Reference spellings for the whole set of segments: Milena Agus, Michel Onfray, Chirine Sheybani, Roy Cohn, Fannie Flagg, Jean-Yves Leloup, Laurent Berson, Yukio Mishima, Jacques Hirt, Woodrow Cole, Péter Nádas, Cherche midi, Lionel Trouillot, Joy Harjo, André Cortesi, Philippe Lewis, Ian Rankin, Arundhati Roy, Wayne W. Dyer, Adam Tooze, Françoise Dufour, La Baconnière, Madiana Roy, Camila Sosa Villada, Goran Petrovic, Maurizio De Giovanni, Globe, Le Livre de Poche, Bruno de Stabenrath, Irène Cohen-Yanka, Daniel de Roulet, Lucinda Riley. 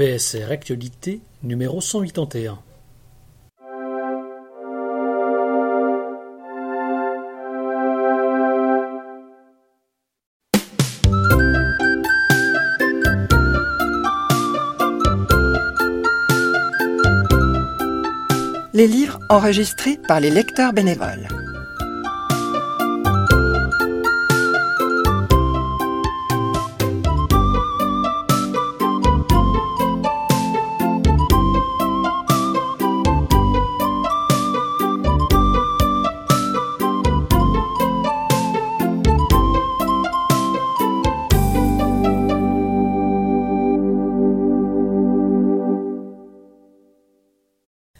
BSR Actualité, numéro 181. Les livres enregistrés par les lecteurs bénévoles.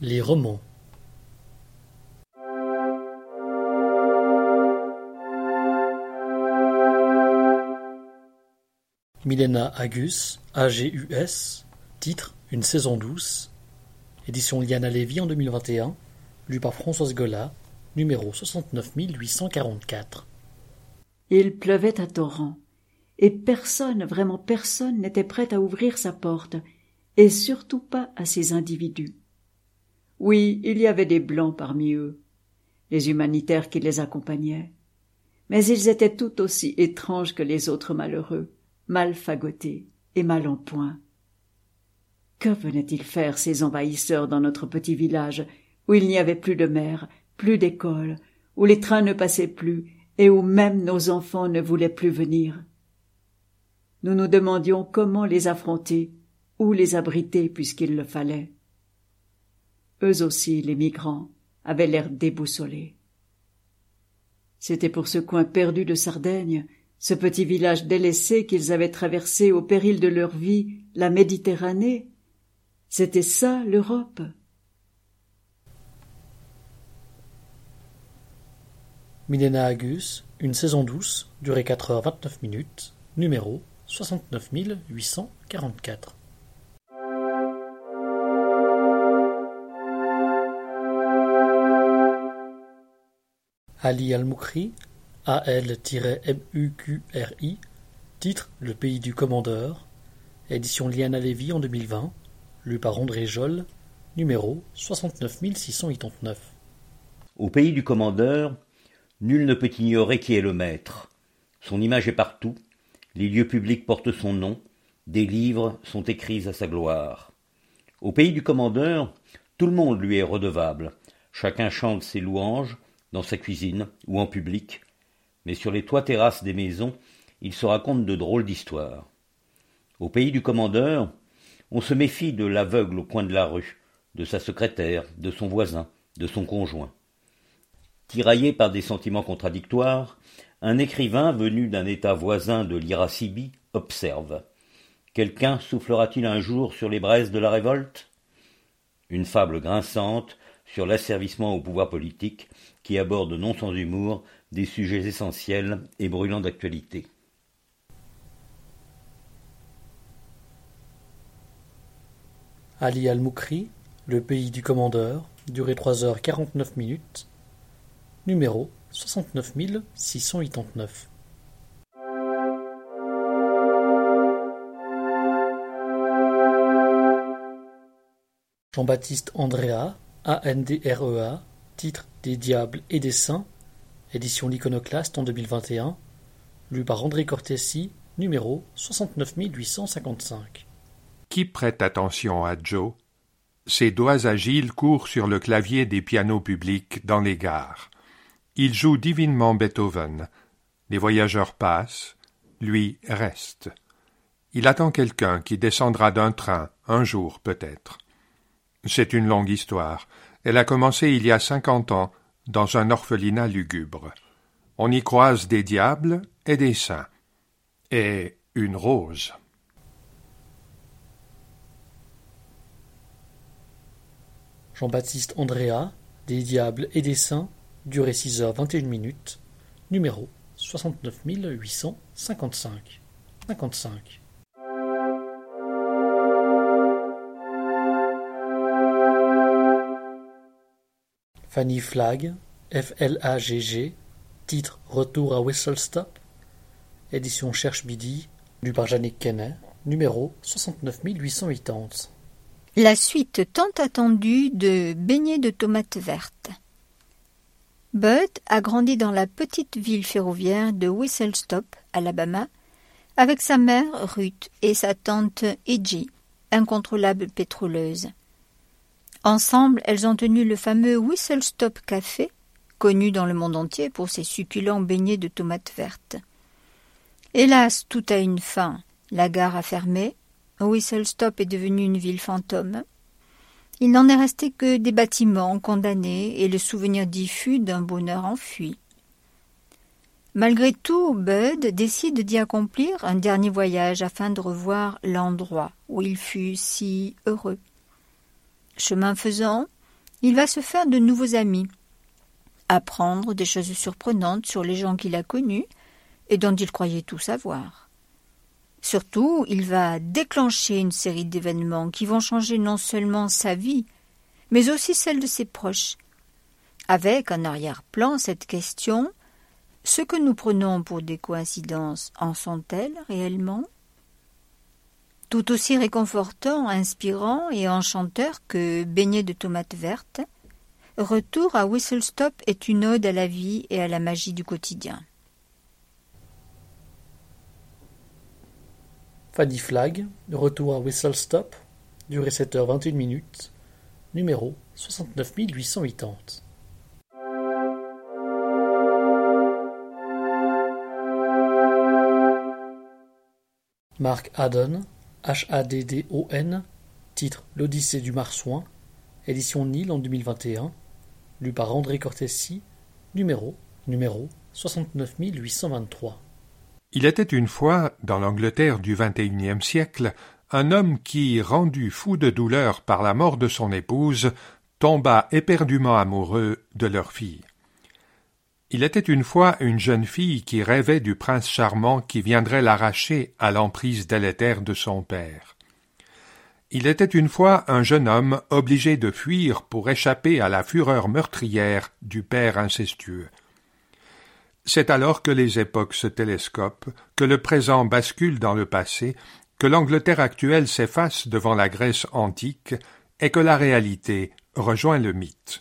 Les romans. Milena Agus, AGUS, titre « Une saison douce », édition Liana Lévy en 2021, lu par Françoise Gola, numéro 69844. Il pleuvait à torrents, et personne, vraiment personne, n'était prêt à ouvrir sa porte, et surtout pas à ces individus. Oui, il y avait des blancs parmi eux, les humanitaires qui les accompagnaient, mais ils étaient tout aussi étranges que les autres malheureux, mal fagotés et mal en point. Que venaient-ils faire ces envahisseurs dans notre petit village, où il n'y avait plus de mer, plus d'école, où les trains ne passaient plus et où même nos enfants ne voulaient plus venir? Nous nous demandions comment les affronter, où les abriter puisqu'il le fallait. Eux aussi, les migrants, avaient l'air déboussolés. C'était pour ce coin perdu de Sardaigne, ce petit village délaissé qu'ils avaient traversé au péril de leur vie, la Méditerranée. C'était ça, l'Europe. Milena Agus, Une saison douce, durée 4h29, numéro 69844. Ali Al Moukri, AL-MUQRI, titre « Le pays du commandeur », édition Liana Lévy en 2020, lu par André Jol, numéro 69689. Au pays du commandeur, nul ne peut ignorer qui est le maître. Son image est partout, les lieux publics portent son nom, des livres sont écrits à sa gloire. Au pays du commandeur, tout le monde lui est redevable, chacun chante ses louanges, dans sa cuisine ou en public, mais sur les toits-terrasses des maisons, il se raconte de drôles d'histoires. Au pays du commandeur, on se méfie de l'aveugle au coin de la rue, de sa secrétaire, de son voisin, de son conjoint. Tiraillé par des sentiments contradictoires, un écrivain venu d'un état voisin de l'Irascibi observe. Quelqu'un soufflera-t-il un jour sur les braises de la révolte ? Une fable grinçante sur l'asservissement au pouvoir politique qui aborde non sans humour des sujets essentiels et brûlants d'actualité. Ali Al Moukri, Le pays du commandeur, durée 3h49, numéro 69689. Jean-Baptiste Andrea, ANDREA, titre Des diables et des saints, édition L'Iconoclaste en 2021, lu par André Cortesi, numéro 69855. Qui prête attention à Joe? Ses doigts agiles courent sur le clavier des pianos publics dans les gares. Il joue divinement Beethoven. Les voyageurs passent, lui reste. Il attend quelqu'un qui descendra d'un train, un jour peut-être. C'est une longue histoire. Elle a commencé il y a 50 ans dans un orphelinat lugubre. On y croise des diables et des saints. Et une rose. Jean-Baptiste Andrea, Des diables et des saints, durée 6h21, numéro 69855. Fannie Flagg, FLAGG, titre Retour à Whistle Stop, édition Cherche Midi, lu par Yannick Quenet, numéro 69880. La suite tant attendue de Beignets de tomates vertes. Bud a grandi dans la petite ville ferroviaire de Whistle Stop, Alabama, avec sa mère Ruth et sa tante Edgy, incontrôlable pétroleuse. Ensemble, elles ont tenu le fameux Whistle Stop Café, connu dans le monde entier pour ses succulents beignets de tomates vertes. Hélas, tout a une fin. La gare a fermé, Whistle Stop est devenue une ville fantôme. Il n'en est resté que des bâtiments condamnés et le souvenir diffus d'un bonheur enfui. Malgré tout, Bud décide d'y accomplir un dernier voyage afin de revoir l'endroit où il fut si heureux. Chemin faisant, il va se faire de nouveaux amis, apprendre des choses surprenantes sur les gens qu'il a connus et dont il croyait tout savoir. Surtout, il va déclencher une série d'événements qui vont changer non seulement sa vie, mais aussi celle de ses proches. Avec en arrière-plan cette question, ce que nous prenons pour des coïncidences en sont-elles réellement ? Tout aussi réconfortant, inspirant et enchanteur que Beignets de tomates vertes, Retour à Whistle Stop est une ode à la vie et à la magie du quotidien. Fannie Flagg, Retour à Whistle Stop, durée 7h21, numéro 69880. Mark Haddon, Haddon, titre L'Odyssée du Marsouin, édition Nil en 2021, lu par André Cortesi, numéro 69823. Il était une fois, dans l'Angleterre du XXIe siècle, un homme qui, rendu fou de douleur par la mort de son épouse, tomba éperdument amoureux de leur fille. Il était une fois une jeune fille qui rêvait du prince charmant qui viendrait l'arracher à l'emprise délétère de son père. Il était une fois un jeune homme obligé de fuir pour échapper à la fureur meurtrière du père incestueux. C'est alors que les époques se télescopent, que le présent bascule dans le passé, que l'Angleterre actuelle s'efface devant la Grèce antique et que la réalité rejoint le mythe.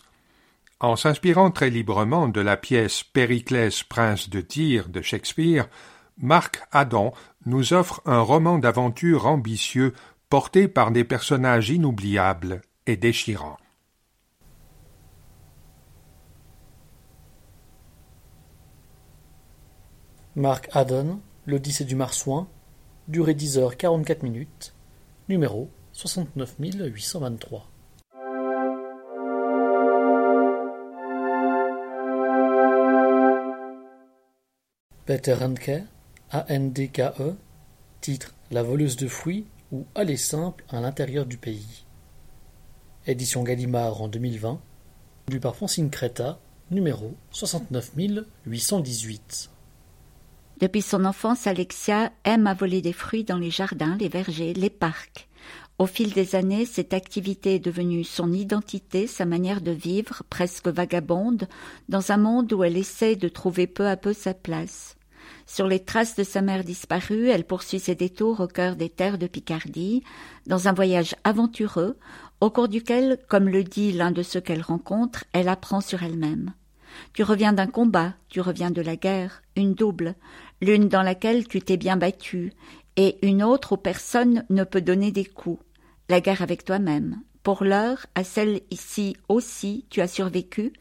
En s'inspirant très librement de la pièce Périclès, prince de Tyr de Shakespeare, Mark Haddon nous offre un roman d'aventure ambitieux porté par des personnages inoubliables et déchirants. Mark Haddon, L'Odyssée du Marsouin, durée 10h44, numéro 69823. Peter Handke, A-N-D-K-E, titre La voleuse de fruits ou Aller simple à l'intérieur du pays. Édition Gallimard en 2020, lu par Francine Créta, numéro 69818. Depuis son enfance, Alexia aime à voler des fruits dans les jardins, les vergers, les parcs. Au fil des années, cette activité est devenue son identité, sa manière de vivre, presque vagabonde, dans un monde où elle essaie de trouver peu à peu sa place. Sur les traces de sa mère disparue, elle poursuit ses détours au cœur des terres de Picardie, dans un voyage aventureux, au cours duquel, comme le dit l'un de ceux qu'elle rencontre, elle apprend sur elle-même. Tu reviens d'un combat, tu reviens de la guerre, une double, l'une dans laquelle tu t'es bien battu, et une autre où personne ne peut donner des coups, la guerre avec toi-même. Pour l'heure, à celle-ci aussi, tu as survécu,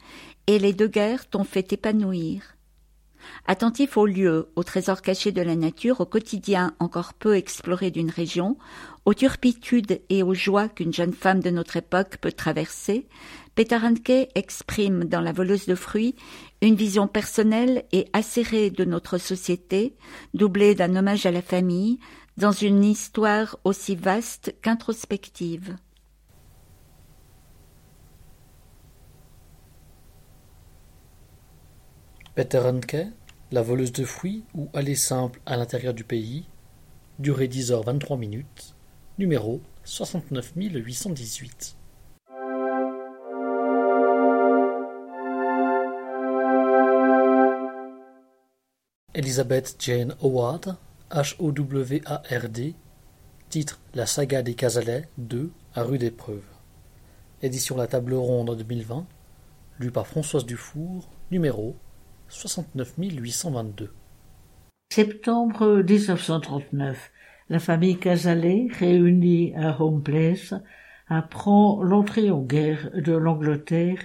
et les deux guerres t'ont fait t'épanouir. Attentif aux lieux, aux trésors cachés de la nature, au quotidien encore peu exploré d'une région, aux turpitudes et aux joies qu'une jeune femme de notre époque peut traverser, Peter Handke exprime dans La voleuse de fruits une vision personnelle et acérée de notre société, doublée d'un hommage à la famille, dans une histoire aussi vaste qu'introspective. Peter Handke, La voleuse de fruits ou Aller simple à l'intérieur du pays, durée 10h23, numéro 69818. Elizabeth Jane Howard, H-O-W-A-R-D, Titre « La saga des Casalets 2 à rude épreuve ». Édition La Table Ronde en 2020. Lue par Françoise Dufour, numéro 69822. Septembre 1939. La famille Casalet, réunie à Home Place, apprend l'entrée en guerre de l'Angleterre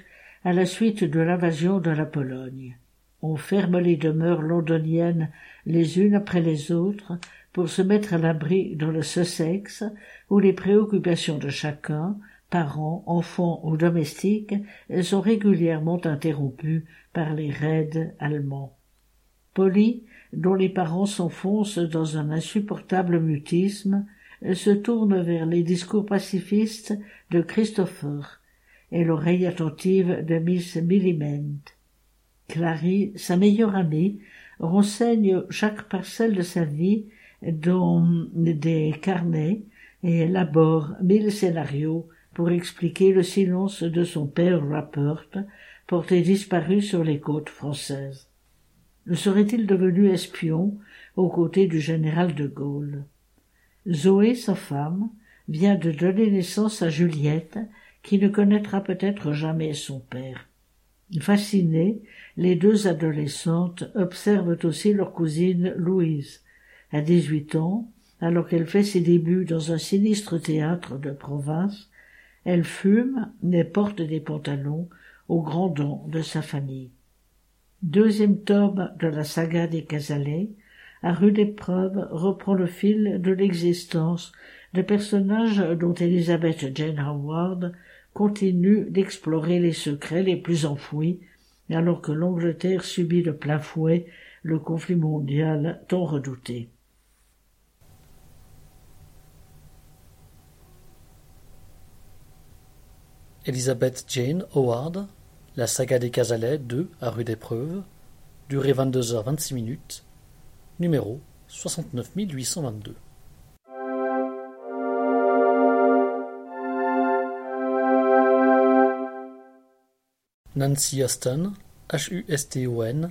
à la suite de l'invasion de la Pologne. On ferme les demeures londoniennes les unes après les autres pour se mettre à l'abri dans le Sussex, où les préoccupations de chacun, parents, enfants ou domestiques, sont régulièrement interrompues par les raids allemands. Polly, dont les parents s'enfoncent dans un insupportable mutisme, se tourne vers les discours pacifistes de Christopher et l'oreille attentive de Miss Millimand. Clary, sa meilleure amie, renseigne chaque parcelle de sa vie dans des carnets et élabore 1000 scénarios pour expliquer le silence de son père Rappert, porté disparu sur les côtes françaises. Ne serait-il devenu espion aux côtés du général de Gaulle? Zoé, sa femme, vient de donner naissance à Juliette, qui ne connaîtra peut-être jamais son père. Fascinées, les deux adolescentes observent aussi leur cousine Louise. À 18 ans, alors qu'elle fait ses débuts dans un sinistre théâtre de province, elle fume et porte des pantalons aux grands dents de sa famille. Deuxième tome de la saga des Casalets, à rude épreuve reprend le fil de l'existence de personnages dont Elizabeth Jane Howard continue d'explorer les secrets les plus enfouis, alors que l'Angleterre subit de plein fouet le conflit mondial tant redouté. Elizabeth Jane Howard, la saga des Casalets 2 à rude épreuve, durée 22h26, numéro 69822. Nancy Huston, Huston,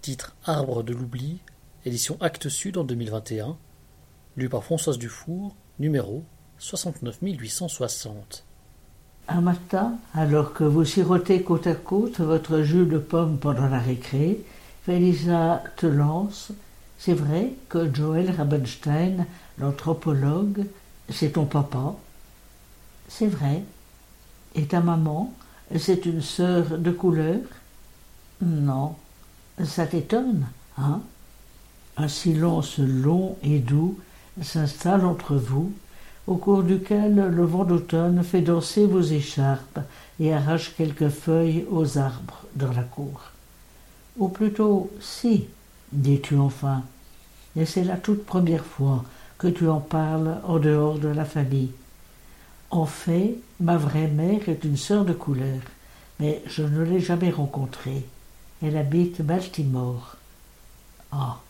titre Arbre de l'oubli, édition Actes Sud en 2021, lu par Françoise Dufour, numéro 69860. Un matin, alors que vous sirotez côte à côte votre jus de pomme pendant la récré, Felisa te lance « C'est vrai que Joël Rabenstein, l'anthropologue, c'est ton papa ?»« C'est vrai. Et ta maman, c'est une sœur de couleur ?»« Non. Ça t'étonne, hein ?» Un silence long et doux s'installe entre vous, au cours duquel le vent d'automne fait danser vos écharpes et arrache quelques feuilles aux arbres dans la cour. « Ou plutôt, si, dis-tu enfin, et c'est la toute première fois que tu en parles en dehors de la famille. En fait, ma vraie mère est une sœur de couleur, mais je ne l'ai jamais rencontrée. Elle habite Baltimore. » « Ah !»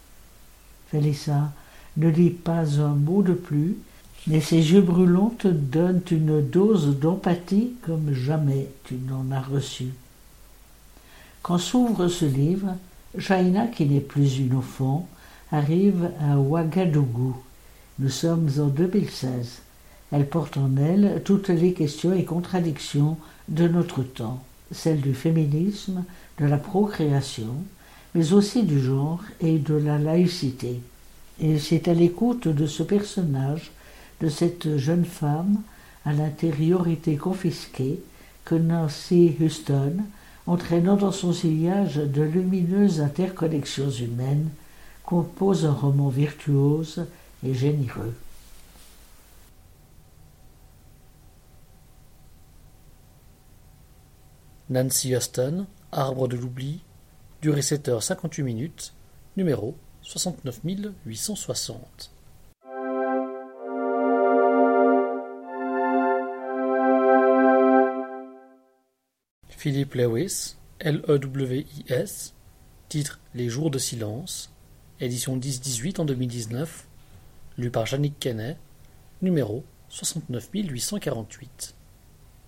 Félissa ne dit pas un mot de plus, mais ses yeux brûlants te donnent une dose d'empathie comme jamais tu n'en as reçue. Quand s'ouvre ce livre, Jaina, qui n'est plus une enfant, arrive à Ouagadougou. Nous sommes en 2016. Elle porte en elle toutes les questions et contradictions de notre temps, celles du féminisme, de la procréation, mais aussi du genre et de la laïcité. Et c'est à l'écoute de ce personnage, de cette jeune femme à l'intériorité confisquée, que Nancy Huston, entraînant dans son sillage de lumineuses interconnexions humaines, compose un roman virtuose et généreux. Nancy Huston, Arbre de l'oubli, durée 7h58, numéro 69860. Philippe Lewis, Lewis, titre Les jours de silence, édition 10-18 en 2019, lu par Yannick Kenney, numéro 69848.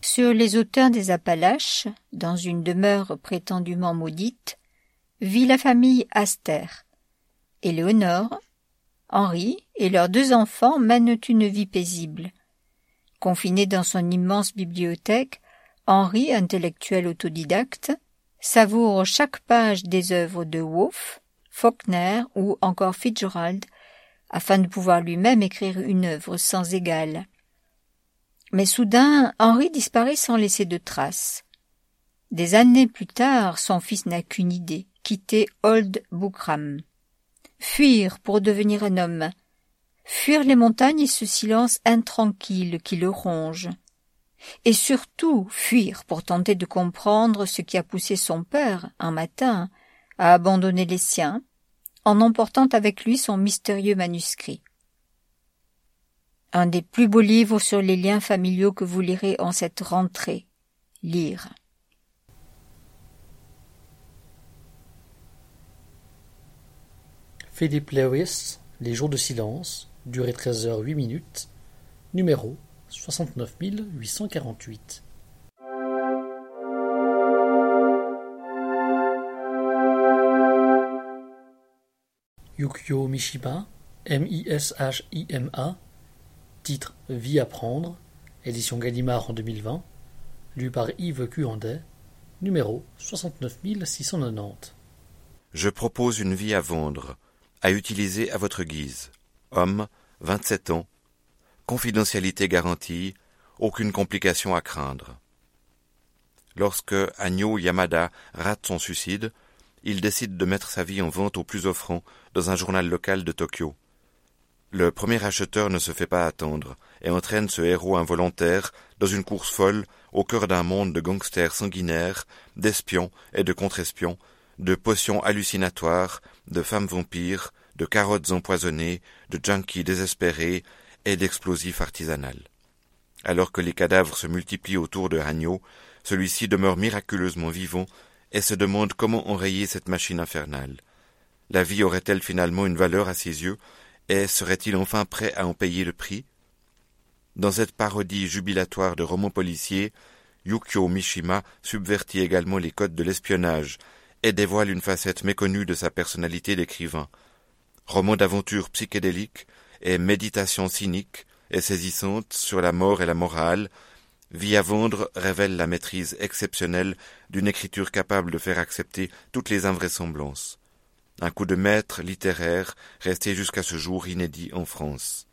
Sur les hauteurs des Appalaches, dans une demeure prétendument maudite, vit la famille Astor. Éléonore, Henri et leurs deux enfants mènent une vie paisible. Confiné dans son immense bibliothèque, Henri, intellectuel autodidacte, savoure chaque page des œuvres de Woolf, Faulkner ou encore Fitzgerald, afin de pouvoir lui-même écrire une œuvre sans égale. Mais soudain, Henri disparaît sans laisser de traces. Des années plus tard, son fils n'a qu'une idée, quitter Old Buckram. Fuir pour devenir un homme. Fuir les montagnes et ce silence intranquille qui le ronge. Et surtout, fuir pour tenter de comprendre ce qui a poussé son père, un matin, à abandonner les siens, en emportant avec lui son mystérieux manuscrit. Un des plus beaux livres sur les liens familiaux que vous lirez en cette rentrée. Lire. Philippe Lewis, Les jours de silence, durée 13h08, numéro 69848. Yukio Mishima, M-I-S-H-I-M-A, titre « Vie à prendre », édition Gallimard en 2020, lu par Yves Cuandet, numéro 69690. Je propose une vie à vendre, à utiliser à votre guise. Homme, 27 ans, confidentialité garantie, aucune complication à craindre. Lorsque Agno Yamada rate son suicide, il décide de mettre sa vie en vente au plus offrant dans un journal local de Tokyo. Le premier acheteur ne se fait pas attendre et entraîne ce héros involontaire dans une course folle au cœur d'un monde de gangsters sanguinaires, d'espions et de contre-espions, de potions hallucinatoires, de femmes vampires, de carottes empoisonnées, de junkies désespérés et d'explosifs artisanales. Alors que les cadavres se multiplient autour de Hanyo, celui-ci demeure miraculeusement vivant et se demande comment enrayer cette machine infernale. La vie aurait-elle finalement une valeur à ses yeux, et serait-il enfin prêt à en payer le prix? Dans cette parodie jubilatoire de romans policiers, Yukio Mishima subvertit également les codes de l'espionnage et dévoile une facette méconnue de sa personnalité d'écrivain. Roman d'aventure psychédélique et méditation cynique et saisissante sur la mort et la morale, Vie à vendre révèle la maîtrise exceptionnelle d'une écriture capable de faire accepter toutes les invraisemblances. Un coup de maître littéraire resté jusqu'à ce jour inédit en France.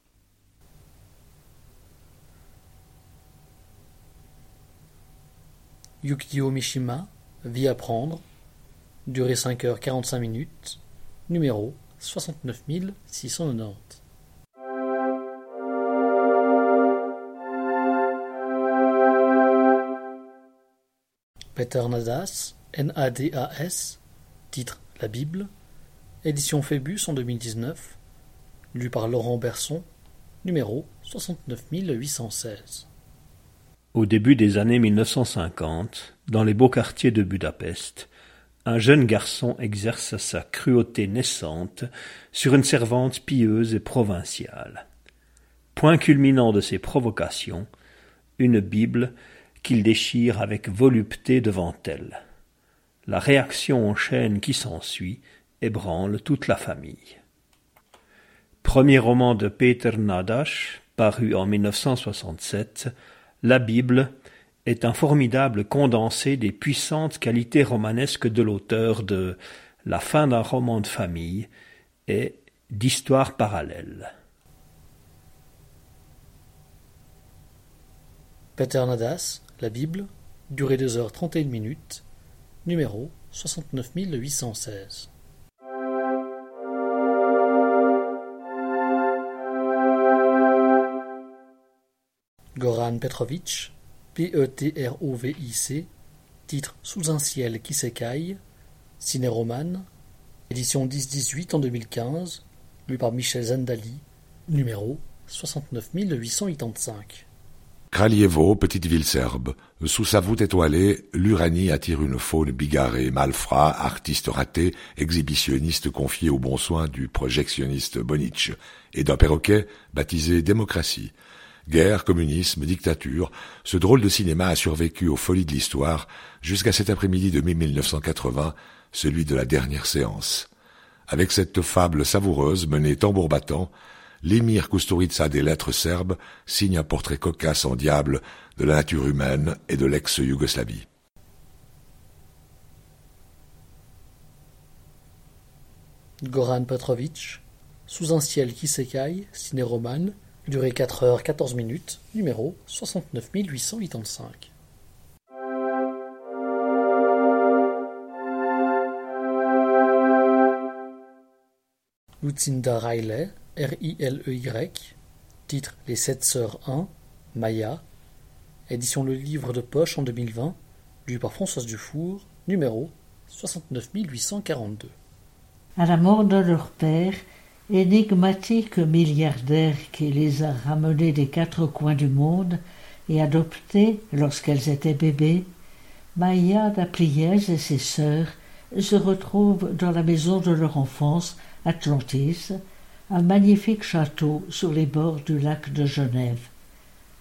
Yukio Mishima, Vie à prendre, durée 5h45, numéro 69690. Péter Nádas, N-A-D-A-S, titre « La Bible », édition Phébus en 2019, lu par Laurent Berson, numéro 69816. Au début des années 1950, dans les beaux quartiers de Budapest, un jeune garçon exerce sa cruauté naissante sur une servante pieuse et provinciale. Point culminant de ses provocations, une Bible qu'il déchire avec volupté devant elle. La réaction en chaîne qui s'ensuit ébranle toute la famille. Premier roman de Péter Nádas, paru en 1967, La Bible est un formidable condensé des puissantes qualités romanesques de l'auteur de La fin d'un roman de famille et d'histoires parallèles. Péter Nádas, La Bible, durée 2h31, numéro 69816. Goran Petrovic, P-E-T-R-O-V-I-C, titre Sous un ciel qui s'écaille, cinéromane, édition 10-18 en 2015, lu par Michel Zandali, numéro 69885. Kraljevo, petite ville serbe. Sous sa voûte étoilée, l'Uranie attire une faune bigarrée, malfrat, artiste raté, exhibitionniste confié aux bons soins du projectionniste Bonic et d'un perroquet baptisé Démocratie. Guerre, communisme, dictature, ce drôle de cinéma a survécu aux folies de l'histoire jusqu'à cet après-midi de mai 1980, celui de la dernière séance. Avec cette fable savoureuse menée tambour battant, l'émir Kusturica des lettres serbes signe un portrait cocasse en diable de la nature humaine et de l'ex-Yougoslavie. Goran Petrovic, Sous un ciel qui s'écaille, ciné-romane, durée 4h14, numéro 69885. Lucinda Riley, R-I-L-E-Y, titre Les 7 Sœurs 1, Maya, édition Le Livre de Poche en 2020, lu par Françoise Dufour, numéro 69842. À la mort de leur père, énigmatique milliardaire qui les a ramenés des quatre coins du monde et adoptés lorsqu'elles étaient bébés, Maya Dapriez et ses sœurs se retrouvent dans la maison de leur enfance Atlantis, un magnifique château sur les bords du lac de Genève.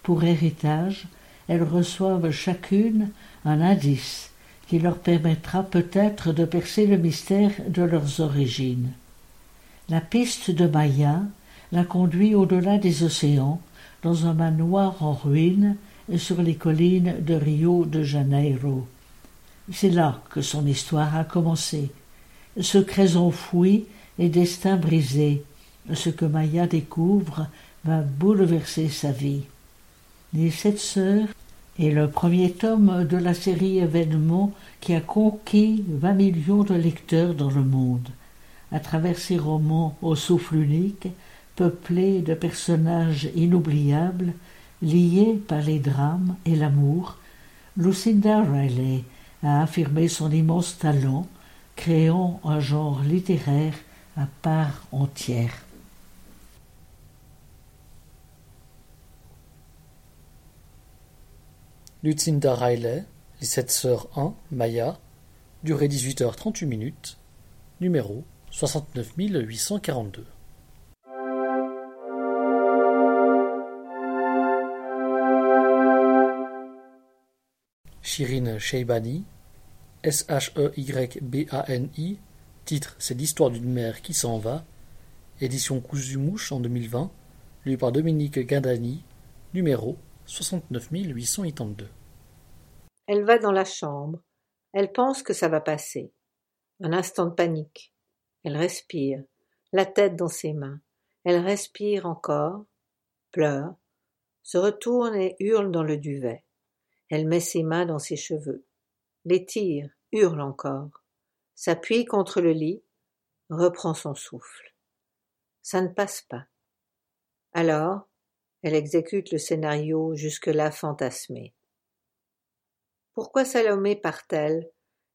Pour héritage, elles reçoivent chacune un indice qui leur permettra peut-être de percer le mystère de leurs origines. La piste de Maya la conduit au-delà des océans, dans un manoir en ruine sur les collines de Rio de Janeiro. C'est là que son histoire a commencé. Secrets enfouis et destin brisé, ce que Maya découvre va bouleverser sa vie. Les 7 sœurs est le premier tome de la série événement qui a conquis 20 millions de lecteurs dans le monde. À travers ses romans au souffle unique, peuplés de personnages inoubliables, liés par les drames et l'amour, Lucinda Riley a affirmé son immense talent, créant un genre littéraire à part entière. Lucinda Riley, Les 7 Sœurs 1, Maya, durée 18h38, numéro 69842. Chirine Sheybani, S-H-E-Y-B-A-N-I, titre « C'est l'histoire d'une mère qui s'en va », édition Cousu-Mouche en 2020, lu par Dominique Gandani, numéro 69882. Elle va dans la chambre. Elle pense que ça va passer. Un instant de panique. Elle respire, la tête dans ses mains. Elle respire encore, pleure, se retourne et hurle dans le duvet. Elle met ses mains dans ses cheveux, les tire, hurle encore. S'appuie contre le lit, reprend son souffle. Ça ne passe pas. Alors, elle exécute le scénario jusque-là fantasmé. Pourquoi Salomé part-elle ?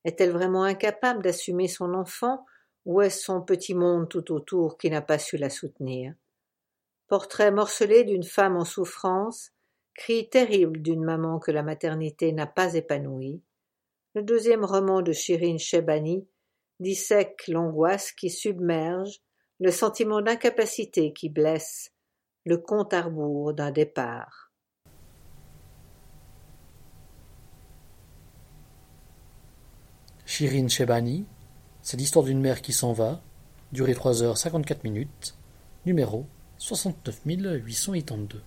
Est-elle vraiment incapable d'assumer son enfant ou est-ce son petit monde tout autour qui n'a pas su la soutenir ? Portrait morcelé d'une femme en souffrance, cri terrible d'une maman que la maternité n'a pas épanouie. Le deuxième roman de Chirine Sheybani dissèque l'angoisse qui submerge, le sentiment d'incapacité qui blesse, le compte à rebours d'un départ. Chirine Sheybani, c'est l'histoire d'une mère qui s'en va, durée 3h54, numéro 69882.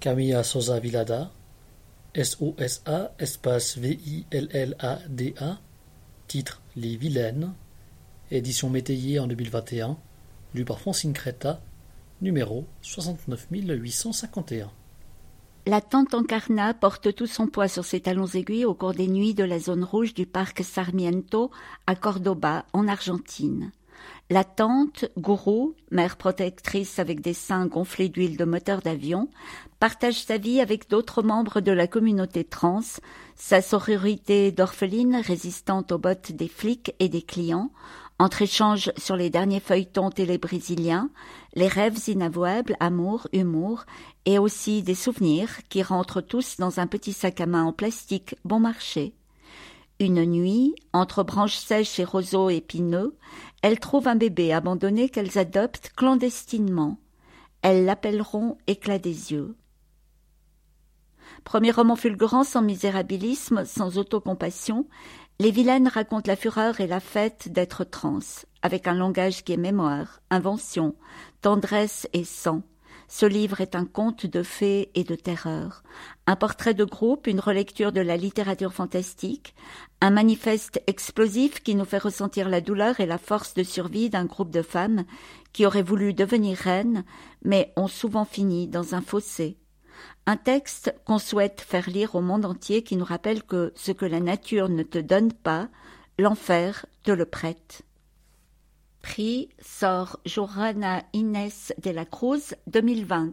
Camilla Sosa Villada, S-O-S-A, espace V-I-L-L-A-D-A, titre Les Vilaines, édition Métayer en 2021, lu par Francine Créta, numéro 69851. La tante Encarna porte tout son poids sur ses talons aiguilles au cours des nuits de la zone rouge du parc Sarmiento à Cordoba, en Argentine. La tante, gourou, mère protectrice avec des seins gonflés d'huile de moteur d'avion, partage sa vie avec d'autres membres de la communauté trans, sa sororité d'orphelines résistante aux bottes des flics et des clients, entre échanges sur les derniers feuilletons télé brésiliens, les rêves inavouables, amour, humour, et aussi des souvenirs qui rentrent tous dans un petit sac à main en plastique bon marché. Une nuit, entre branches sèches et roseaux épineux, elles trouvent un bébé abandonné qu'elles adoptent clandestinement. Elles l'appelleront Éclat des yeux. Premier roman fulgurant, sans misérabilisme, sans autocompassion, les vilaines racontent la fureur et la fête d'être trans, avec un langage qui est mémoire, invention, tendresse et sang. Ce livre est un conte de fées et de terreur, un portrait de groupe, une relecture de la littérature fantastique, un manifeste explosif qui nous fait ressentir la douleur et la force de survie d'un groupe de femmes qui auraient voulu devenir reines, mais ont souvent fini dans un fossé. Un texte qu'on souhaite faire lire au monde entier qui nous rappelle que ce que la nature ne te donne pas, l'enfer te le prête. Prix Sor Johanna Inés de la Cruz 2020.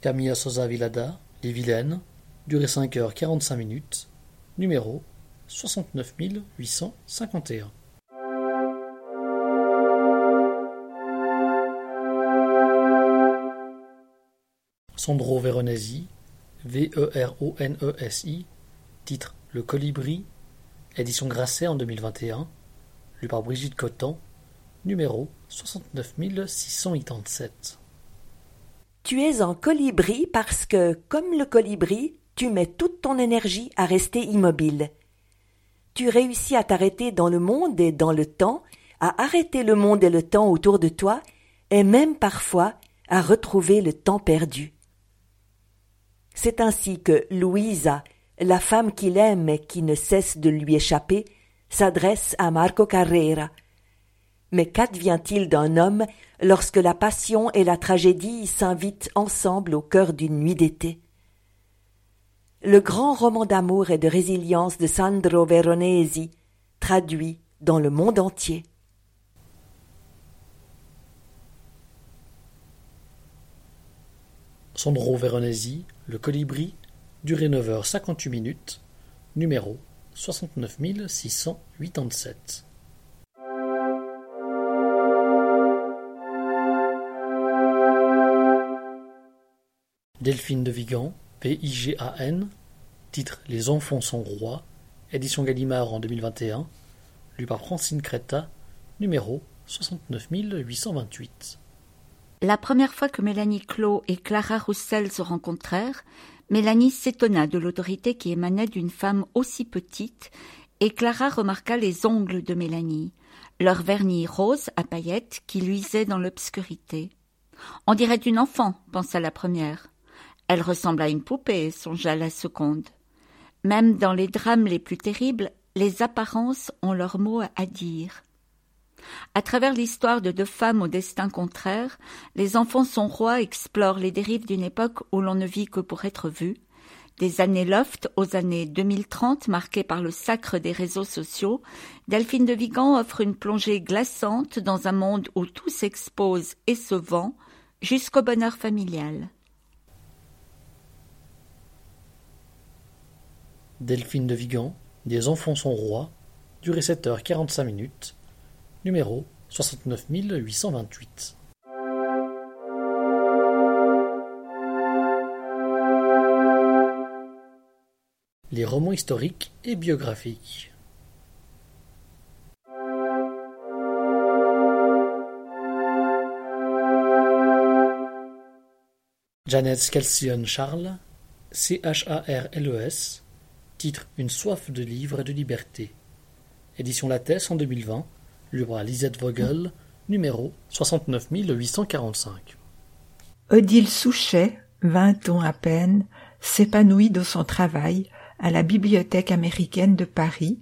Camilla Sosa Villada, Les Vilaines, durée 5h45, numéro 69851. Sandro Veronesi, Veronesi, titre Le Colibri, édition Grasset en 2021, lu par Brigitte Cottan, numéro 69687. Tu es un colibri parce que, comme le colibri, tu mets toute ton énergie à rester immobile. Tu réussis à t'arrêter dans le monde et dans le temps, à arrêter le monde et le temps autour de toi, et même parfois à retrouver le temps perdu. C'est ainsi que Louisa, la femme qu'il aime et qui ne cesse de lui échapper, s'adresse à Marco Carrera. Mais qu'advient-il d'un homme lorsque la passion et la tragédie s'invitent ensemble au cœur d'une nuit d'été? Le grand roman d'amour et de résilience de Sandro Veronesi, traduit dans le monde entier. Sandro Veronesi, Le Colibri, durée 9h58, numéro 69687. Delphine de Vigan, Vigan, titre Les enfants sont rois, édition Gallimard en 2021, lu par Francine Créta, numéro 69828. La première fois que Mélanie Clos et Clara Roussel se rencontrèrent, Mélanie s'étonna de l'autorité qui émanait d'une femme aussi petite, et Clara remarqua les ongles de Mélanie, leur vernis rose à paillettes qui luisait dans l'obscurité. « On dirait une enfant », pensa la première. Elle ressemble à une poupée, songea la seconde. Même dans les drames les plus terribles, les apparences ont leur mot à dire. À travers l'histoire de deux femmes au destin contraire, les enfants sont rois explorent les dérives d'une époque où l'on ne vit que pour être vu, des années loft aux années 2030 marquées par le sacre des réseaux sociaux. Delphine de Vigan offre une plongée glaçante dans un monde où tout s'expose et se vend jusqu'au bonheur familial. Delphine de Vigan, Des enfants sont rois, durée 7h45. Numéro 69828. Les romans historiques et biographiques. Janet Scalzione Charles, Charles, titre Une soif de livres et de liberté, édition Lattès en 2020, lu par Lisette Vogel, numéro 69845. Odile Souchet, 20 ans à peine, s'épanouit dans son travail à la Bibliothèque américaine de Paris,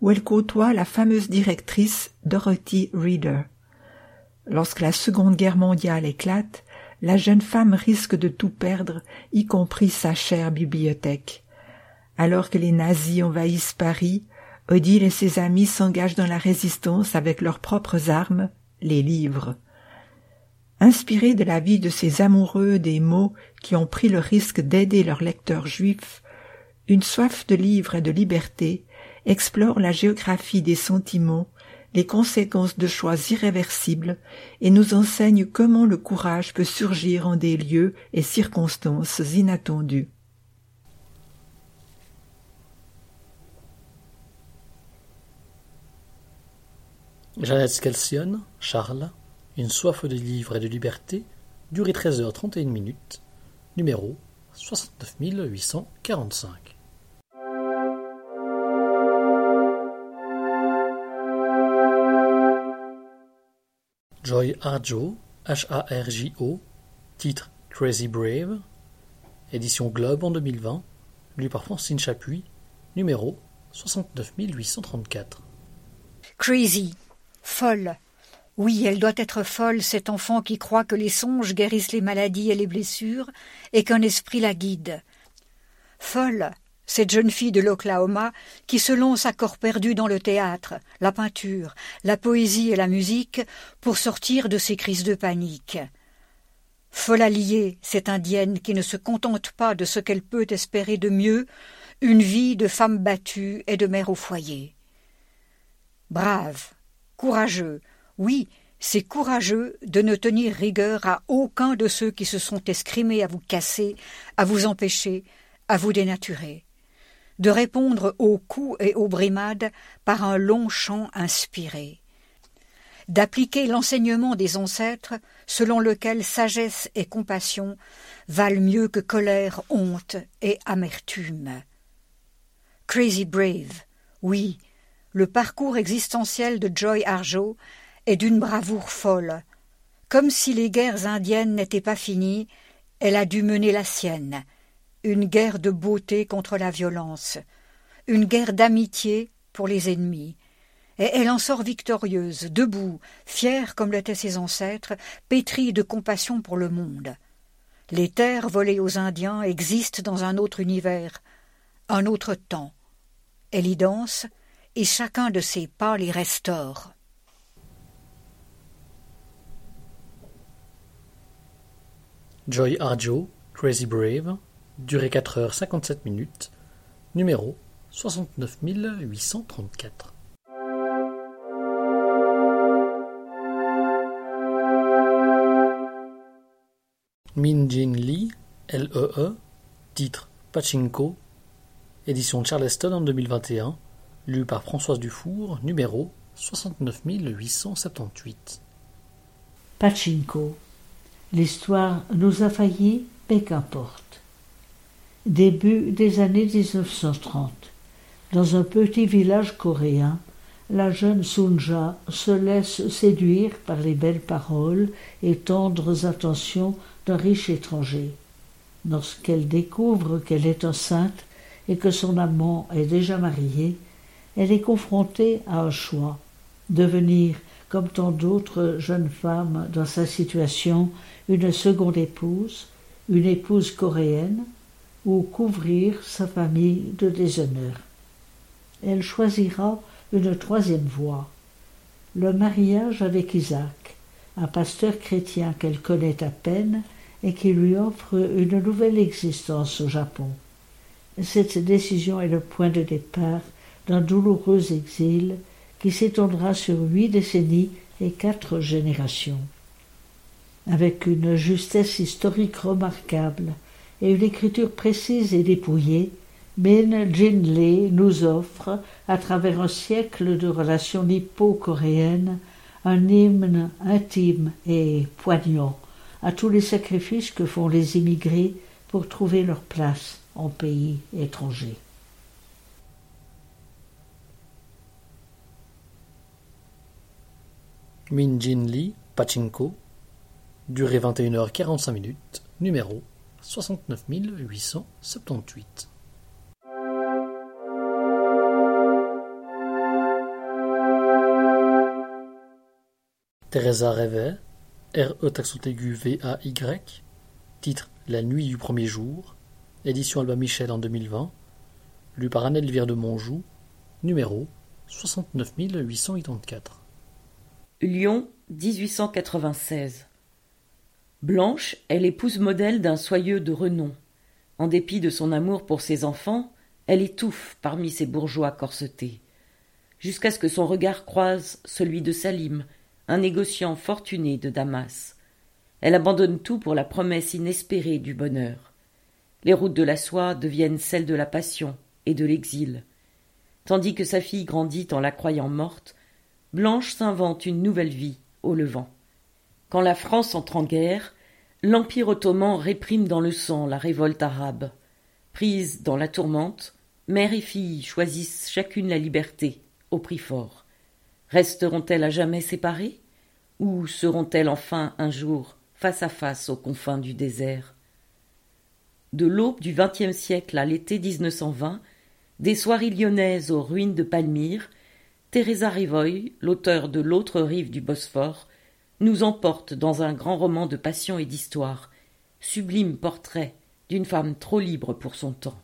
où elle côtoie la fameuse directrice Dorothy Reader. Lorsque la Seconde Guerre mondiale éclate, la jeune femme risque de tout perdre, y compris sa chère bibliothèque. Alors que les nazis envahissent Paris, Odile et ses amis s'engagent dans la résistance avec leurs propres armes, les livres. Inspirée de la vie de ses amoureux des mots qui ont pris le risque d'aider leurs lecteurs juifs, Une soif de livres et de liberté explore la géographie des sentiments, les conséquences de choix irréversibles et nous enseigne comment le courage peut surgir en des lieux et circonstances inattendues. Janet Scalzione, Charles, Une soif de livres et de liberté, durée 13h31, numéro 69845. Joy Harjo, H-A-R-J-O, titre Crazy Brave, édition Globe en 2020, lu par Francine Chapuis, numéro 69834. Crazy, folle. Oui, elle doit être folle, cette enfant qui croit que les songes guérissent les maladies et les blessures, et qu'un esprit la guide. Folle, cette jeune fille de l'Oklahoma qui se lance à corps perdu dans le théâtre, la peinture, la poésie et la musique pour sortir de ses crises de panique. Folle alliée, cette indienne qui ne se contente pas de ce qu'elle peut espérer de mieux, une vie de femme battue et de mère au foyer. Brave, courageux, oui, c'est courageux de ne tenir rigueur à aucun de ceux qui se sont escrimés à vous casser, à vous empêcher, à vous dénaturer. De répondre aux coups et aux brimades par un long chant inspiré. D'appliquer l'enseignement des ancêtres selon lequel sagesse et compassion valent mieux que colère, honte et amertume. Crazy Brave, oui, le parcours existentiel de Joy Harjo est d'une bravoure folle. Comme si les guerres indiennes n'étaient pas finies, elle a dû mener la sienne. Une guerre de beauté contre la violence, une guerre d'amitié pour les ennemis. Et elle en sort victorieuse, debout, fière comme l'étaient ses ancêtres, pétrie de compassion pour le monde. Les terres volées aux Indiens existent dans un autre univers, un autre temps. Elle y danse, et chacun de ses pas les restaure. Joy Harjo, Crazy Brave, durée 4h57, numéro 69834. Min Jin Lee, L.E.E., titre Pachinko, édition Charleston en 2021, lu par Françoise Dufour, numéro 69878. Pachinko. L'histoire nous a failli, mais qu'importe. Début des années 1930, dans un petit village coréen, la jeune Sunja se laisse séduire par les belles paroles et tendres attentions d'un riche étranger. Lorsqu'elle découvre qu'elle est enceinte et que son amant est déjà marié, elle est confrontée à un choix, devenir, comme tant d'autres jeunes femmes dans sa situation, une seconde épouse, une épouse coréenne, ou couvrir sa famille de déshonneur. Elle choisira une troisième voie, le mariage avec Isaac, un pasteur chrétien qu'elle connaît à peine et qui lui offre une nouvelle existence au Japon. Cette décision est le point de départ d'un douloureux exil qui s'étendra sur 8 décennies et 4 générations. Avec une justesse historique remarquable et une écriture précise et dépouillée, Min Jin Lee nous offre, à travers un siècle de relations nippo-coréennes, un hymne intime et poignant à tous les sacrifices que font les immigrés pour trouver leur place en pays étranger. Min Jin Lee, Pachinko, durée 21h45, numéro 69878. Teresa Révet, R-E-V-A-Y, titre La nuit du premier jour, édition Albin Michel en 2020, lu par Anne-Elvire de Monjou, numéro 69884. Lyon, 1896. Blanche est l'épouse modèle d'un soyeux de renom. En dépit de son amour pour ses enfants, elle étouffe parmi ces bourgeois corsetés. Jusqu'à ce que son regard croise celui de Salim, un négociant fortuné de Damas. Elle abandonne tout pour la promesse inespérée du bonheur. Les routes de la soie deviennent celles de la passion et de l'exil. Tandis que sa fille grandit en la croyant morte, Blanche s'invente une nouvelle vie au Levant. Quand la France entre en guerre, l'Empire ottoman réprime dans le sang la révolte arabe. Prises dans la tourmente, mère et fille choisissent chacune la liberté, au prix fort. Resteront-elles à jamais séparées? Ou seront-elles enfin un jour face à face aux confins du désert? De l'aube du XXe siècle à l'été 1920, des soirées lyonnaises aux ruines de Palmyre, Teresa Rivoy, l'auteur de L'autre rive du Bosphore, nous emporte dans un grand roman de passion et d'histoire, sublime portrait d'une femme trop libre pour son temps.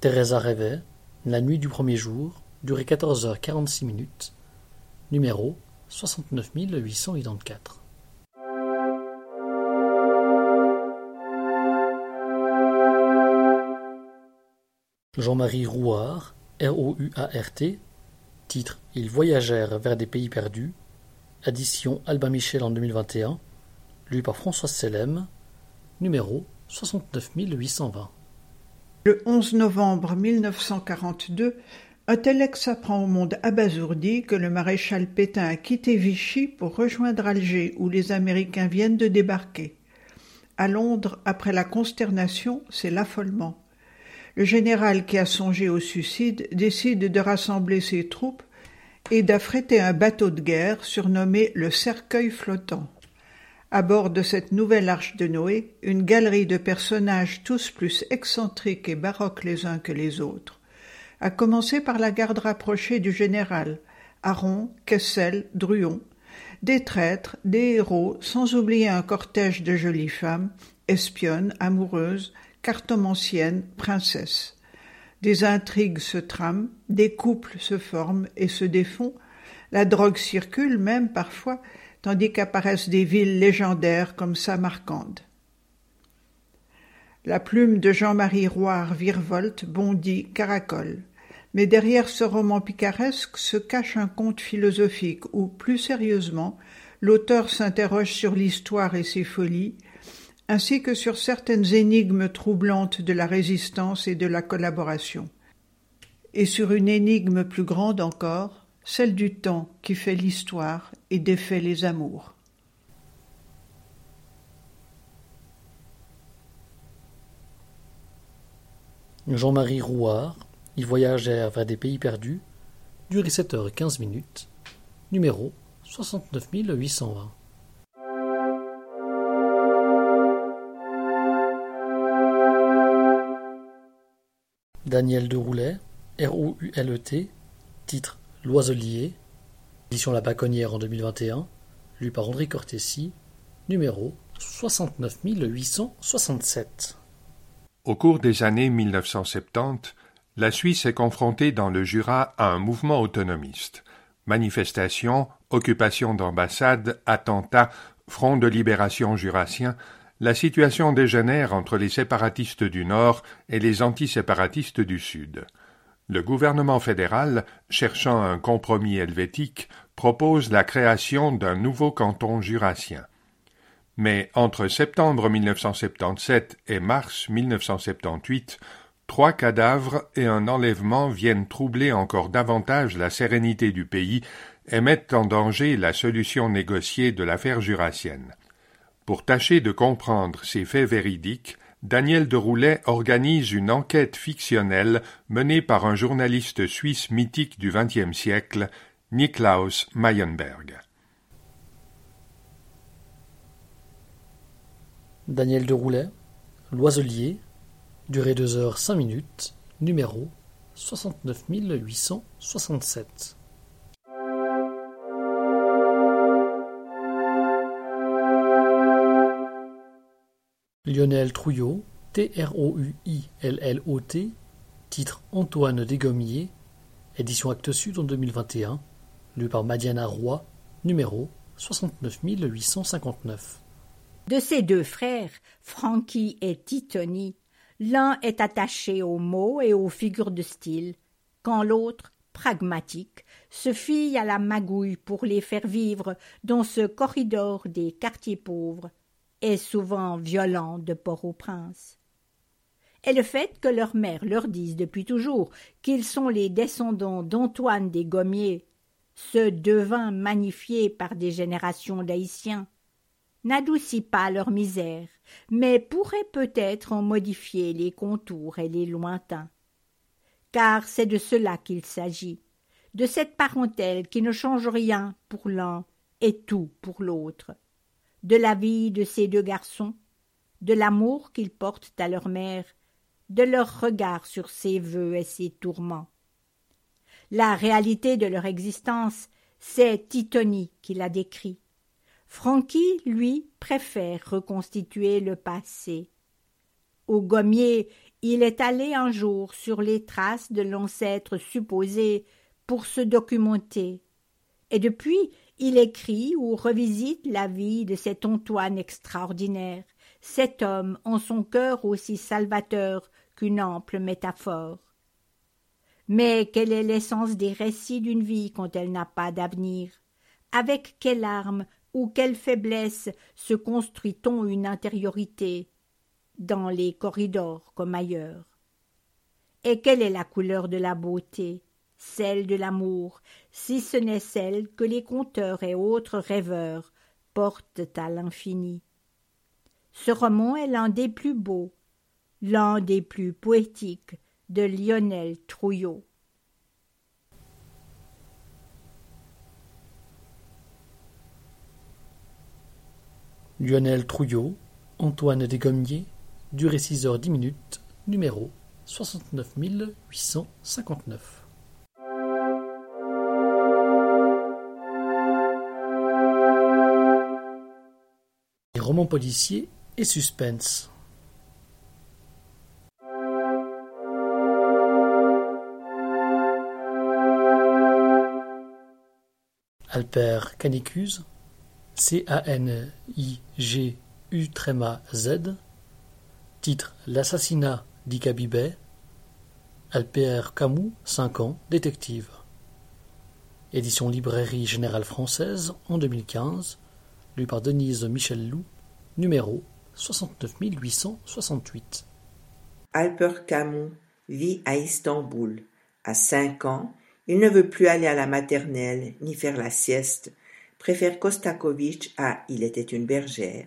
Teresa rêvait, la nuit du premier jour, durait 14h46, numéro 69884. Jean-Marie Rouart, R.O.U.A.R.T., titre « Ils voyagèrent vers des pays perdus », édition Albin Michel en 2021, lu par François Sellem, numéro 69820. Le 11 novembre 1942, Intellex apprend au monde abasourdi que le maréchal Pétain a quitté Vichy pour rejoindre Alger, où les Américains viennent de débarquer. À Londres, après la consternation, c'est l'affolement. Le général qui a songé au suicide décide de rassembler ses troupes et d'affréter un bateau de guerre surnommé le Cercueil flottant. À bord de cette nouvelle arche de Noé, une galerie de personnages tous plus excentriques et baroques les uns que les autres, à commencer par la garde rapprochée du général, Aron, Kessel, Druon, des traîtres, des héros, sans oublier un cortège de jolies femmes, espionnes, amoureuses, cartomanciennes, princesses. Des intrigues se trament, des couples se forment et se défont, la drogue circule même parfois, tandis qu'apparaissent des villes légendaires comme Samarcande. La plume de Jean-Marie Rouart virevolte, bondit, caracole. Mais derrière ce roman picaresque se cache un conte philosophique où, plus sérieusement, l'auteur s'interroge sur l'histoire et ses folies, ainsi que sur certaines énigmes troublantes de la résistance et de la collaboration. Et sur une énigme plus grande encore, celle du temps qui fait l'histoire et défait les amours. Jean-Marie Rouart, Ils voyagèrent vers des pays perdus, dure 7h15, numéro 69820. Daniel de Roulet, R.O.U.L.E.T., titre « L'oiselier », édition La Baconnière en 2021, lu par André Cortesi, numéro 69867. Au cours des années 1970, la Suisse est confrontée dans le Jura à un mouvement autonomiste. Manifestations, occupations d'ambassades, attentats, front de libération jurassien, la situation dégénère entre les séparatistes du Nord et les antiséparatistes du Sud. Le gouvernement fédéral, cherchant un compromis helvétique, propose la création d'un nouveau canton jurassien. Mais entre septembre 1977 et mars 1978, 3 cadavres et un enlèvement viennent troubler encore davantage la sérénité du pays et mettent en danger la solution négociée de l'affaire jurassienne. Pour tâcher de comprendre ces faits véridiques, Daniel de Roulet organise une enquête fictionnelle menée par un journaliste suisse mythique du XXe siècle, Niklaus Mayenberg. Daniel de Roulet, L'oiselier, durée 2h05, numéro 69867. Lionel Trouillot, T.R.O.U.I.L.L.O.T., titre Antoine Desgommiers, édition Actes Sud en 2021, lu par Madiana Roy, numéro 69859. De ses deux frères, Francky et Titoni, l'un est attaché aux mots et aux figures de style, quand l'autre, pragmatique, se fie à la magouille pour les faire vivre dans ce corridor des quartiers pauvres, et souvent violent de Port-au-Prince. Et le fait que leur mère leur dise depuis toujours qu'ils sont les descendants d'Antoine des Gommiers, ce devin magnifié par des générations d'Haïtiens, n'adoucit pas leur misère, mais pourrait peut-être en modifier les contours et les lointains. Car c'est de cela qu'il s'agit, de cette parentèle qui ne change rien pour l'un et tout pour l'autre, de la vie de ces deux garçons, de l'amour qu'ils portent à leur mère, de leur regard sur ses vœux et ses tourments. La réalité de leur existence, c'est Titoni qui la décrit. Francky, lui, préfère reconstituer le passé. Au Gommier, il est allé un jour sur les traces de l'ancêtre supposé pour se documenter. Et depuis, il écrit ou revisite la vie de cet Antoine extraordinaire, cet homme en son cœur aussi salvateur qu'une ample métaphore. Mais quelle est l'essence des récits d'une vie quand elle n'a pas d'avenir? Avec quelle arme ou quelle faiblesse se construit-on une intériorité, dans les corridors comme ailleurs? Et quelle est la couleur de la beauté, celle de l'amour, si ce n'est celle que les conteurs et autres rêveurs portent à l'infini? Ce roman est l'un des plus beaux, l'un des plus poétiques de Lionel Trouillot. Lionel Trouillot, Antoine Desgommiers, durée 6 heures 10 minutes, numéro 69859. Romans policiers et suspense. Alper Canicus, Canigu-Z, titre L'assassinat d'Ika Bibet, Alper Camus, 5 ans, détective. Édition Librairie Générale Française en 2015, lue par Denise Michel-Loup, numéro 69868. Alper Camus vit à Istanbul. À 5 ans, il ne veut plus aller à la maternelle ni faire la sieste, préfère Kostakovitch à Il était une bergère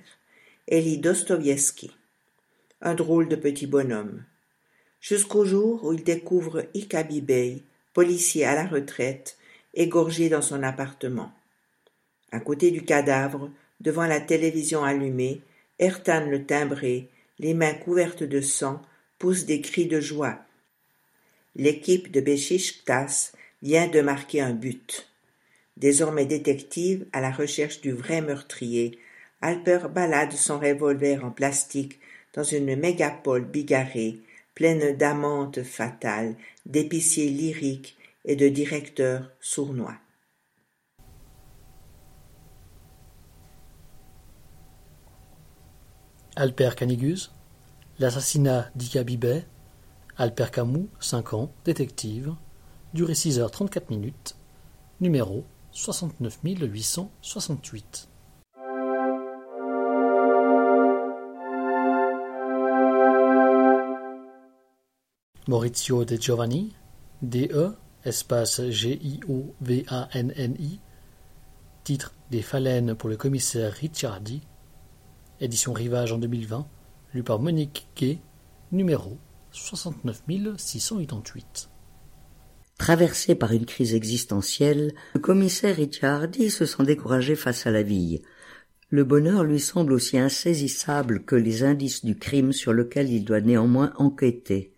et lit Dostoïevski. Un drôle de petit bonhomme. Jusqu'au jour où il découvre Ika Bibey, policier à la retraite, égorgé dans son appartement. À côté du cadavre, devant la télévision allumée, Ertan le timbré, les mains couvertes de sang, pousse des cris de joie. L'équipe de Beşiktaş vient de marquer un but. Désormais détective à la recherche du vrai meurtrier, Alper balade son revolver en plastique dans une mégapole bigarrée, pleine d'amantes fatales, d'épiciers lyriques et de directeurs sournois. Alper Caniguz, L'assassinat d'Ika Bibey, Alper Camus, 5 ans, détective, durée 6h34, numéro 69868. Maurizio De Giovanni, D.E., espace G.I.O.V.A.N.N.I., titre Des phalènes pour le commissaire Ricciardi, édition Rivage en 2020, lu par Monique Gay, numéro 69688. Traversé par une crise existentielle, le commissaire Ricciardi se sent découragé face à la vie. Le bonheur lui semble aussi insaisissable que les indices du crime sur lequel il doit néanmoins enquêter.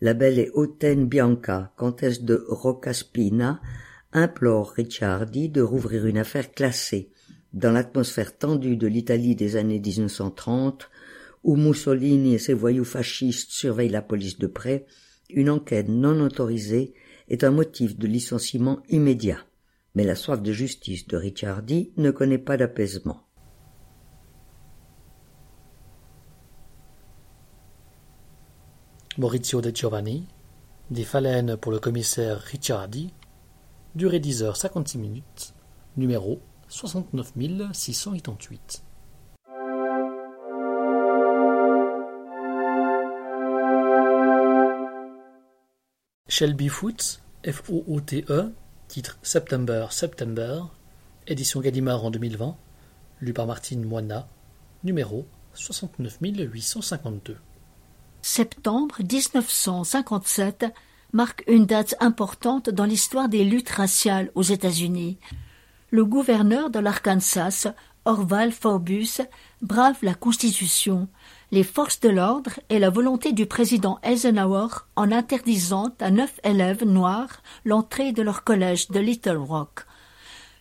La belle et hautaine Bianca, comtesse de Rocaspina, implore Ricciardi de rouvrir une affaire classée, dans l'atmosphère tendue de l'Italie des années 1930, où Mussolini et ses voyous fascistes surveillent la police de près, une enquête non autorisée est un motif de licenciement immédiat. Mais la soif de justice de Ricciardi ne connaît pas d'apaisement. Maurizio De Giovanni, Des phalènes pour le commissaire Ricciardi, durée 10h56, numéro 69688. Shelby Foote, F-O-O-T-E, titre September, September, édition Gallimard en 2020, lu par Martine Moina, numéro 69852. Septembre 1957 marque une date importante dans l'histoire des luttes raciales aux États-Unis. Le gouverneur de l'Arkansas, Orval Forbus, brave la Constitution, les forces de l'ordre et la volonté du président Eisenhower en interdisant à 9 élèves noirs l'entrée de leur collège de Little Rock.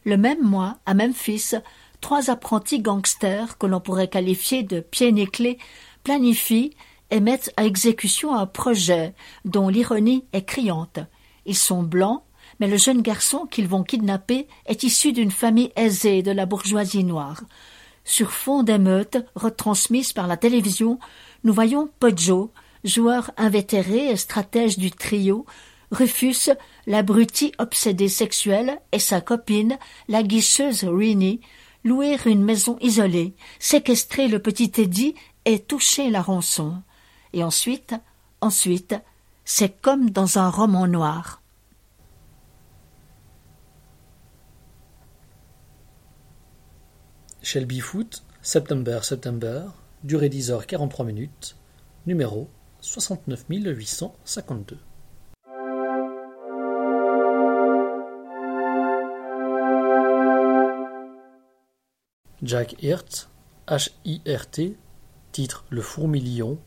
Le même mois, à Memphis, 3 apprentis gangsters que l'on pourrait qualifier de pieds nickelés planifient et mettent à exécution un projet dont l'ironie est criante. Ils sont blancs, mais le jeune garçon qu'ils vont kidnapper est issu d'une famille aisée de la bourgeoisie noire. Sur fond d'émeutes retransmises par la télévision, nous voyons Poggio, joueur invétéré et stratège du trio, Rufus, l'abruti obsédé sexuel, et sa copine, la guicheuse Rini, louer une maison isolée, séquestrer le petit Teddy et toucher la rançon. Et ensuite, c'est comme dans un roman noir. Shelby Foote, September, September, durée 10h43, numéro 69852. Jacques Hirt, H-I-R-T, titre Le Fourmilion,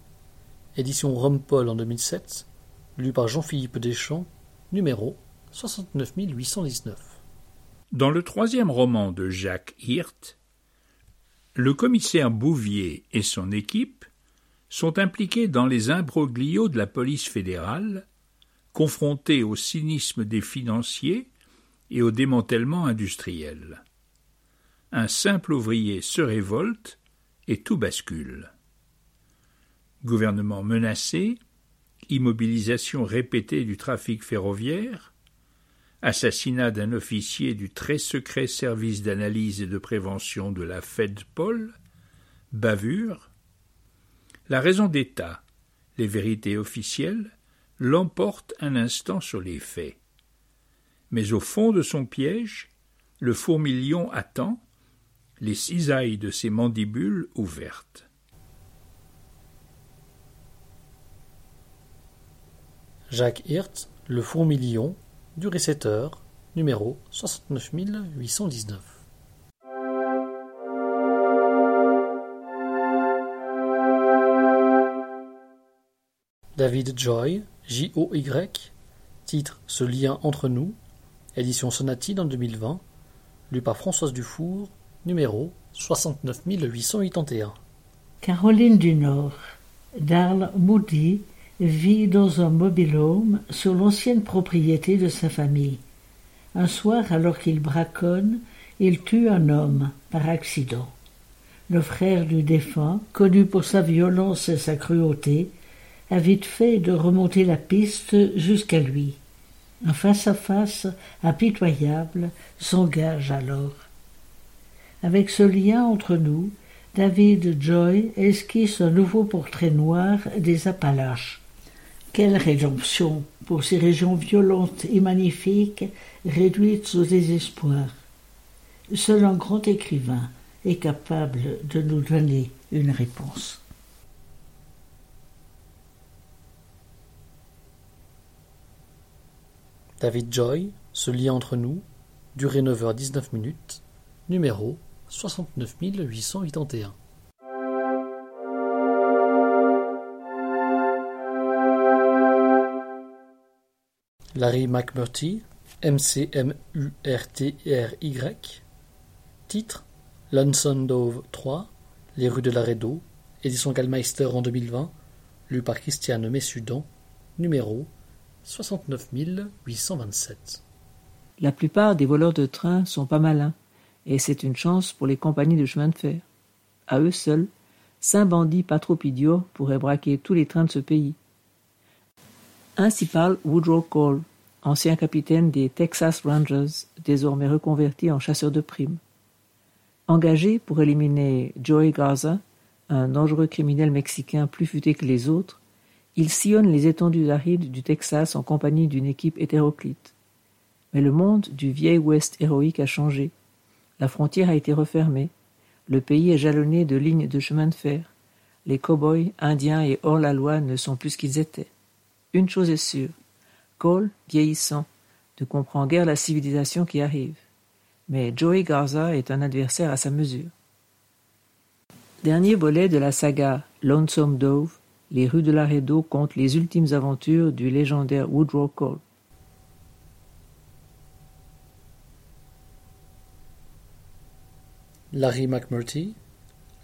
édition Rumpol en 2007, lu par Jean-Philippe Deschamps, numéro 69819. Dans le troisième roman de Jacques Hirt, le commissaire Bouvier et son équipe sont impliqués dans les imbroglios de la police fédérale, confrontés au cynisme des financiers et au démantèlement industriel. Un simple ouvrier se révolte et tout bascule. Gouvernement menacé, immobilisation répétée du trafic ferroviaire, assassinat d'un officier du très secret service d'analyse et de prévention de la FEDPOL, bavure. La raison d'État, les vérités officielles, l'emporte un instant sur les faits. Mais au fond de son piège, le fourmilion attend, les cisailles de ses mandibules ouvertes. Jacques Hirt, Le Fourmilion, durée 7h, numéro 69819. David Joy, J-O-Y, titre Ce lien entre nous, édition Sonatine en 2020, lu par Françoise Dufour, numéro 69881. Caroline du Nord. Darl Moody vit dans un mobil-home sur l'ancienne propriété de sa famille. Un soir, alors qu'il braconne, il tue un homme par accident. Le frère du défunt, connu pour sa violence et sa cruauté, a vite fait de remonter la piste jusqu'à lui. Un face-à-face impitoyable s'engage alors. Avec ce lien entre nous, David Joy esquisse un nouveau portrait noir des Appalaches. Quelle rédemption pour ces régions violentes et magnifiques, réduites au désespoir. Seul un grand écrivain est capable de nous donner une réponse. David Joy, Ce lien entre nous, durée 9h19, numéro 69881. Larry McMurtry, M-C-M-U-R-T-R-Y, titre Lonesome Dove 3, Les rues de Laredo, édition Gallmeister en 2020, lu par Christiane Messudan, numéro 69827. La plupart des voleurs de train sont pas malins. Et c'est une chance pour les compagnies de chemin de fer. À eux seuls, 5 bandits pas trop idiots pourraient braquer tous les trains de ce pays. Ainsi parle Woodrow Cole, ancien capitaine des Texas Rangers, désormais reconverti en chasseur de primes. Engagé pour éliminer Joey Garza, un dangereux criminel mexicain plus futé que les autres, il sillonne les étendues arides du Texas en compagnie d'une équipe hétéroclite. Mais le monde du vieil Ouest héroïque a changé. La frontière a été refermée. Le pays est jalonné de lignes de chemin de fer. Les cow-boys, indiens et hors-la-loi ne sont plus ce qu'ils étaient. Une chose est sûre, Cole, vieillissant, ne comprend guère la civilisation qui arrive. Mais Joey Garza est un adversaire à sa mesure. Dernier volet de la saga Lonesome Dove, les rues de Laredo comptent les ultimes aventures du légendaire Woodrow Cole. Larry McMurtry,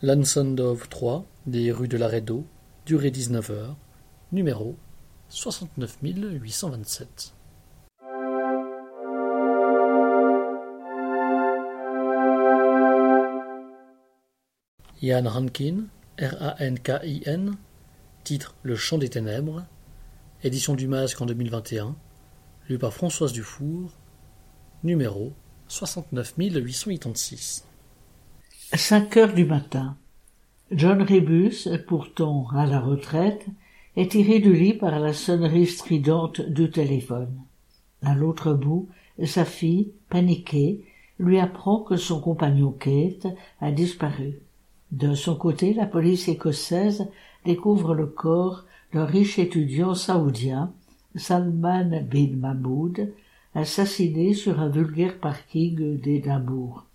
Lonesome Dove 3, des rues de Laredo, durée 19 heures, numéro 69827. Ian Rankin, R-A-N-K-I-N, titre « Le Chant des Ténèbres », édition du Masque en 2021, lu par Françoise Dufour, numéro 69886. 5 heures du matin. John Rébus, pourtant à la retraite, est tiré du lit par la sonnerie stridente du téléphone. À l'autre bout, sa fille, paniquée, lui apprend que son compagnon Kate a disparu. De son côté, la police écossaise découvre le corps d'un riche étudiant saoudien, Salman bin Mahmoud, assassiné sur un vulgaire parking d'Édimbourg.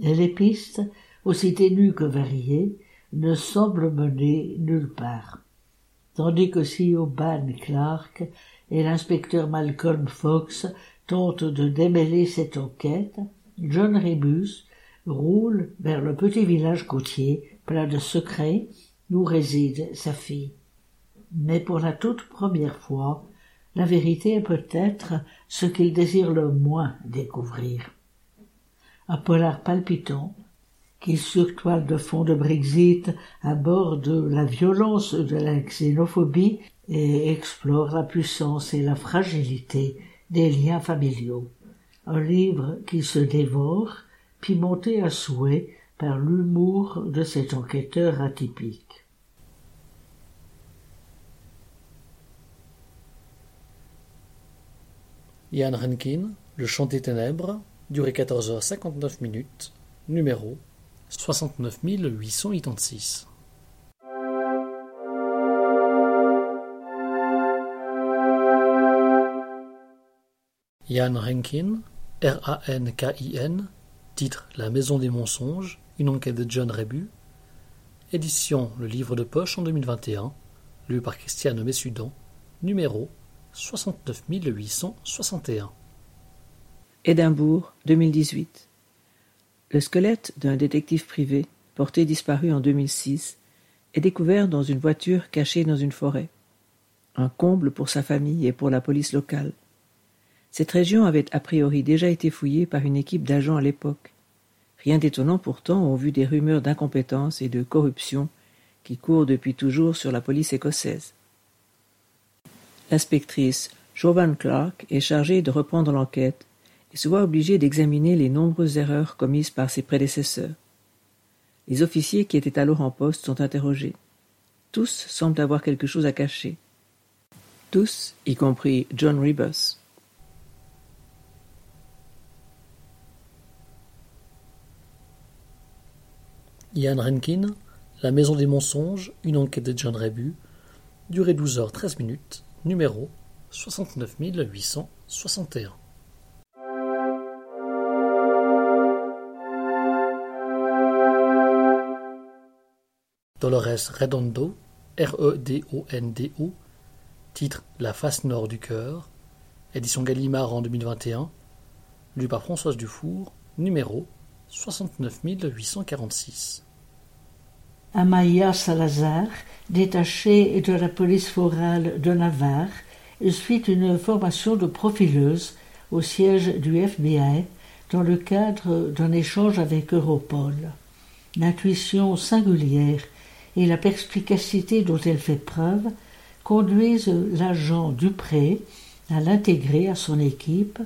Et les pistes, aussi ténues que variées, ne semblent mener nulle part. Tandis que Siobhan Clark et l'inspecteur Malcolm Fox tentent de démêler cette enquête, John Rébus roule vers le petit village côtier, plein de secrets, où réside sa fille. Mais pour la toute première fois, la vérité est peut-être ce qu'il désire le moins découvrir. Un polar palpitant, qui sur toile de fond de Brexit aborde la violence de la xénophobie et explore la puissance et la fragilité des liens familiaux. Un livre qui se dévore, pimenté à souhait par l'humour de cet enquêteur atypique. Ian Rankin, Le Chant des Ténèbres, durée 14h59, numéro 69886. Ian Rankin, R-A-N-K-I-N, titre « La maison des mensonges », une enquête de John Rébus, édition Le Livre de Poche en 2021, lu par Christiane Messudan, numéro 69861. Édimbourg, 2018. Le squelette d'un détective privé, porté disparu en 2006, est découvert dans une voiture cachée dans une forêt. Un comble pour sa famille et pour la police locale. Cette région avait a priori déjà été fouillée par une équipe d'agents à l'époque. Rien d'étonnant pourtant au vu des rumeurs d'incompétence et de corruption qui courent depuis toujours sur la police écossaise. L'inspectrice Siobhan Clark est chargée de reprendre l'enquête et se voit obligée d'examiner les nombreuses erreurs commises par ses prédécesseurs. Les officiers qui étaient alors en poste sont interrogés. Tous semblent avoir quelque chose à cacher. Tous, y compris John Rébus. Ian Rankin, La maison des mensonges, une enquête de John Rébus, durée 12h13, numéro 69861. Dolores Redondo, R-E-D-O-N-D-O, titre La face nord du cœur, édition Gallimard en 2021, lu par Françoise Dufour, numéro 69846. Amaya Salazar, détachée de la police forale de Navarre, suit une formation de profileuse au siège du FBI dans le cadre d'un échange avec Europol. L'intuition singulière et la perspicacité dont elle fait preuve conduisent l'agent Dupré à l'intégrer à son équipe,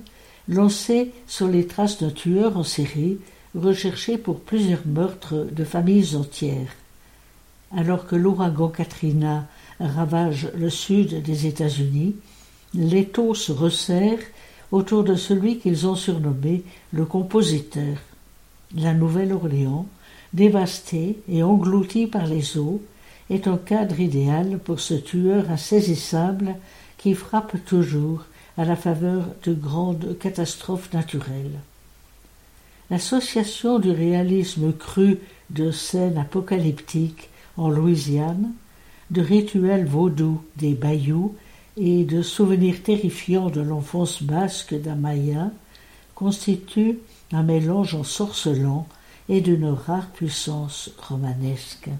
lancée sur les traces d'un tueur en série recherché pour plusieurs meurtres de familles entières. Alors que l'ouragan Katrina ravage le sud des États-Unis, l'étau se resserre autour de celui qu'ils ont surnommé le compositeur. La Nouvelle-Orléans, dévastée et engloutie par les eaux, est un cadre idéal pour ce tueur insaisissable qui frappe toujours à la faveur de grandes catastrophes naturelles. L'association du réalisme cru de scènes apocalyptiques en Louisiane, de rituels vaudous des bayous et de souvenirs terrifiants de l'enfance basque d'Amaya constitue un mélange ensorcelant et d'une rare puissance romanesque.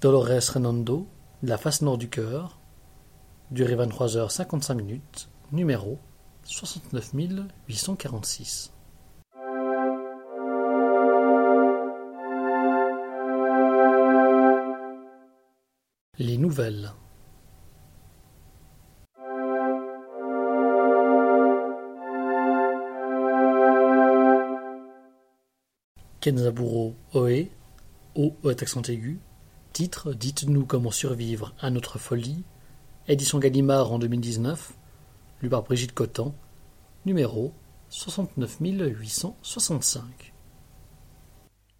Dolores Redondo, La face nord du cœur, durée 23h55, numéro 69846. Les nouvelles. Kenzaburo Oe, O à accent aigu, titre « Dites-nous comment survivre à notre folie », édition Gallimard en 2019, lu par Brigitte Cottan, numéro 69865.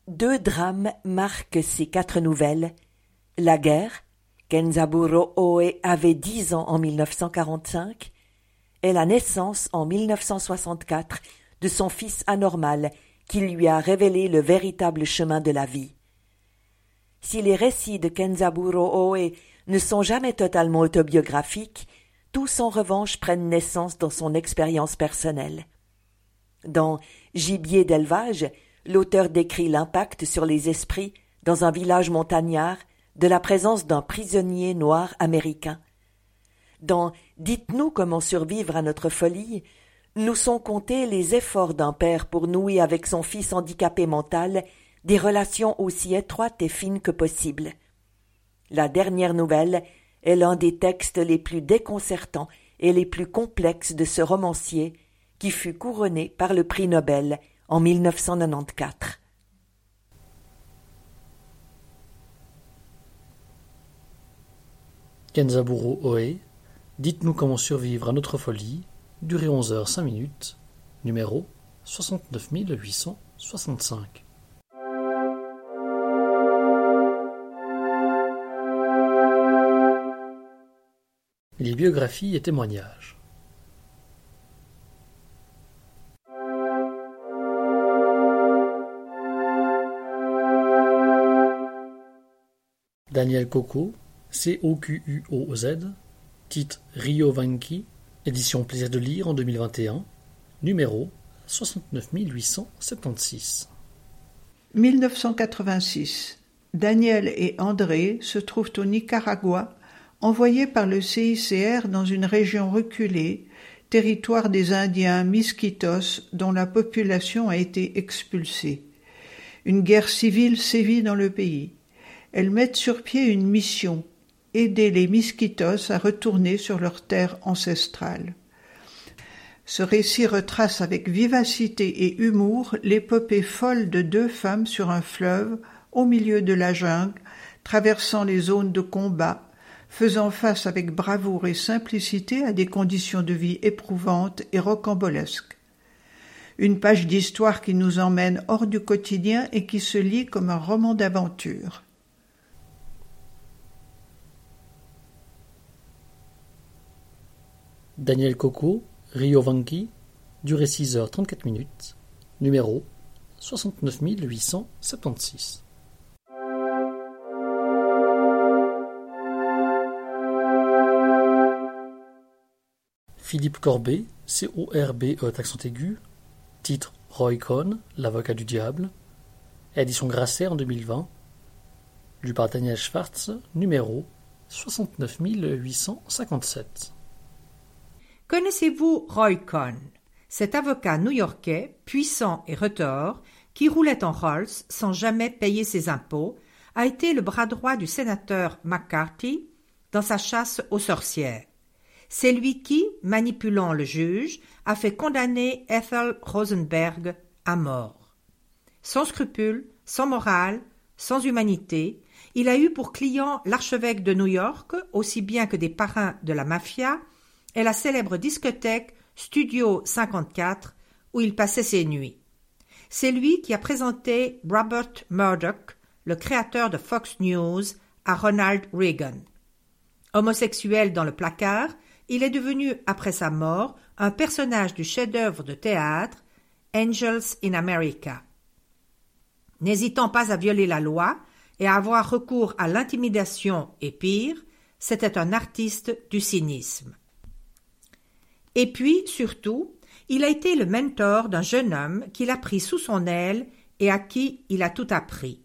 Deux drames marquent ces quatre nouvelles. La guerre, Kenzaburo Oe avait 10 ans en 1945, et la naissance en 1964 de son fils anormal qui lui a révélé le véritable chemin de la vie. Si les récits de Kenzaburo Oe ne sont jamais totalement autobiographiques, tous en revanche prennent naissance dans son expérience personnelle. Dans Gibier d'élevage, l'auteur décrit l'impact sur les esprits, dans un village montagnard, de la présence d'un prisonnier noir américain. Dans Dites-nous comment survivre à notre folie, nous sont contés les efforts d'un père pour nouer avec son fils handicapé mental des relations aussi étroites et fines que possible. La dernière nouvelle est l'un des textes les plus déconcertants et les plus complexes de ce romancier qui fut couronné par le prix Nobel en 1994. Kenzaburo Oe, Dites-nous comment survivre à notre folie, durée 11h05, numéro 69865. Les biographies et témoignages. Daniel Coco, C-O-Q-U-O-Z, titre Rio Vanqui, édition Plaisir de lire en 2021, numéro 69876. 1986. Daniel et André se trouvent au Nicaragua, envoyés par le CICR dans une région reculée, territoire des Indiens Miskitos, dont la population a été expulsée. Une guerre civile sévit dans le pays. Elles mettent sur pied une mission, aider les Miskitos à retourner sur leur terre ancestrale. Ce récit retrace avec vivacité et humour l'épopée folle de deux femmes sur un fleuve, au milieu de la jungle, traversant les zones de combat, faisant face avec bravoure et simplicité à des conditions de vie éprouvantes et rocambolesques. Une page d'histoire qui nous emmène hors du quotidien et qui se lit comme un roman d'aventure. Daniel Coco, Rio Vanqui, durée 6h34, numéro 69876. Philippe Corbet, C-O-R-B-E, accent aigu, titre Roy Cohn, l'avocat du diable, édition Grasset en 2020, lu par Daniel Schwartz, numéro 69857. Connaissez-vous Roy Cohn, cet avocat new-yorkais, puissant et retors, qui roulait en Rolls sans jamais payer ses impôts, a été le bras droit du sénateur McCarthy dans sa chasse aux sorcières. C'est lui qui, manipulant le juge, a fait condamner Ethel Rosenberg à mort. Sans scrupules, sans morale, sans humanité, Il a eu pour client l'archevêque de New York, aussi bien que des parrains de la mafia, et la célèbre discothèque Studio 54, où il passait ses nuits. C'est lui qui a présenté Robert Murdoch, le créateur de Fox News, à Ronald Reagan. Homosexuel dans le placard, il est devenu, après sa mort, un personnage du chef-d'œuvre de théâtre Angels in America. N'hésitant pas à violer la loi et à avoir recours à l'intimidation et pire, c'était un artiste du cynisme. Et puis, surtout, il a été le mentor d'un jeune homme qu'il a pris sous son aile et à qui il a tout appris.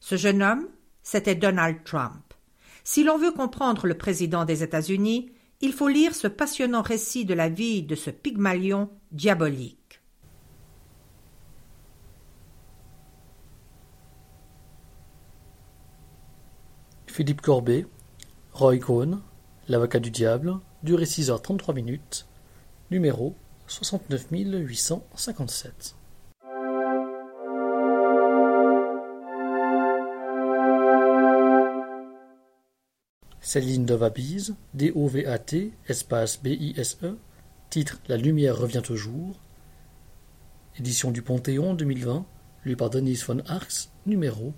Ce jeune homme, c'était Donald Trump. Si l'on veut comprendre le président des États-Unis, il faut lire ce passionnant récit de la vie de ce pygmalion diabolique. Philippe Corbet, Roy Cohn, l'avocat du diable, durée 6h33, numéro 69857. Céline Dovabise, D-O-V-A-T, espace B-I-S-E, titre « La lumière revient au jour », édition du Panthéon 2020, lu par Denise von Arx, numéro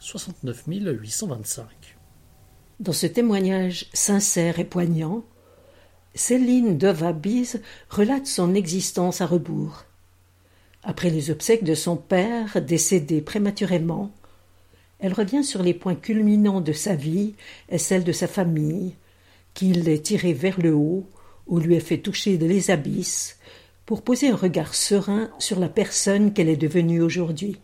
69825. Dans ce témoignage sincère et poignant, Céline Dovabise relate son existence à rebours. Après les obsèques de son père, décédé prématurément, elle revient sur les points culminants de sa vie et celle de sa famille, qui l'ait tirée vers le haut ou lui ait fait toucher les abysses, pour poser un regard serein sur la personne qu'elle est devenue aujourd'hui.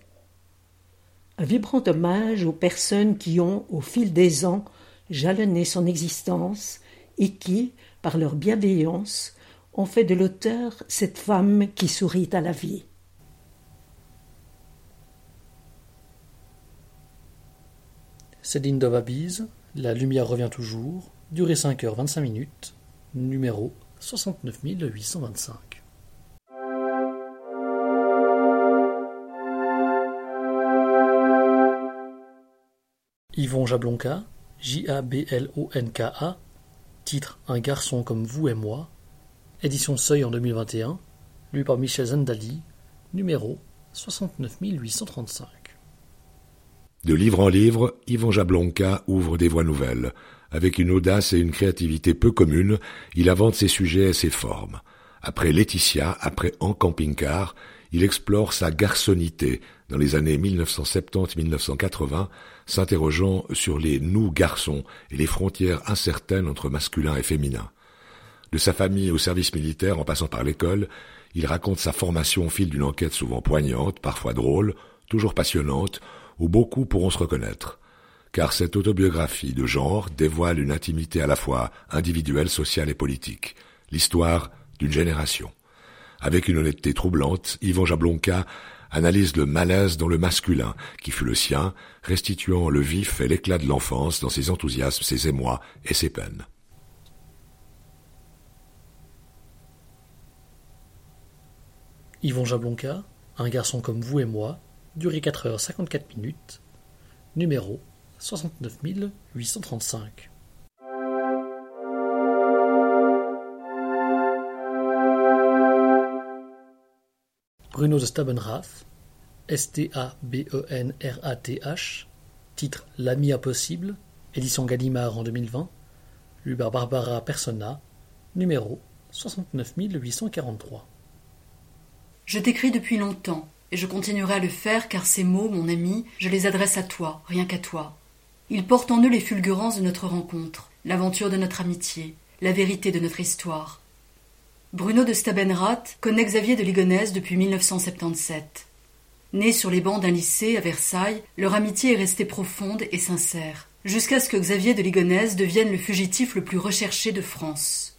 Un vibrant hommage aux personnes qui ont, au fil des ans, jalonné son existence et qui, par leur bienveillance, ont fait de l'auteur cette femme qui sourit à la vie. Céline Dovabise, La lumière revient toujours, durée 5h25, numéro 69825. Yvon Jablonka, J-A-B-L-O-N-K-A, titre « Un garçon comme vous et moi », édition Seuil en 2021, lu par Michel Zandali, numéro 69835. De livre en livre, Yvon Jablonka ouvre des voies nouvelles. Avec une audace et une créativité peu communes, il invente ses sujets et ses formes. Après Laetitia, après En camping-car, il explore sa garçonnité dans les années 1970-1980, s'interrogeant sur les « nous garçons » et les frontières incertaines entre masculin et féminin. De sa famille au service militaire en passant par l'école, il raconte sa formation au fil d'une enquête souvent poignante, parfois drôle, toujours passionnante, où beaucoup pourront se reconnaître. Car cette autobiographie de genre dévoile une intimité à la fois individuelle, sociale et politique, l'histoire d'une génération. Avec une honnêteté troublante, Yvon Jablonka analyse le malaise dans le masculin, qui fut le sien, restituant le vif et l'éclat de l'enfance dans ses enthousiasmes, ses émois et ses peines. Yvon Jablonka, Un garçon comme vous et moi, durée 4h54, numéro 69835. Bruno de Stabenrath, S-T-A-B-E-N-R-A-T-H, titre « L'ami impossible », édition Gallimard en 2020, lu par Barbara Persona, numéro 69843. Je t'écris depuis longtemps, et je continuerai à le faire, car ces mots, mon ami, je les adresse à toi, rien qu'à toi. Ils portent en eux les fulgurances de notre rencontre, l'aventure de notre amitié, la vérité de notre histoire. Bruno de Stabenrath connaît Xavier de Ligonnès depuis 1977. Né sur les bancs d'un lycée à Versailles, leur amitié est restée profonde et sincère, jusqu'à ce que Xavier de Ligonnès devienne le fugitif le plus recherché de France.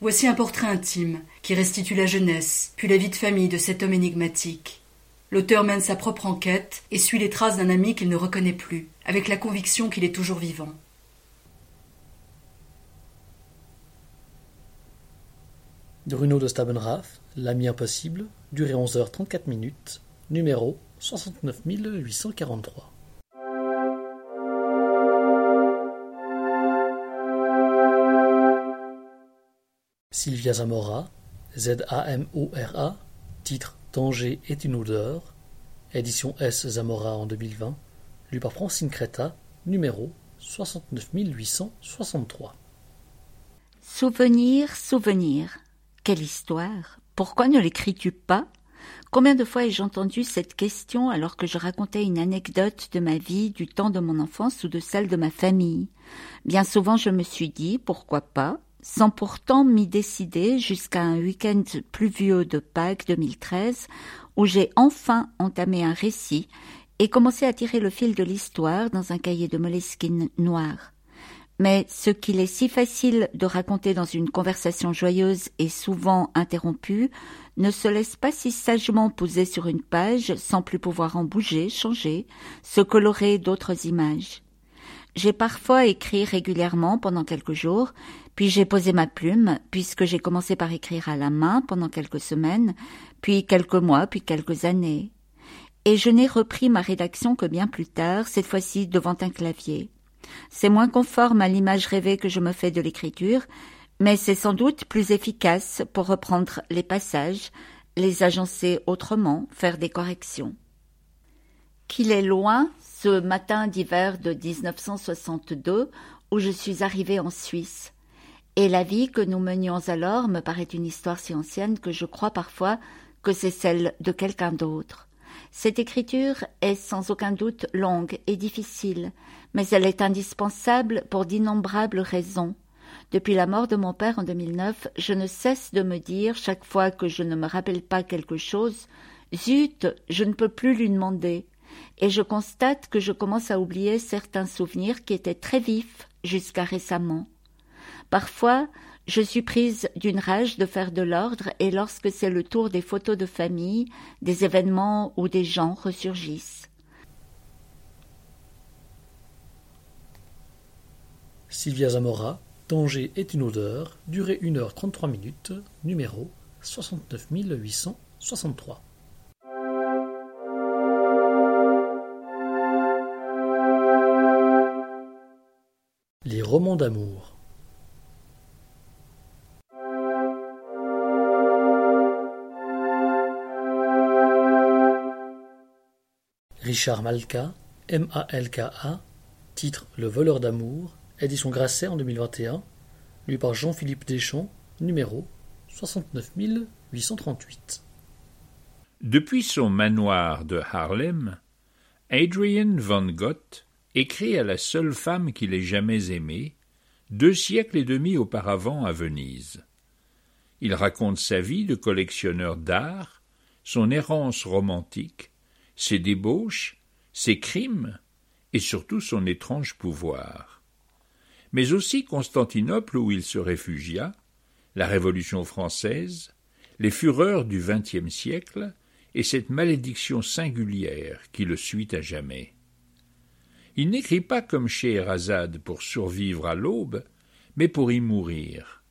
Voici un portrait intime qui restitue la jeunesse, puis la vie de famille de cet homme énigmatique. L'auteur mène sa propre enquête et suit les traces d'un ami qu'il ne reconnaît plus, avec la conviction qu'il est toujours vivant. De Bruno de Stabenrath, L'ami impossible, durée 11h34, numéro 69843. Sylvia Zamora, Z-A-M-O-R-A, titre « Danger est une odeur », édition S. Zamora en 2020, lu par Francine Créta, numéro 69863. Souvenir, souvenir, quelle histoire! Pourquoi ne l'écris-tu pas? Combien de fois ai-je entendu cette question alors que je racontais une anecdote de ma vie, du temps de mon enfance ou de celle de ma famille? Bien souvent, je me suis dit, pourquoi pas, sans pourtant m'y décider jusqu'à un week-end pluvieux de Pâques 2013 où j'ai enfin entamé un récit et commencé à tirer le fil de l'histoire dans un cahier de Moleskine noir. Mais ce qu'il est si facile de raconter dans une conversation joyeuse et souvent interrompue ne se laisse pas si sagement poser sur une page sans plus pouvoir en bouger, changer, se colorer d'autres images. J'ai parfois écrit régulièrement pendant quelques jours, puis j'ai posé ma plume, puisque j'ai commencé par écrire à la main pendant quelques semaines, puis quelques mois, puis quelques années. Et je n'ai repris ma rédaction que bien plus tard, cette fois-ci devant un clavier. C'est moins conforme à l'image rêvée que je me fais de l'écriture, mais c'est sans doute plus efficace pour reprendre les passages, les agencer autrement, faire des corrections. Qu'il est loin, ce matin d'hiver de 1962, où je suis arrivée en Suisse. Et la vie que nous menions alors me paraît une histoire si ancienne que je crois parfois que c'est celle de quelqu'un d'autre. Cette écriture est sans aucun doute longue et difficile, mais elle est indispensable pour d'innombrables raisons. Depuis la mort de mon père en 2009, je ne cesse de me dire, chaque fois que je ne me rappelle pas quelque chose, « Zut, je ne peux plus lui demander ». Et je constate que je commence à oublier certains souvenirs qui étaient très vifs jusqu'à récemment. Parfois, je suis prise d'une rage de faire de l'ordre et lorsque c'est le tour des photos de famille, des événements ou des gens ressurgissent. Sylvia Zamora, Danger est une odeur, durée 1h33, numéro 69863. Les romans d'amour. Richard Malka, M-A-L-K-A, titre « Le voleur d'amour », édition Grasset en 2021, lu par Jean-Philippe Deschamps, numéro 69838. Depuis son manoir de Harlem, Adrian Van Gogh écrit à la seule femme qu'il ait jamais aimée, 2 siècles et demi auparavant à Venise. Il raconte sa vie de collectionneur d'art, son errance romantique, ses débauches, ses crimes et surtout son étrange pouvoir. Mais aussi Constantinople où il se réfugia, la Révolution française, les fureurs du XXe siècle et cette malédiction singulière qui le suit à jamais. Il n'écrit pas comme Scheherazade pour survivre à l'aube, mais pour y mourir.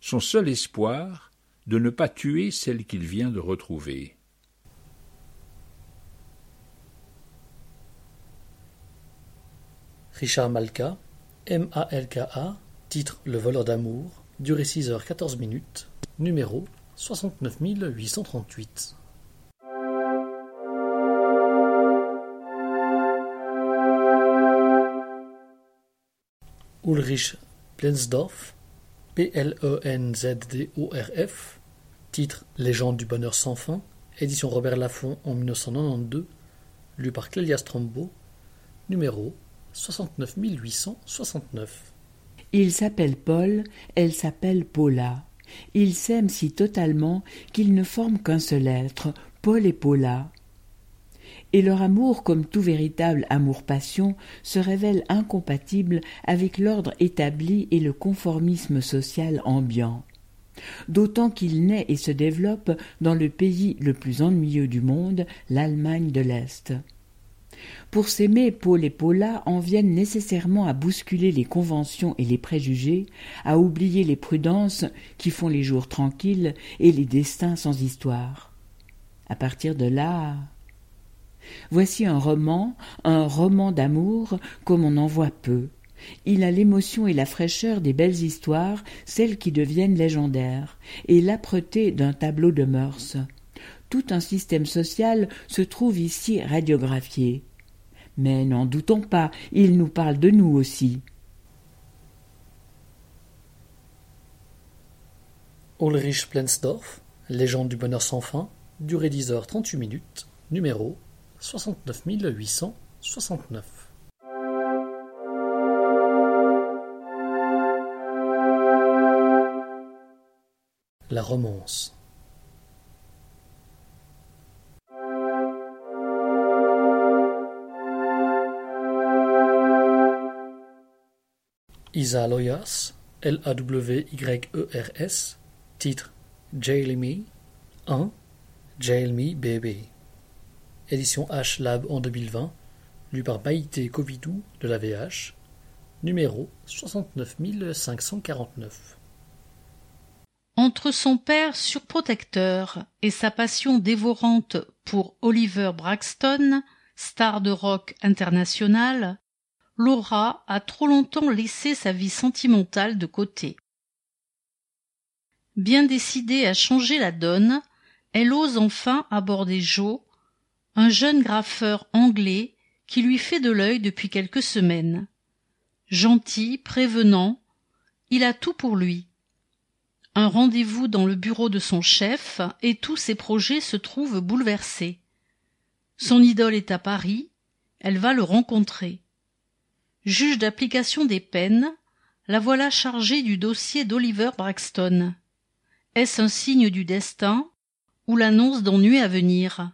Son seul espoir, de ne pas tuer celle qu'il vient de retrouver. Richard Malka, M-A-L-K-A, titre « Le voleur d'amour », durée 6h14, numéro 69838. Ulrich Plensdorf, P-L-E-N-Z-D-O-R-F, titre « Légende du bonheur sans fin », édition Robert Laffont en 1992, lu par Clélia Strombo, numéro 69869. Il s'appelle Paul, elle s'appelle Paula. Ils s'aiment si totalement qu'ils ne forment qu'un seul être, Paul et Paula. Et leur amour, comme tout véritable amour-passion, se révèle incompatible avec l'ordre établi et le conformisme social ambiant. D'autant qu'il naît et se développe dans le pays le plus ennuyeux du monde, l'Allemagne de l'Est. Pour s'aimer, Paul et Paula en viennent nécessairement à bousculer les conventions et les préjugés, à oublier les prudences qui font les jours tranquilles et les destins sans histoire. À partir de là... Voici un roman d'amour comme on en voit peu, Il a l'émotion et la fraîcheur des belles histoires, celles qui deviennent légendaires, et l'âpreté d'un tableau de mœurs. Tout un système social se trouve ici radiographié. Mais n'en doutons pas, il nous parle de nous aussi. Ulrich Plenzdorf, Légende du bonheur sans fin, durée 10 heures 38 minutes, numéro 69869. La romance. Isa Loyas, L-A-W-Y-E-R-S, titre Jail Me 1, Jail Me Baby. Édition H Lab en 2020, lue par Maïté Covidou de la VH, numéro 69549. Entre son père surprotecteur et sa passion dévorante pour Oliver Braxton, star de rock international, Laura a trop longtemps laissé sa vie sentimentale de côté. Bien décidée à changer la donne, elle ose enfin aborder Joe, un jeune graffeur anglais qui lui fait de l'œil depuis quelques semaines. Gentil, prévenant, il a tout pour lui. Un rendez-vous dans le bureau de son chef et tous ses projets se trouvent bouleversés. Son idole est à Paris, elle va le rencontrer. Juge d'application des peines, la voilà chargée du dossier d'Oliver Braxton. Est-ce un signe du destin ou l'annonce d'ennuis à venir?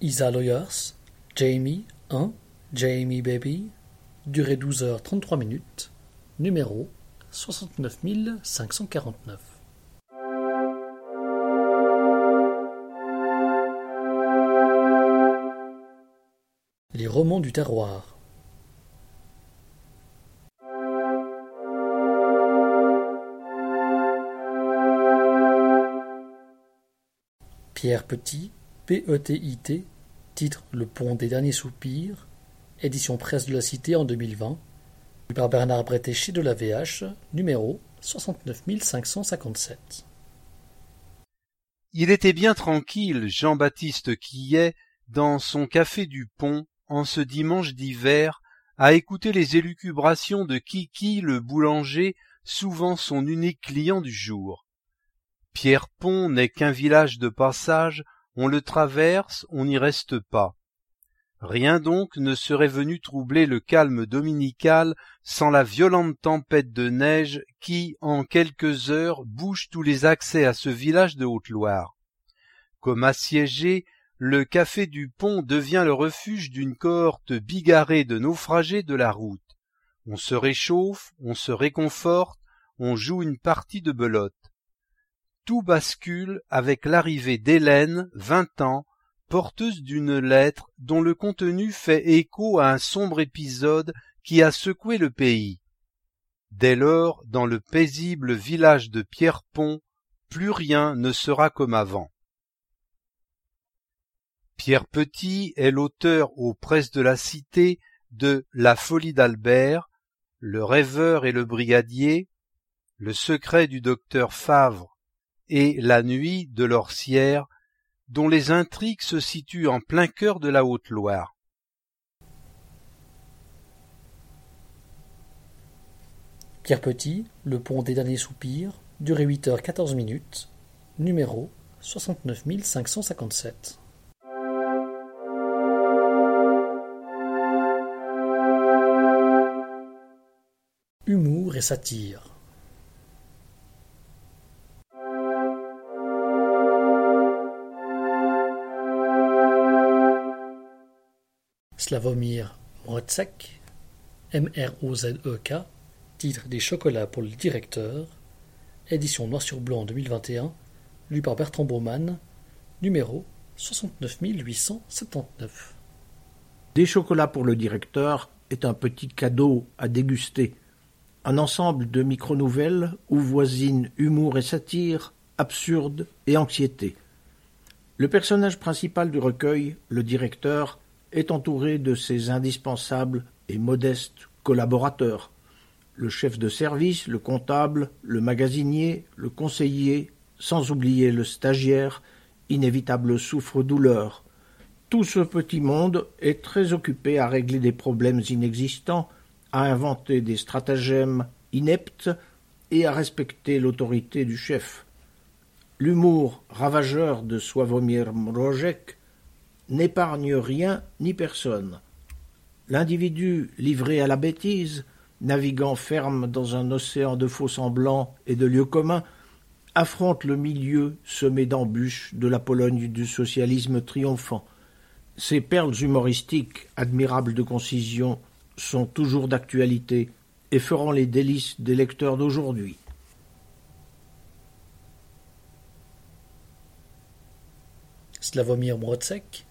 Isa Lawyers, Jamie 1, Jamie Baby, durée 12 heures 33 minutes, numéro 69549. Les romans du terroir. Pierre Petit, P-E-T-I-T, titre Le pont des derniers soupirs, édition Presse de la Cité en 2020, par Bernard Bretéché de la VH, numéro 69557. Il était bien tranquille, Jean-Baptiste Quillet, dans son café du Pont, en ce dimanche d'hiver, à écouter les élucubrations de Kiki le boulanger, souvent son unique client du jour. Pierrepont n'est qu'un village de passage, on le traverse, on n'y reste pas. Rien donc ne serait venu troubler le calme dominical sans la violente tempête de neige qui, en quelques heures, bouche tous les accès à ce village de Haute-Loire. Comme assiégé, le café du Pont devient le refuge d'une cohorte bigarrée de naufragés de la route. On se réchauffe, on se réconforte, on joue une partie de belote. Tout bascule avec l'arrivée d'Hélène, 20 ans, porteuse d'une lettre dont le contenu fait écho à un sombre épisode qui a secoué le pays. Dès lors, dans le paisible village de Pierrepont, plus rien ne sera comme avant. Pierre Petit est l'auteur aux presses de la Cité de La folie d'Albert, Le rêveur et le brigadier, Le secret du docteur Favre et La nuit de l'Orcière, dont les intrigues se situent en plein cœur de la Haute-Loire. Pierre Petit, Le pont des derniers soupirs, durée 8 heures 14 minutes, numéro 69557. Humour et satire. Slavomir Mrozek, M-R-O-Z-E-K, titre Des chocolats pour le directeur, édition noir sur blanc 2021, lu par Bertrand Baumann, numéro 69879. Des chocolats pour le directeur est un petit cadeau à déguster. Un ensemble de micro-nouvelles où voisinent humour et satire, absurde et anxiété. Le personnage principal du recueil, le directeur, est entouré de ses indispensables et modestes collaborateurs. Le chef de service, le comptable, le magasinier, le conseiller, sans oublier le stagiaire, inévitable souffre-douleur. Tout ce petit monde est très occupé à régler des problèmes inexistants, à inventer des stratagèmes ineptes et à respecter l'autorité du chef. L'humour ravageur de Sławomir Mrożek n'épargne rien ni personne. L'individu livré à la bêtise, naviguant ferme dans un océan de faux-semblants et de lieux communs, affronte le milieu semé d'embûches de la Pologne du socialisme triomphant. Ses perles humoristiques, admirables de concision, sont toujours d'actualité et feront les délices des lecteurs d'aujourd'hui. Sławomir Mrożek,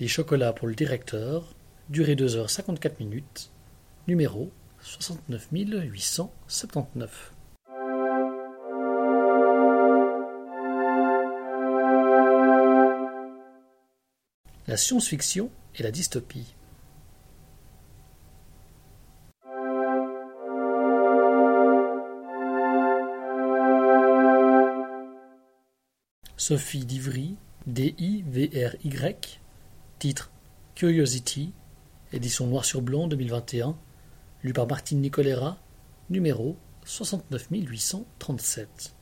Les chocolats pour le directeur, durée 2 h 54 minutes, numéro 69879. La science-fiction et la dystopie. Sophie Divry, D-I-V-R-Y, titre Curiosity, édition noir sur blanc 2021, lu par Martine Nicolera, numéro 69837.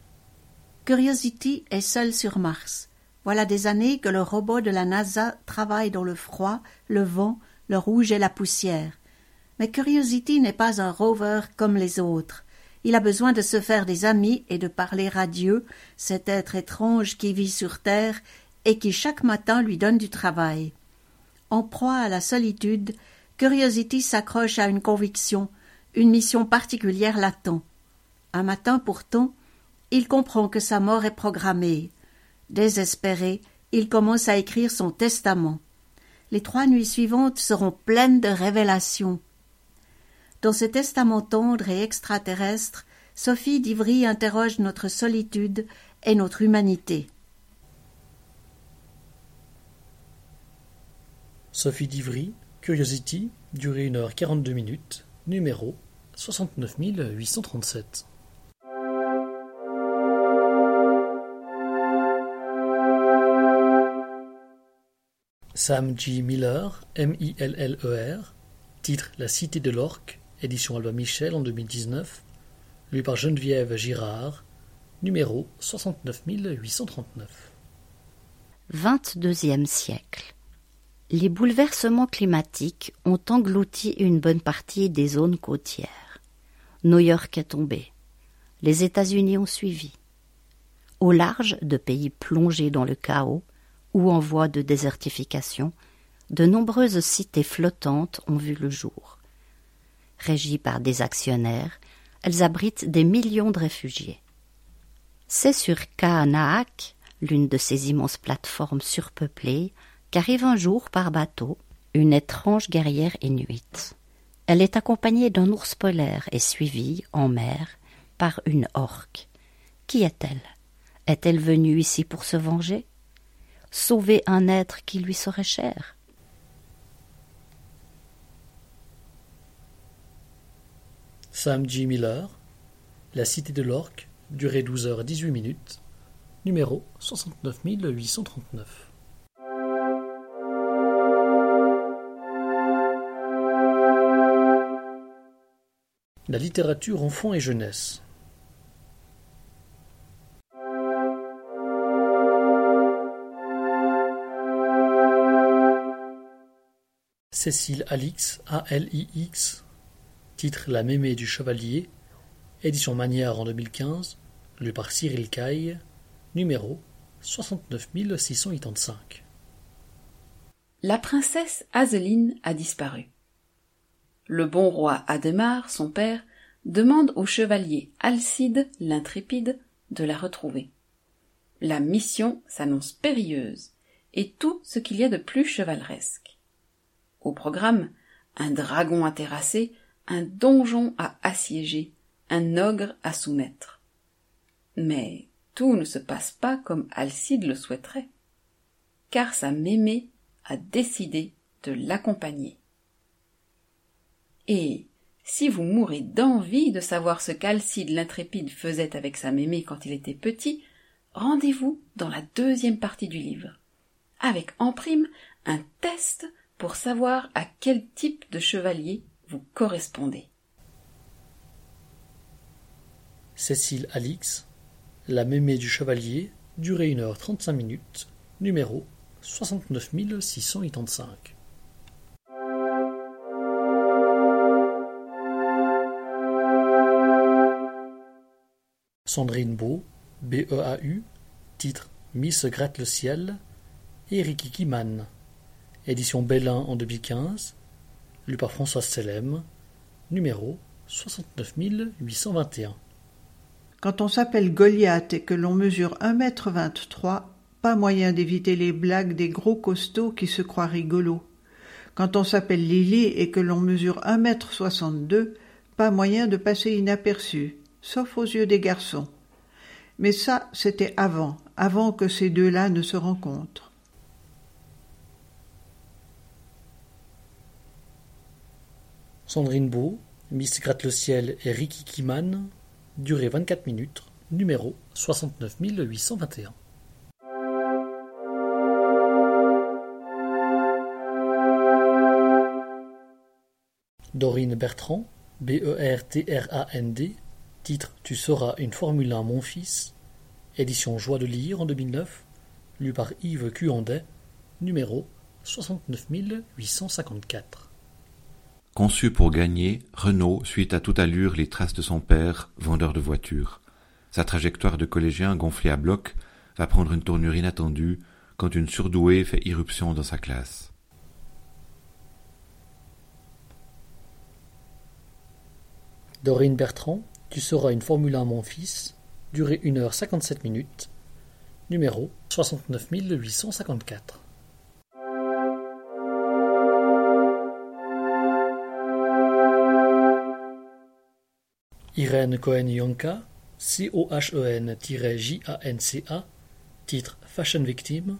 Curiosity est seul sur Mars. Voilà des années que le robot de la NASA travaille dans le froid, le vent, le rouge et la poussière. Mais Curiosity n'est pas un rover comme les autres. Il a besoin de se faire des amis et de parler à Dieu, cet être étrange qui vit sur Terre et qui chaque matin lui donne du travail. En proie à la solitude, Curiosity s'accroche à une conviction, une mission particulière l'attend. Un matin pourtant, il comprend que sa mort est programmée. Désespéré, il commence à écrire son testament. Les 3 nuits suivantes seront pleines de révélations. Dans ce testament tendre et extraterrestre, Sophie Divry interroge notre solitude et notre humanité. Sophie Divry, Curiosity, durée 1 h 42 minutes, numéro 69837. Sam G. Miller, M-I-L-L-E-R, titre La Cité de l'Orque, édition Albin Michel en 2019, lu par Geneviève Girard, numéro 69839. 22e siècle. Les bouleversements climatiques ont englouti une bonne partie des zones côtières. New York est tombée. Les États-Unis ont suivi. Au large de pays plongés dans le chaos, ou en voie de désertification, de nombreuses cités flottantes ont vu le jour. Régies par des actionnaires, elles abritent des millions de réfugiés. C'est sur Kaanaak, l'une de ces immenses plateformes surpeuplées, qu'arrive un jour par bateau une étrange guerrière inuite. Elle est accompagnée d'un ours polaire et suivie, en mer, par une orque. Qui est-elle ? Est-elle venue ici pour se venger ? Sauver un être qui lui serait cher. Sam G. Miller, La Cité de l'Orque, durée 12 h 18 minutes, numéro 69839. La littérature enfant et jeunesse. Cécile Alix, A-L-I-X, titre La Mémé du Chevalier, édition Manière en 2015, lu par Cyril Caille, numéro 69685. La princesse Azeline a disparu. Le bon roi Adhémar, son père, demande au chevalier Alcide, l'intrépide, de la retrouver. La mission s'annonce périlleuse, et tout ce qu'il y a de plus chevaleresque. Au programme, un dragon à terrasser, un donjon à assiéger, un ogre à soumettre. Mais tout ne se passe pas comme Alcide le souhaiterait. car sa mémé a décidé de l'accompagner. Et si vous mourrez d'envie de savoir ce qu'Alcide l'intrépide faisait avec sa mémé quand il était petit, rendez-vous dans la deuxième partie du livre, avec en prime un test pour savoir à quel type de chevalier vous correspondez. Cécile Alix, la mémé du chevalier, durée 1h35, numéro 69685. Sandrine Beau, BEAU, titre Miss Gratte le Ciel, et Ricky Kiman, édition Bellin en 2015, lu par François Sellem, numéro 69821. Quand on s'appelle Goliath et que l'on mesure 1m23, pas moyen d'éviter les blagues des gros costauds qui se croient rigolos. Quand on s'appelle Lily et que l'on mesure 1m62, pas moyen de passer inaperçu, sauf aux yeux des garçons. Mais ça, c'était avant que ces deux-là ne se rencontrent. Sandrine Beau, Miss Gratte le Ciel et Ricky Kiman, durée 24, numéro 69821. Dorine Bertrand, BERTRAND, titre Tu seras une Formule 1, mon fils, édition Joie de lire en 2009, lu par Yves Cuandet, numéro 69854. Conçu pour gagner, Renaud suit à toute allure les traces de son père, vendeur de voitures. Sa trajectoire de collégien gonflée à bloc va prendre une tournure inattendue quand une surdouée fait irruption dans sa classe. Dorine Bertrand, Tu seras une Formule 1, mon fils, durée 1h57, numéro 69854. Irène Cohen-Yanka, COHEN-JANCA, titre Fashion Victim,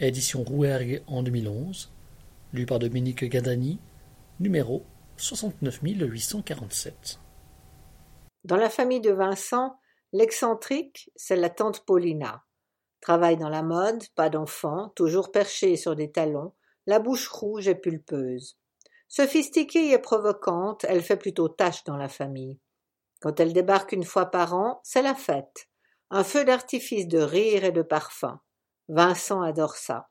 édition Rouergue en 2011, lu par Dominique Gandani, numéro 69847. Dans la famille de Vincent, l'excentrique, c'est la tante Paulina. Travaille dans la mode, pas d'enfant, toujours perchée sur des talons, la bouche rouge et pulpeuse. Sophistiquée et provocante, elle fait plutôt tache dans la famille. Quand elle débarque une fois par an, c'est la fête. Un feu d'artifice de rire et de parfum. Vincent adore ça.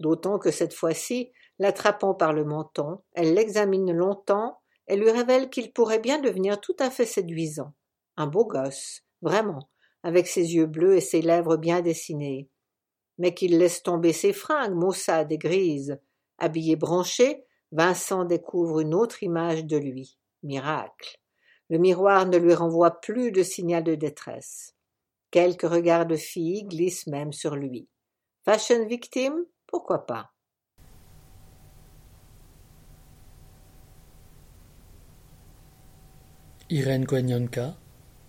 D'autant que cette fois-ci, l'attrapant par le menton, elle l'examine longtemps et lui révèle qu'il pourrait bien devenir tout à fait séduisant. Un beau gosse, vraiment, avec ses yeux bleus et ses lèvres bien dessinées. Mais qu'il laisse tomber ses fringues maussades et grises. Habillé branché, Vincent découvre une autre image de lui. Miracle. Le miroir ne lui renvoie plus de signal de détresse. Quelques regards de filles glissent même sur lui. Fashion victime, pourquoi pas? Irène Cohen-Yanka,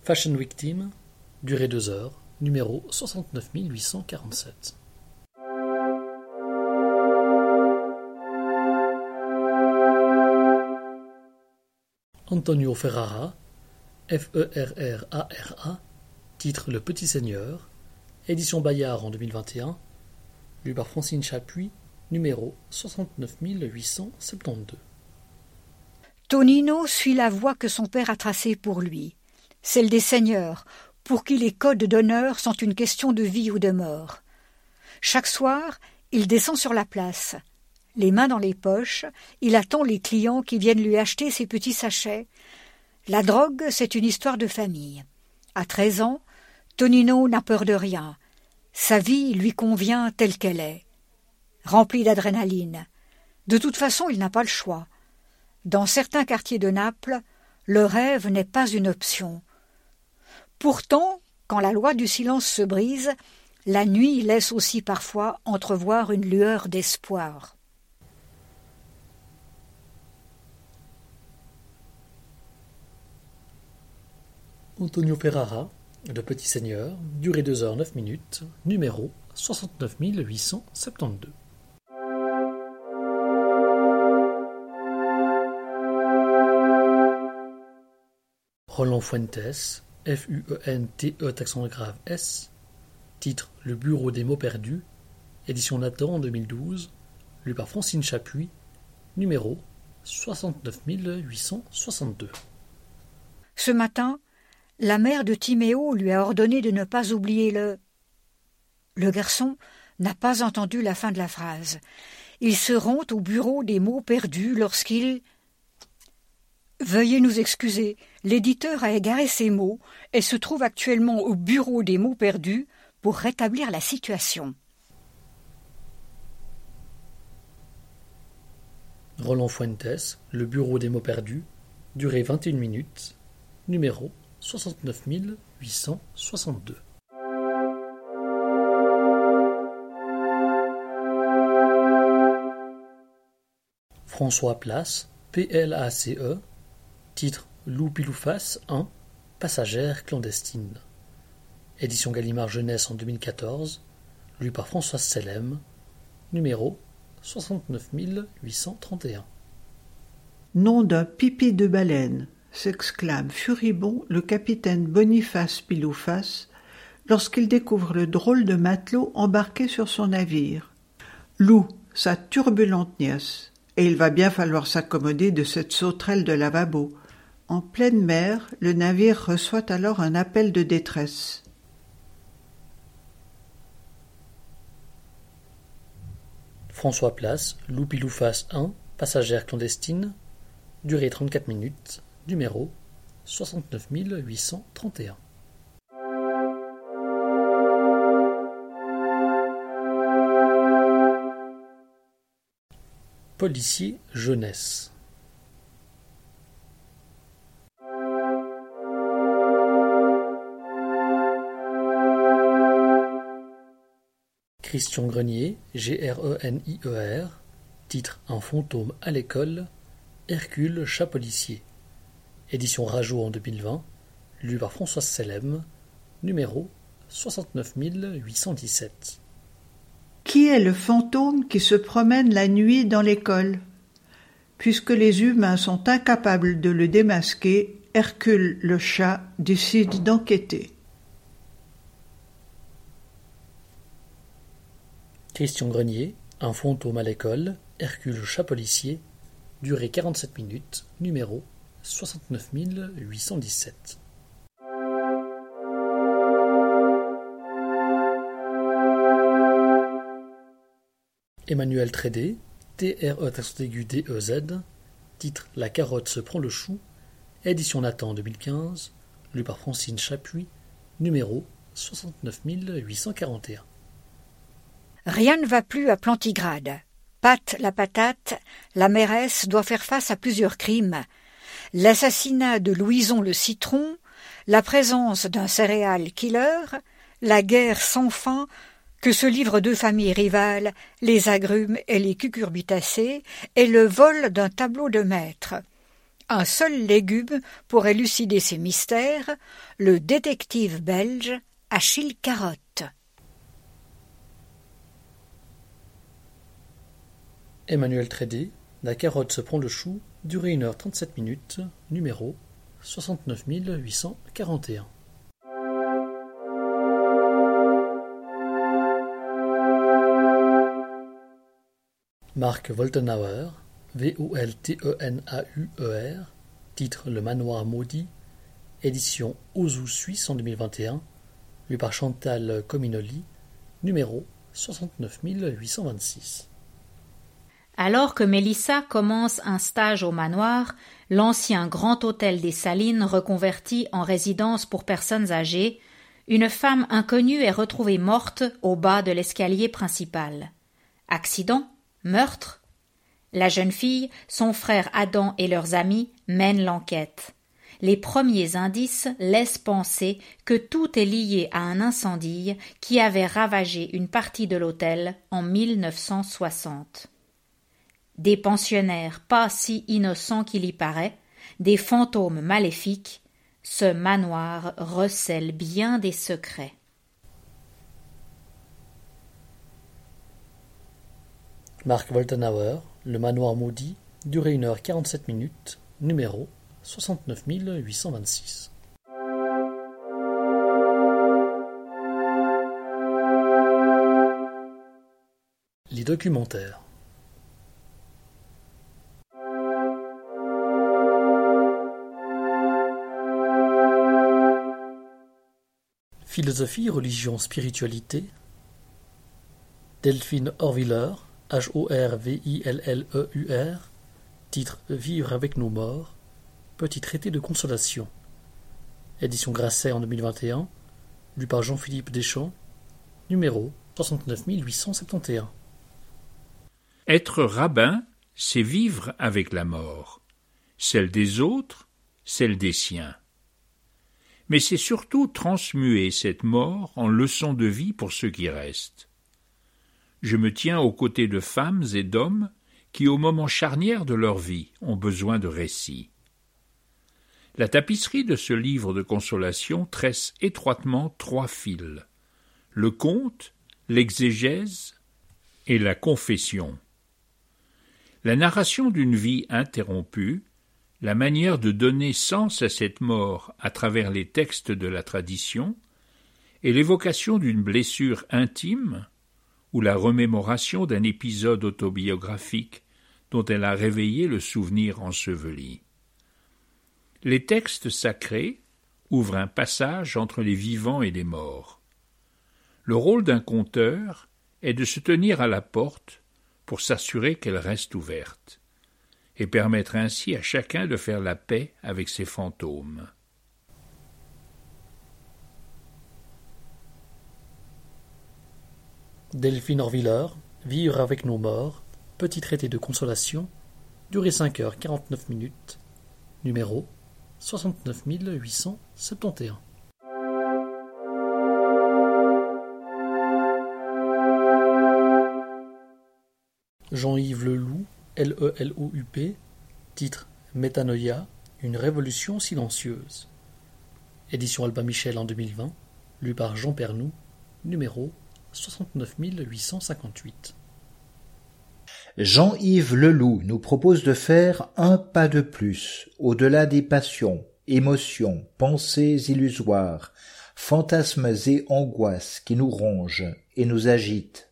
Fashion Victim, durée 2h, numéro 69847. Antonio Ferrara, F-E-R-R-A-R-A, titre Le Petit Seigneur, édition Bayard en 2021, lu par Francine Chapuis, numéro 69872. Tonino suit la voie que son père a tracée pour lui, celle des seigneurs, pour qui les codes d'honneur sont une question de vie ou de mort. Chaque soir, il descend sur la place. Les mains dans les poches, il attend les clients qui viennent lui acheter ses petits sachets. La drogue, c'est une histoire de famille. À 13 ans, Tonino n'a peur de rien. Sa vie lui convient telle qu'elle est, remplie d'adrénaline. De toute façon, il n'a pas le choix. Dans certains quartiers de Naples, le rêve n'est pas une option. Pourtant, quand la loi du silence se brise, la nuit laisse aussi parfois entrevoir une lueur d'espoir. Antonio Ferrara, Le Petit Seigneur, durée 2h09, numéro 69 872. Roland Fuentes, F-U-E-N-T-E, accent grave S, titre « Le bureau des mots perdus », édition Nathan en 2012, lu par Francine Chapuis, numéro 69 862. Ce matin, la mère de Timéo lui a ordonné de ne pas oublier le... Le garçon n'a pas entendu la fin de la phrase. Il se rend au bureau des mots perdus lorsqu'il... Veuillez nous excuser, l'éditeur a égaré ces mots et se trouve actuellement au bureau des mots perdus pour rétablir la situation. Roland Fuentes, Le bureau des mots perdus, durée 21 minutes, numéro 69 862. François Place, P-L-A-C-E, titre Loupilouface 1, passagère clandestine. Édition Gallimard Jeunesse en 2014, lu par François Sellem, numéro 69 831. Nom d'un pipi de baleine, s'exclame furibond le capitaine Boniface Pilouface lorsqu'il découvre le drôle de matelot embarqué sur son navire. Lou, sa turbulente nièce, et il va bien falloir s'accommoder de cette sauterelle de lavabo. En pleine mer, le navire reçoit alors un appel de détresse. François Place, Loupilouface 1, passagère clandestine, durée 34 minutes, numéro 69 831. Policier jeunesse. Christian Grenier, G-R-E-N-I-E-R, titre Un fantôme à l'école, Hercule chat policier. Édition Rajo en 2020, lu par Françoise Sellem, numéro 69 817. Qui est le fantôme qui se promène la nuit dans l'école ? Puisque les humains sont incapables de le démasquer, Hercule le chat décide d'enquêter. Christian Grenier, Un fantôme à l'école, Hercule le chat policier, durée 47 minutes, numéro 69 817. Emmanuel Trédé, T-R-E-D-E-Z, titre La carotte se prend le chou, édition Nathan 2015, lu par Francine Chapuis, numéro 69 841. Rien ne va plus à Plantigrade. Pat la patate, la mairesse doit faire face à plusieurs crimes. L'assassinat de Louison le citron, la présence d'un céréal killer, la guerre sans fin, que se livrent deux familles rivales, les agrumes et les cucurbitacées, et le vol d'un tableau de maître. Un seul légume pour élucider ces mystères, le détective belge Achille Carotte. Emmanuel Trédé, La carotte se prend le chou, durée 1h37 minutes, numéro 69 841. Marc Voltenauer, V-O-L-T-E-N-A-U-E-R, titre Le manoir maudit, édition Ozu Suisse en 2021, lu par Chantal Cominoli, numéro 69 826. Alors que Mélissa commence un stage au manoir, l'ancien grand hôtel des Salines reconverti en résidence pour personnes âgées, une femme inconnue est retrouvée morte au bas de l'escalier principal. Accident ? Meurtre ? La jeune fille, son frère Adam et leurs amis mènent l'enquête. Les premiers indices laissent penser que tout est lié à un incendie qui avait ravagé une partie de l'hôtel en 1960. Des pensionnaires pas si innocents qu'il y paraît, des fantômes maléfiques, ce manoir recèle bien des secrets. Mark Woltenhauer, Le manoir maudit, durée 1h47, numéro 69826. Les documentaires. Philosophie, religion, spiritualité. Delphine Horviller, Horvilleur, titre Vivre avec nos morts, petit traité de consolation. Édition Grasset en 2021, lu par Jean-Philippe Deschamps, numéro 69871. Être rabbin, c'est vivre avec la mort, celle des autres, celle des siens. Mais c'est surtout transmuer cette mort en leçon de vie pour ceux qui restent. Je me tiens aux côtés de femmes et d'hommes qui, au moment charnière de leur vie, ont besoin de récits. La tapisserie de ce livre de consolation tresse étroitement trois fils : le conte, l'exégèse et la confession. La narration d'une vie interrompue, la manière de donner sens à cette mort à travers les textes de la tradition et l'évocation d'une blessure intime ou la remémoration d'un épisode autobiographique dont elle a réveillé le souvenir enseveli. Les textes sacrés ouvrent un passage entre les vivants et les morts. Le rôle d'un conteur est de se tenir à la porte pour s'assurer qu'elle reste ouverte et permettre ainsi à chacun de faire la paix avec ses fantômes. Delphine Horviller, Vivre avec nos morts, petit traité de consolation, durée 5h49, numéro 69871. Jean-Yves Leloup, L-E-L-O-U-P, titre Métanoïa, une révolution silencieuse. Édition Albin Michel en 2020, lu par Jean Pernoud, numéro 69858. Jean-Yves Leloup nous propose de faire un pas de plus, au-delà des passions, émotions, pensées illusoires, fantasmes et angoisses qui nous rongent et nous agitent.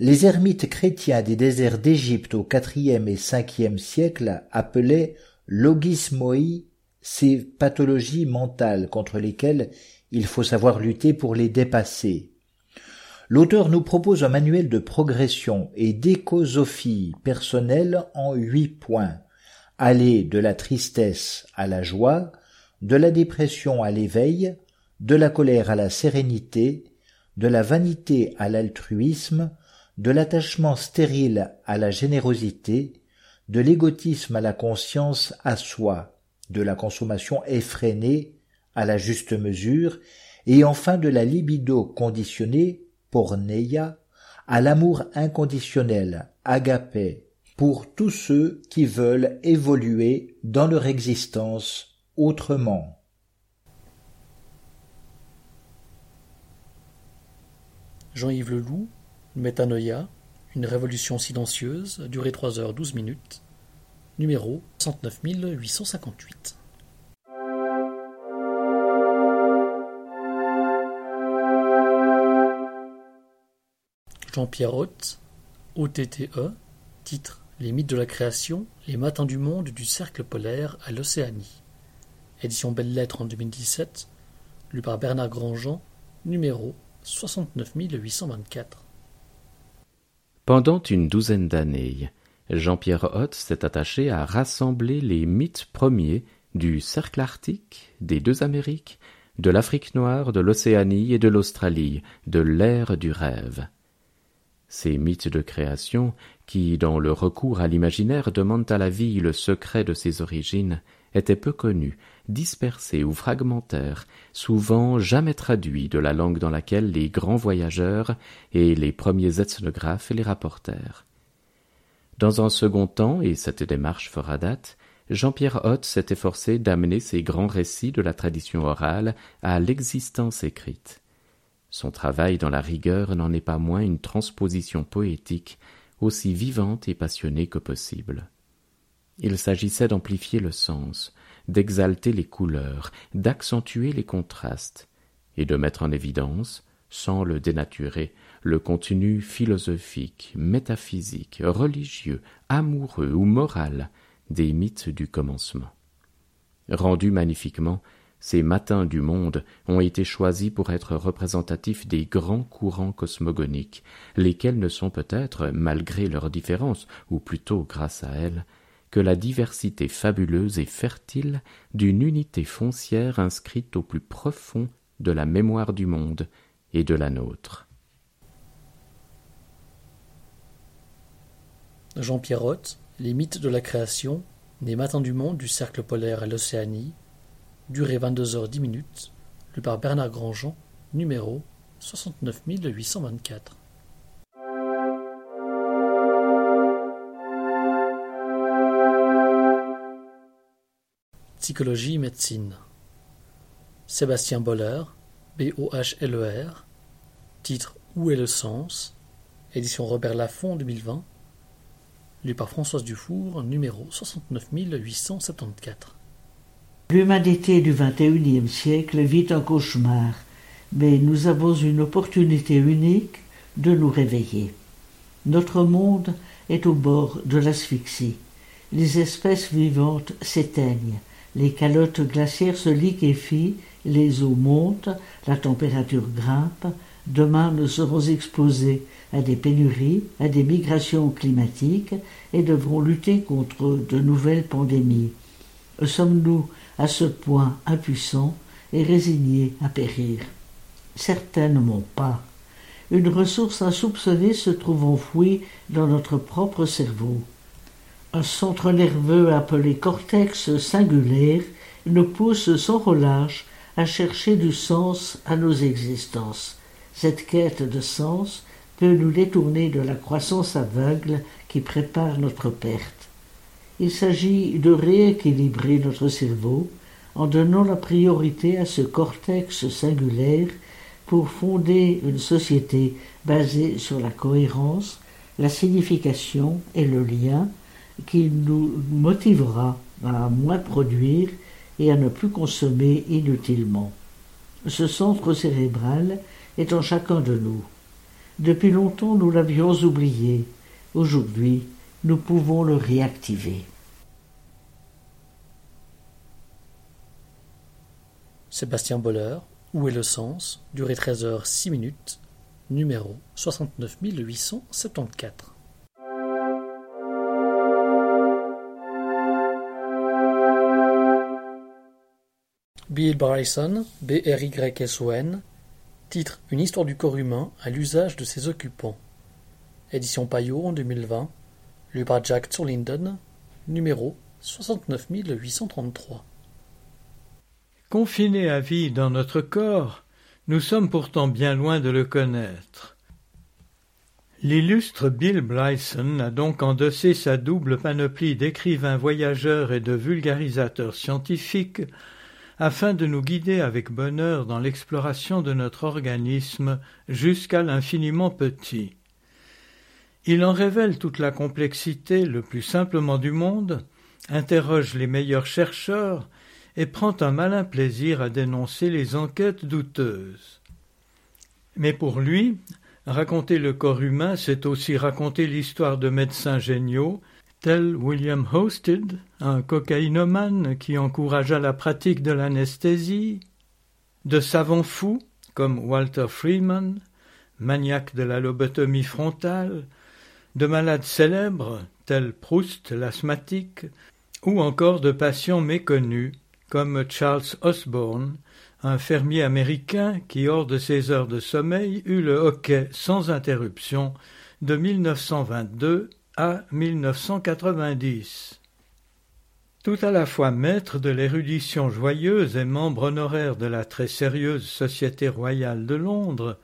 Les ermites chrétiens des déserts d'Égypte au IVe et Ve siècle appelaient logismoi ces pathologies mentales contre lesquelles il faut savoir lutter pour les dépasser. L'auteur nous propose un manuel de progression et d'écosophie personnelle en 8 points. Aller de la tristesse à la joie, de la dépression à l'éveil, de la colère à la sérénité, de la vanité à l'altruisme, de l'attachement stérile à la générosité, de l'égotisme à la conscience à soi, de la consommation effrénée à la juste mesure, et enfin de la libido conditionnée, porneia, à l'amour inconditionnel, agapé, pour tous ceux qui veulent évoluer dans leur existence autrement. Jean-Yves Leloup, Métanoïa, une révolution silencieuse, durée 3h12, numéro 69858. Jean-Pierre Hotte, OTTE, titre Les mythes de la création, les matins du monde du cercle polaire à l'Océanie. Édition Belles Lettres en 2017, lu par Bernard Grandjean, numéro 69824. Pendant une douzaine d'années, Jean-Pierre Hotte s'est attaché à rassembler les mythes premiers du cercle arctique, des deux Amériques, de l'Afrique noire, de l'Océanie et de l'Australie, de l'ère du rêve. Ces mythes de création, qui, dans le recours à l'imaginaire, demandent à la vie le secret de ses origines, étaient peu connus, dispersés ou fragmentaires, souvent jamais traduits de la langue dans laquelle les grands voyageurs et les premiers ethnographes les rapportèrent. Dans un second temps, et cette démarche fera date, Jean-Pierre Hotte s'est efforcé d'amener ces grands récits de la tradition orale à l'existence écrite. Son travail dans la rigueur n'en est pas moins une transposition poétique aussi vivante et passionnée que possible. Il s'agissait d'amplifier le sens, d'exalter les couleurs, d'accentuer les contrastes, et de mettre en évidence, sans le dénaturer, le contenu philosophique, métaphysique, religieux, amoureux ou moral des mythes du commencement. Rendus magnifiquement, ces matins du monde ont été choisis pour être représentatifs des grands courants cosmogoniques, lesquels ne sont peut-être, malgré leurs différences, ou plutôt grâce à elles, que la diversité fabuleuse et fertile d'une unité foncière inscrite au plus profond de la mémoire du monde et de la nôtre. Jean Pierrotte, Les mythes de la création, des matins du monde du cercle polaire à l'Océanie, durée 22h10, lu par Bernard Grandjean, numéro 69824. Psychologie et médecine. Sébastien Boller, B-O-H-L-E-R, titre Où est le sens, édition Robert Laffont 2020, lu par Françoise Dufour, numéro 69874. L'humanité du XXIe siècle vit un cauchemar, mais nous avons une opportunité unique de nous réveiller. Notre monde est au bord de l'asphyxie. Les espèces vivantes s'éteignent. Les calottes glaciaires se liquéfient, les eaux montent, la température grimpe. Demain, nous serons exposés à des pénuries, à des migrations climatiques et devrons lutter contre de nouvelles pandémies. Sommes-nous à ce point impuissants et résignés à périr? Certainement pas. Une ressource insoupçonnée se trouve enfouie dans notre propre cerveau. Un centre nerveux appelé cortex singulaire nous pousse sans relâche à chercher du sens à nos existences. Cette quête de sens peut nous détourner de la croissance aveugle qui prépare notre perte. Il s'agit de rééquilibrer notre cerveau en donnant la priorité à ce cortex singulaire pour fonder une société basée sur la cohérence, la signification et le lien, qui nous motivera à moins produire et à ne plus consommer inutilement. Ce centre cérébral est en chacun de nous. Depuis longtemps, nous l'avions oublié. Aujourd'hui, nous pouvons le réactiver. Sébastien Boller, Où est le sens? Durée 13h06, numéro 69874. Bill Bryson, B-R-Y-S-O-N, titre Une histoire du corps humain à l'usage de ses occupants. Édition Payot en 2020, lu par Jack Zurlinden, numéro 69833. Confinés à vie dans notre corps, nous sommes pourtant bien loin de le connaître. L'illustre Bill Bryson a donc endossé sa double panoplie d'écrivain voyageur et de vulgarisateur scientifique afin de nous guider avec bonheur dans l'exploration de notre organisme jusqu'à l'infiniment petit. Il en révèle toute la complexité le plus simplement du monde, interroge les meilleurs chercheurs et prend un malin plaisir à dénoncer les enquêtes douteuses. Mais pour lui, raconter le corps humain, c'est aussi raconter l'histoire de médecins géniaux, tel William Hosted, un cocaïnomane qui encouragea la pratique de l'anesthésie, de savants fous comme Walter Freeman, maniaque de la lobotomie frontale, de malades célèbres tels Proust l'asthmatique, ou encore de patients méconnus comme Charles Osborne, un fermier américain qui, hors de ses heures de sommeil, eut le hockey sans interruption de 1922 à 1990. Tout à la fois maître de l'érudition joyeuse et membre honoraire de la très sérieuse Société royale de Londres,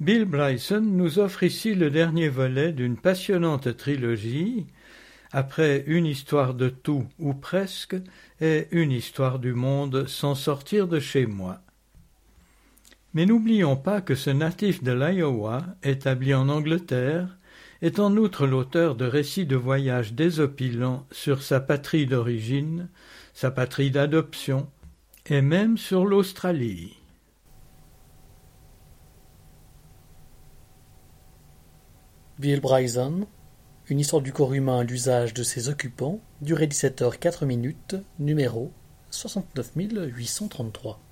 Bill Bryson nous offre ici le dernier volet d'une passionnante trilogie, après Une histoire de tout ou presque et Une histoire du monde sans sortir de chez moi. Mais n'oublions pas que ce natif de l'Iowa, établi en Angleterre, est en outre l'auteur de récits de voyages désopilants sur sa patrie d'origine, sa patrie d'adoption, et même sur l'Australie. Villebryson, une histoire du corps humain à l'usage de ses occupants, durée 17 h 4, numéro 69833.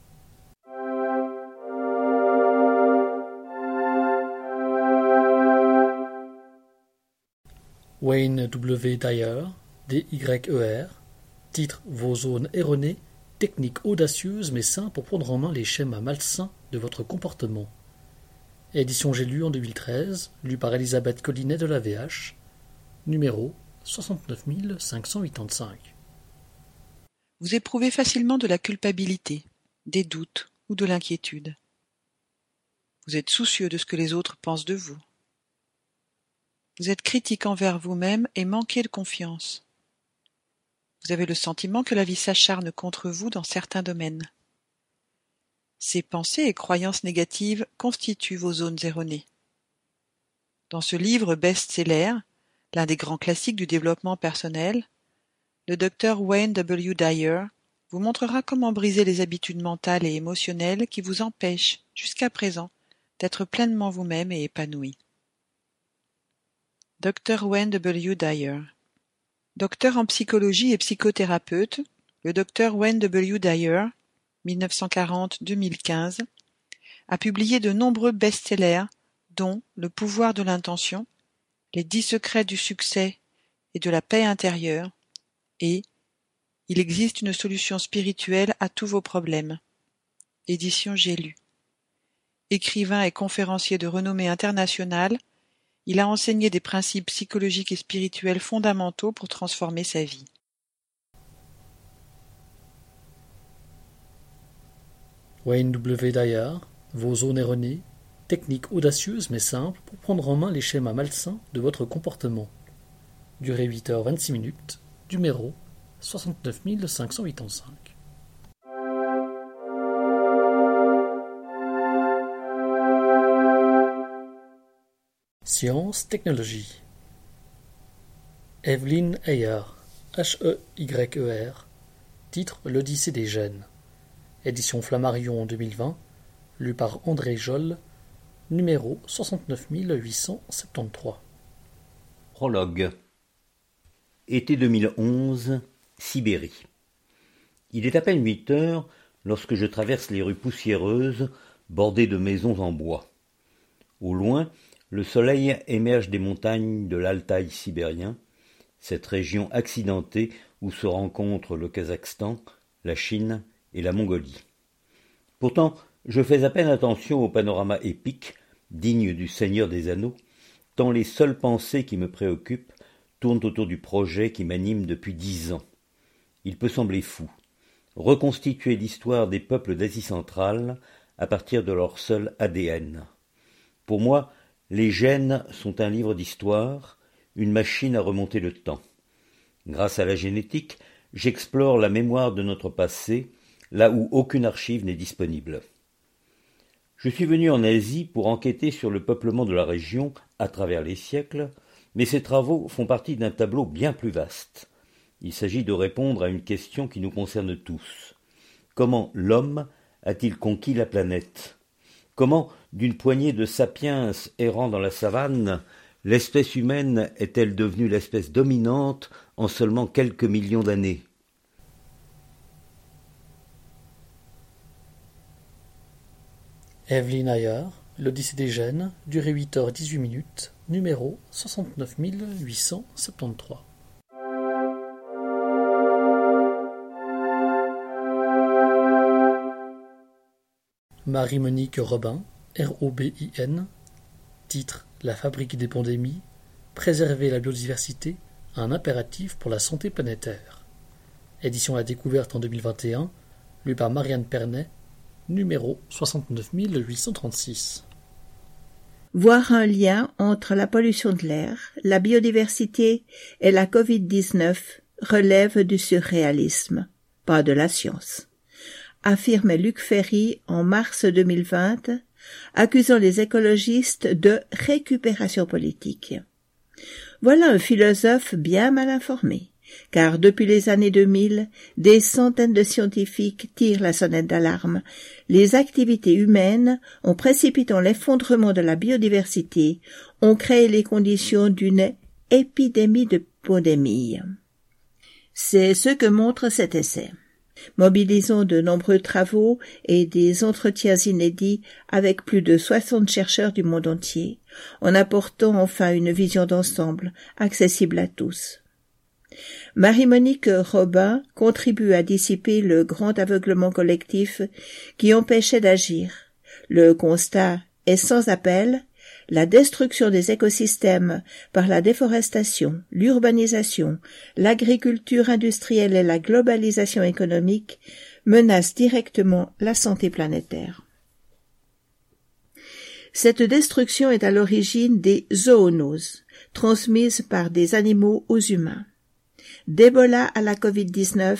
Wayne W. Dyer, D-Y-E-R, titre « Vos zones erronées », technique audacieuse mais simple pour prendre en main les schémas malsains de votre comportement. Édition J'ai lu en 2013, lu par Elisabeth Collinet de la VH, numéro 69585. Vous éprouvez facilement de la culpabilité, des doutes ou de l'inquiétude. Vous êtes soucieux de ce que les autres pensent de vous. Vous êtes critique envers vous-même et manquez de confiance. Vous avez le sentiment que la vie s'acharne contre vous dans certains domaines. Ces pensées et croyances négatives constituent vos zones erronées. Dans ce livre best-seller, l'un des grands classiques du développement personnel, le docteur Wayne W. Dyer vous montrera comment briser les habitudes mentales et émotionnelles qui vous empêchent, jusqu'à présent, d'être pleinement vous-même et épanoui. Dr. Wayne W. Dyer. Docteur en psychologie et psychothérapeute, le Dr. Wayne W. Dyer, 1940-2015, a publié de nombreux best-sellers, dont Le pouvoir de l'intention, Les 10 secrets du succès et de la paix intérieure, et Il existe une solution spirituelle à tous vos problèmes. Édition J'ai lu. Écrivain et conférencier de renommée internationale, il a enseigné des principes psychologiques et spirituels fondamentaux pour transformer sa vie. Wayne W. Dyer, vos zones erronées, technique audacieuse mais simple pour prendre en main les schémas malsains de votre comportement. Durée 8 h 26, numéro 69585. Science, technologie. Evelyn Heyer, H-E-Y-E-R, titre « L'Odyssée des gènes », édition Flammarion 2020, lu par André Jolle, numéro 69873. Prologue. Été 2011, Sibérie. Il est à peine 8 h lorsque je traverse les rues poussiéreuses bordées de maisons en bois. Au loin, le soleil émerge des montagnes de l'Altaï sibérien, cette région accidentée où se rencontrent le Kazakhstan, la Chine et la Mongolie. Pourtant, je fais à peine attention au panorama épique, digne du Seigneur des Anneaux, tant les seules pensées qui me préoccupent tournent autour du projet qui m'anime depuis 10 ans. Il peut sembler fou, reconstituer l'histoire des peuples d'Asie centrale à partir de leur seul ADN. Pour moi, les gènes sont un livre d'histoire, une machine à remonter le temps. Grâce à la génétique, j'explore la mémoire de notre passé, là où aucune archive n'est disponible. Je suis venu en Asie pour enquêter sur le peuplement de la région à travers les siècles, mais ces travaux font partie d'un tableau bien plus vaste. Il s'agit de répondre à une question qui nous concerne tous. Comment l'homme a-t-il conquis la planète ? Comment, d'une poignée de sapiens errant dans la savane, l'espèce humaine est-elle devenue l'espèce dominante en seulement quelques millions d'années ? Evelyn Heyer, L'Odyssée des gènes, durée 8 h 18, numéro 69873. Marie-Monique Robin, R-O-B-I-N, titre « La fabrique des pandémies, préserver la biodiversité, un impératif pour la santé planétaire ». Édition La Découverte en 2021, lu par Marianne Pernet, numéro 69836. Voir un lien entre la pollution de l'air, la biodiversité et la Covid-19 relève du surréalisme, pas de la science, affirmait Luc Ferry en mars 2020, accusant les écologistes de récupération politique. Voilà un philosophe bien mal informé, car depuis les années 2000, des centaines de scientifiques tirent la sonnette d'alarme. Les activités humaines, en précipitant l'effondrement de la biodiversité, ont créé les conditions d'une épidémie de pandémie. C'est ce que montre cet essai, mobilisant de nombreux travaux et des entretiens inédits avec plus de 60 chercheurs du monde entier, en apportant enfin une vision d'ensemble, accessible à tous. Marie-Monique Robin contribue à dissiper le grand aveuglement collectif qui empêchait d'agir. Le constat est sans appel, la destruction des écosystèmes par la déforestation, l'urbanisation, l'agriculture industrielle et la globalisation économique menacent directement la santé planétaire. Cette destruction est à l'origine des zoonoses, transmises par des animaux aux humains. D'Ebola à la Covid-19,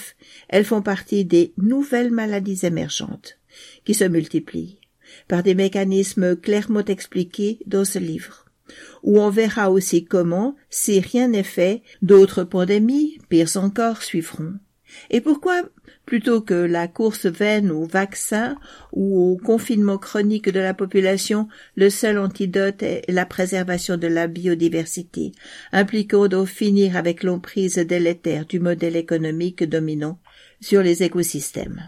elles font partie des nouvelles maladies émergentes qui se multiplient par des mécanismes clairement expliqués dans ce livre, où on verra aussi comment, si rien n'est fait, d'autres pandémies, pires encore, suivront. Et pourquoi, plutôt que la course vaine aux vaccins ou au confinement chronique de la population, le seul antidote est la préservation de la biodiversité, impliquant d'en finir avec l'emprise délétère du modèle économique dominant sur les écosystèmes.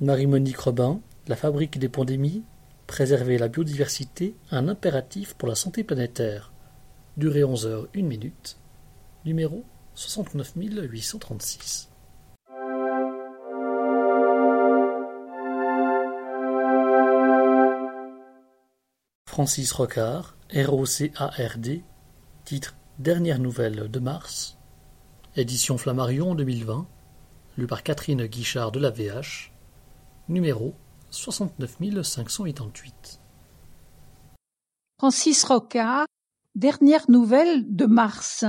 Marie-Monique Robin, La fabrique des pandémies, préserver la biodiversité, un impératif pour la santé planétaire. Durée 11h01, numéro 69836. Francis Rocard, ROCARD, titre Dernière nouvelle de mars, édition Flammarion 2020, lu par Catherine Guichard de la VH, numéro 69588. Francis Rocard, Dernière nouvelle de mars.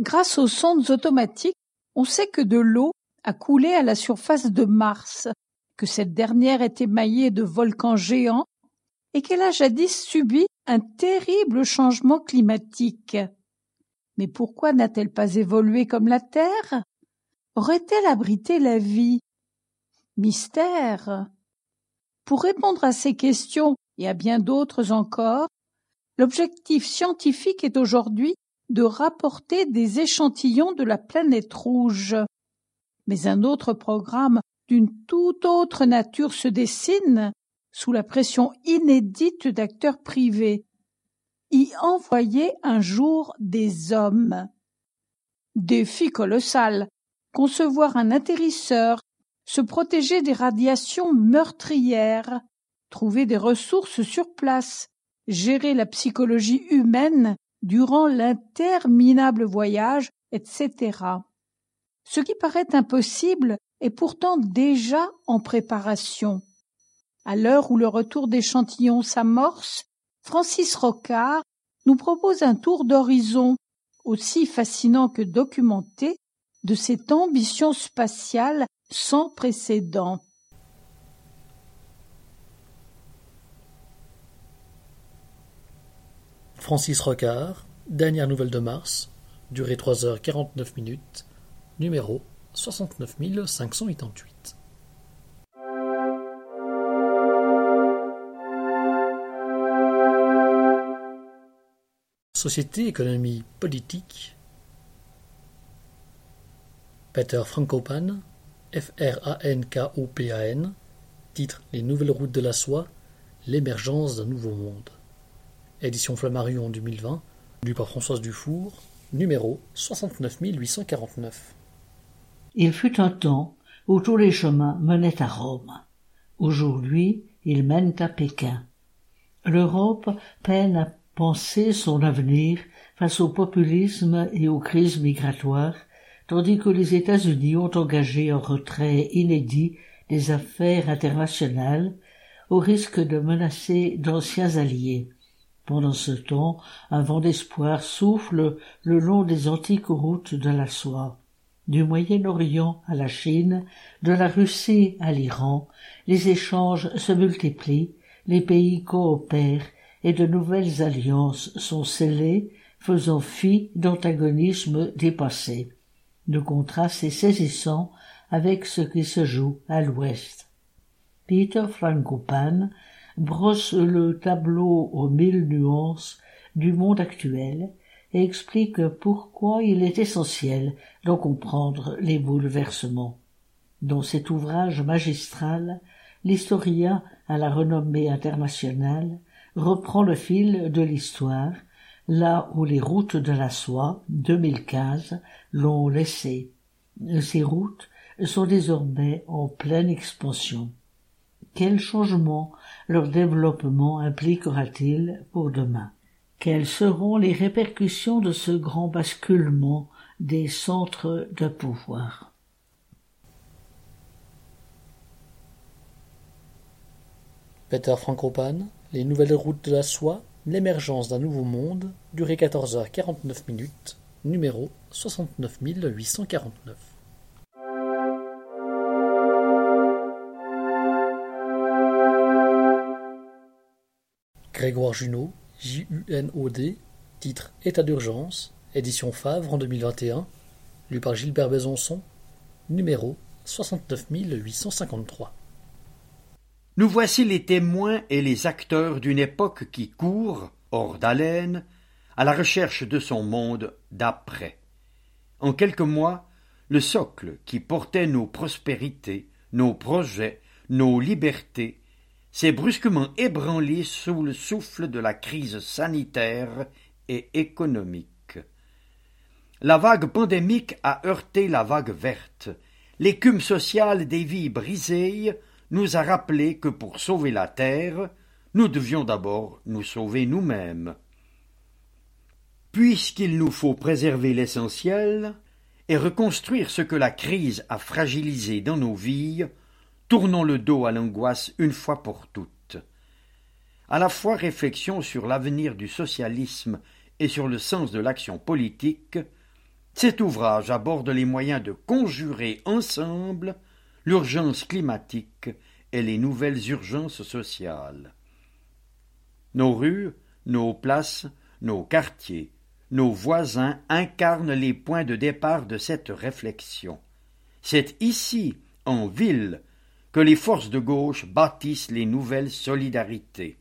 Grâce aux sondes automatiques, on sait que de l'eau a coulé à la surface de Mars, que cette dernière est émaillée de volcans géants et qu'elle a jadis subi un terrible changement climatique. Mais pourquoi n'a-t-elle pas évolué comme la Terre ? Aurait-elle abrité la vie ? Mystère. Pour répondre à ces questions et à bien d'autres encore, l'objectif scientifique est aujourd'hui de rapporter des échantillons de la planète rouge. Mais un autre programme d'une toute autre nature se dessine sous la pression inédite d'acteurs privés. Y envoyer un jour des hommes. Défi colossal, concevoir un atterrisseur, se protéger des radiations meurtrières, trouver des ressources sur place, gérer la psychologie humaine durant l'interminable voyage, etc. Ce qui paraît impossible est pourtant déjà en préparation. À l'heure où le retour d'échantillons s'amorce, Francis Rocard nous propose un tour d'horizon, aussi fascinant que documenté, de cette ambition spatiale sans précédent. Francis Rocard, Dernière nouvelle de mars, durée 3h49, numéro 69588. Société, économie, politique. Peter Frankopan, F-R-A-N-K-O-P-A-N, titre Les nouvelles routes de la soie, l'émergence d'un nouveau monde. Édition Flammarion 2020, lu par Françoise Dufour, numéro 69849. Il fut un temps où tous les chemins menaient à Rome. Aujourd'hui, ils mènent à Pékin. L'Europe peine à penser son avenir face au populisme et aux crises migratoires, tandis que les États-Unis ont engagé un retrait inédit des affaires internationales au risque de menacer d'anciens alliés. Pendant ce temps, un vent d'espoir souffle le long des antiques routes de la soie. Du Moyen-Orient à la Chine, de la Russie à l'Iran, les échanges se multiplient, les pays coopèrent et de nouvelles alliances sont scellées, faisant fi d'antagonismes dépassés. Le contraste est saisissant avec ce qui se joue à l'Ouest. Peter Frankopan brosse le tableau aux mille nuances du monde actuel et explique pourquoi il est essentiel d'en comprendre les bouleversements. Dans cet ouvrage magistral, l'historien à la renommée internationale reprend le fil de l'histoire, là où les routes de la soie, 2015, l'ont laissé. Ces routes sont désormais en pleine expansion. Quels changements leur développement impliquera-t-il pour demain? Quelles seront les répercussions de ce grand basculement des centres de pouvoir? Peter Frankopan, les nouvelles routes de la soie, l'émergence d'un nouveau monde, durée 14h49, numéro 69849. Grégoire Junod, J.U.N.O.D., titre État d'urgence, édition Favre en 2021, lu par Gilbert Besançon, numéro 69853. Nous voici les témoins et les acteurs d'une époque qui court, hors d'haleine, à la recherche de son monde d'après. En quelques mois, le socle qui portait nos prospérités, nos projets, nos libertés, s'est brusquement ébranlé sous le souffle de la crise sanitaire et économique. La vague pandémique a heurté la vague verte. L'écume sociale des vies brisées nous a rappelé que pour sauver la terre, nous devions d'abord nous sauver nous-mêmes. Puisqu'il nous faut préserver l'essentiel et reconstruire ce que la crise a fragilisé dans nos vies, tournons le dos à l'angoisse une fois pour toutes. À la fois réflexion sur l'avenir du socialisme et sur le sens de l'action politique, cet ouvrage aborde les moyens de conjurer ensemble l'urgence climatique et les nouvelles urgences sociales. Nos rues, nos places, nos quartiers, nos voisins incarnent les points de départ de cette réflexion. C'est ici, en ville, que les forces de gauche bâtissent les nouvelles solidarités.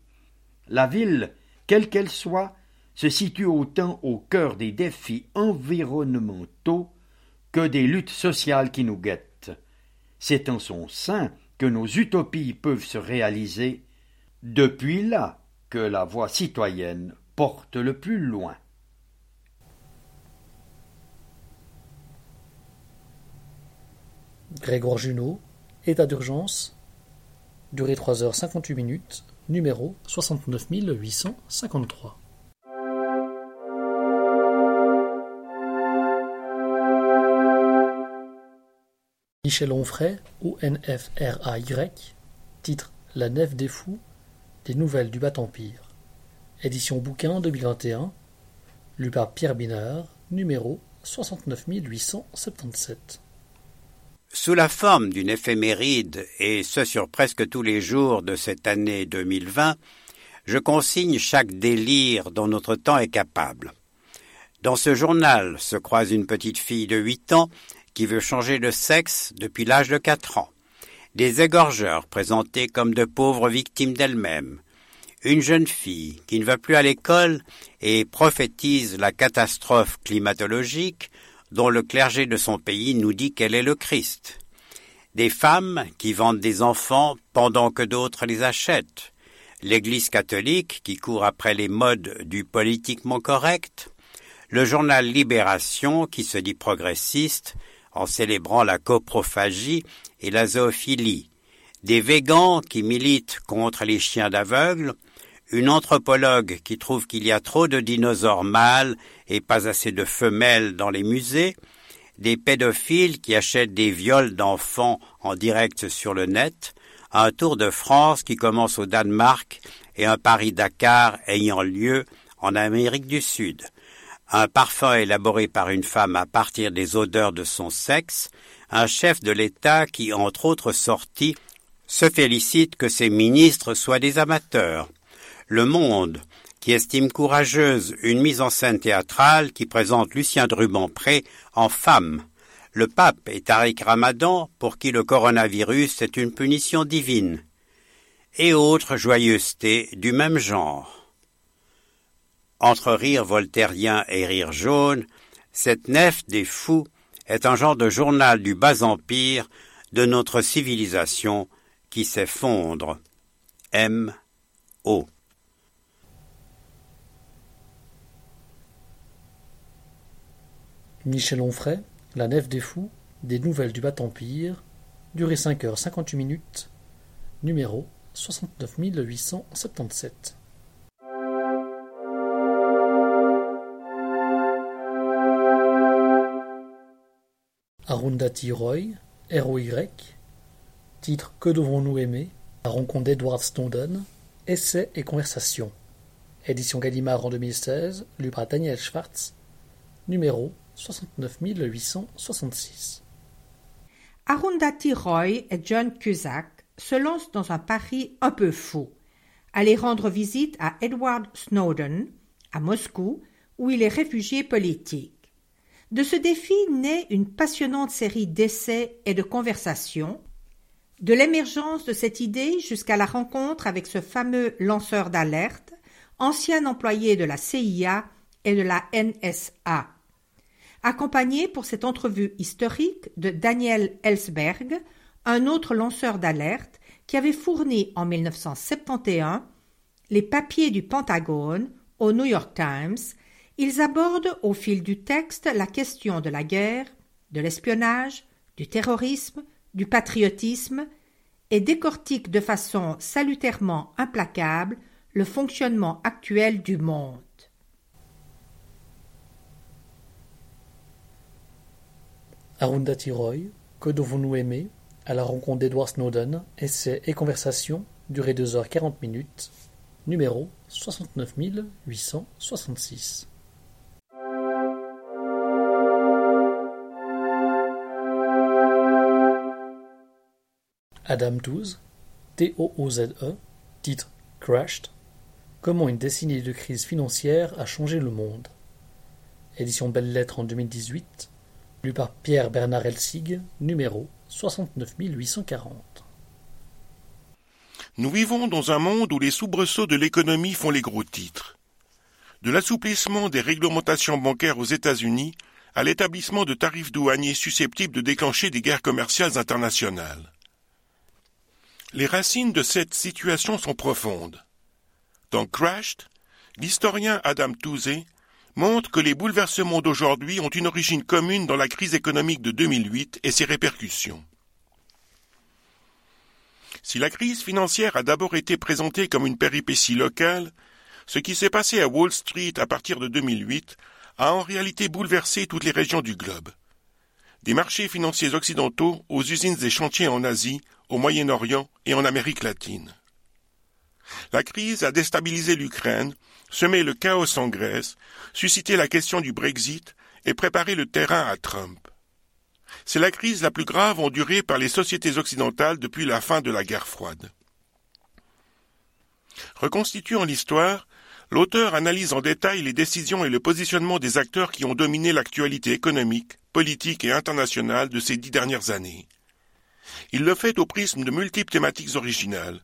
La ville, quelle qu'elle soit, se situe autant au cœur des défis environnementaux que des luttes sociales qui nous guettent. C'est en son sein que nos utopies peuvent se réaliser, depuis là que la voie citoyenne porte le plus loin. Grégoire Junod, État d'urgence, durée 3h58, numéro 69853. Michel Onfray, O-N-F-R-A-Y, titre « La nef des fous, des nouvelles du bas empire », édition bouquin 2021, lu par Pierre Binard, numéro 69877. Sous la forme d'une éphéméride, et ce sur presque tous les jours de cette année 2020, je consigne chaque délire dont notre temps est capable. Dans ce journal se croise une petite fille de 8 ans, qui veut changer de sexe depuis l'âge de 4 ans, des égorgeurs présentés comme de pauvres victimes d'elles-mêmes, une jeune fille qui ne va plus à l'école et prophétise la catastrophe climatologique dont le clergé de son pays nous dit qu'elle est le Christ, des femmes qui vendent des enfants pendant que d'autres les achètent, l'Église catholique qui court après les modes du politiquement correct, le journal Libération qui se dit progressiste en célébrant la coprophagie et la zoophilie, des végans qui militent contre les chiens d'aveugle, une anthropologue qui trouve qu'il y a trop de dinosaures mâles et pas assez de femelles dans les musées, des pédophiles qui achètent des viols d'enfants en direct sur le net, un Tour de France qui commence au Danemark et un Paris-Dakar ayant lieu en Amérique du Sud. Un parfum élaboré par une femme à partir des odeurs de son sexe, un chef de l'État qui, entre autres sorties, se félicite que ses ministres soient des amateurs. Le Monde, qui estime courageuse une mise en scène théâtrale qui présente Lucien Druban-Pré en femme. Le pape et Tariq Ramadan, pour qui le coronavirus est une punition divine. Et autres joyeusetés du même genre. Entre rires voltairiens et rires jaunes, cette nef des fous est un genre de journal du bas-empire de notre civilisation qui s'effondre. M.O. Michel Onfray, La Nef des Fous, des Nouvelles du Bas-Empire, durée 5h58, numéro 69877. Arundhati Roy, R.O.Y., titre Que devons-nous aimer? La rencontre d'Edward Snowden, Essais et conversations. Édition Gallimard en 2016, lu par Daniel Schwartz, numéro 69866. Arundhati Roy et John Cusack se lancent dans un pari un peu fou. Aller rendre visite à Edward Snowden, à Moscou, où il est réfugié politique. De ce défi naît une passionnante série d'essais et de conversations, de l'émergence de cette idée jusqu'à la rencontre avec ce fameux lanceur d'alerte, ancien employé de la CIA et de la NSA. Accompagné pour cette entrevue historique de Daniel Ellsberg, un autre lanceur d'alerte qui avait fourni en 1971 les papiers du Pentagone au New York Times, ils abordent au fil du texte la question de la guerre, de l'espionnage, du terrorisme, du patriotisme et décortiquent de façon salutairement implacable le fonctionnement actuel du monde. Arundhati Roy, Que devons-nous aimer? À la rencontre d'Edward Snowden, Essais et conversations, durée 2h40, numéro 69866. Adam Tooze, T-O-O-Z-E, titre Crashed, Comment une décennie de crise financière a changé le monde. Édition Belles Lettres en 2018, lu par Pierre-Bernard Elsig, numéro 69840. Nous vivons dans un monde où les soubresauts de l'économie font les gros titres. De l'assouplissement des réglementations bancaires aux États-Unis à l'établissement de tarifs douaniers susceptibles de déclencher des guerres commerciales internationales. Les racines de cette situation sont profondes. Dans Crashed, l'historien Adam Tooze montre que les bouleversements d'aujourd'hui ont une origine commune dans la crise économique de 2008 et ses répercussions. Si la crise financière a d'abord été présentée comme une péripétie locale, ce qui s'est passé à Wall Street à partir de 2008 a en réalité bouleversé toutes les régions du globe. Des marchés financiers occidentaux aux usines et chantiers en Asie, au Moyen-Orient et en Amérique latine. La crise a déstabilisé l'Ukraine, semé le chaos en Grèce, suscité la question du Brexit et préparé le terrain à Trump. C'est la crise la plus grave endurée par les sociétés occidentales depuis la fin de la guerre froide. Reconstituant l'histoire, l'auteur analyse en détail les décisions et le positionnement des acteurs qui ont dominé l'actualité économique, politique et internationale de ces 10 dernières années. Il le fait au prisme de multiples thématiques originales.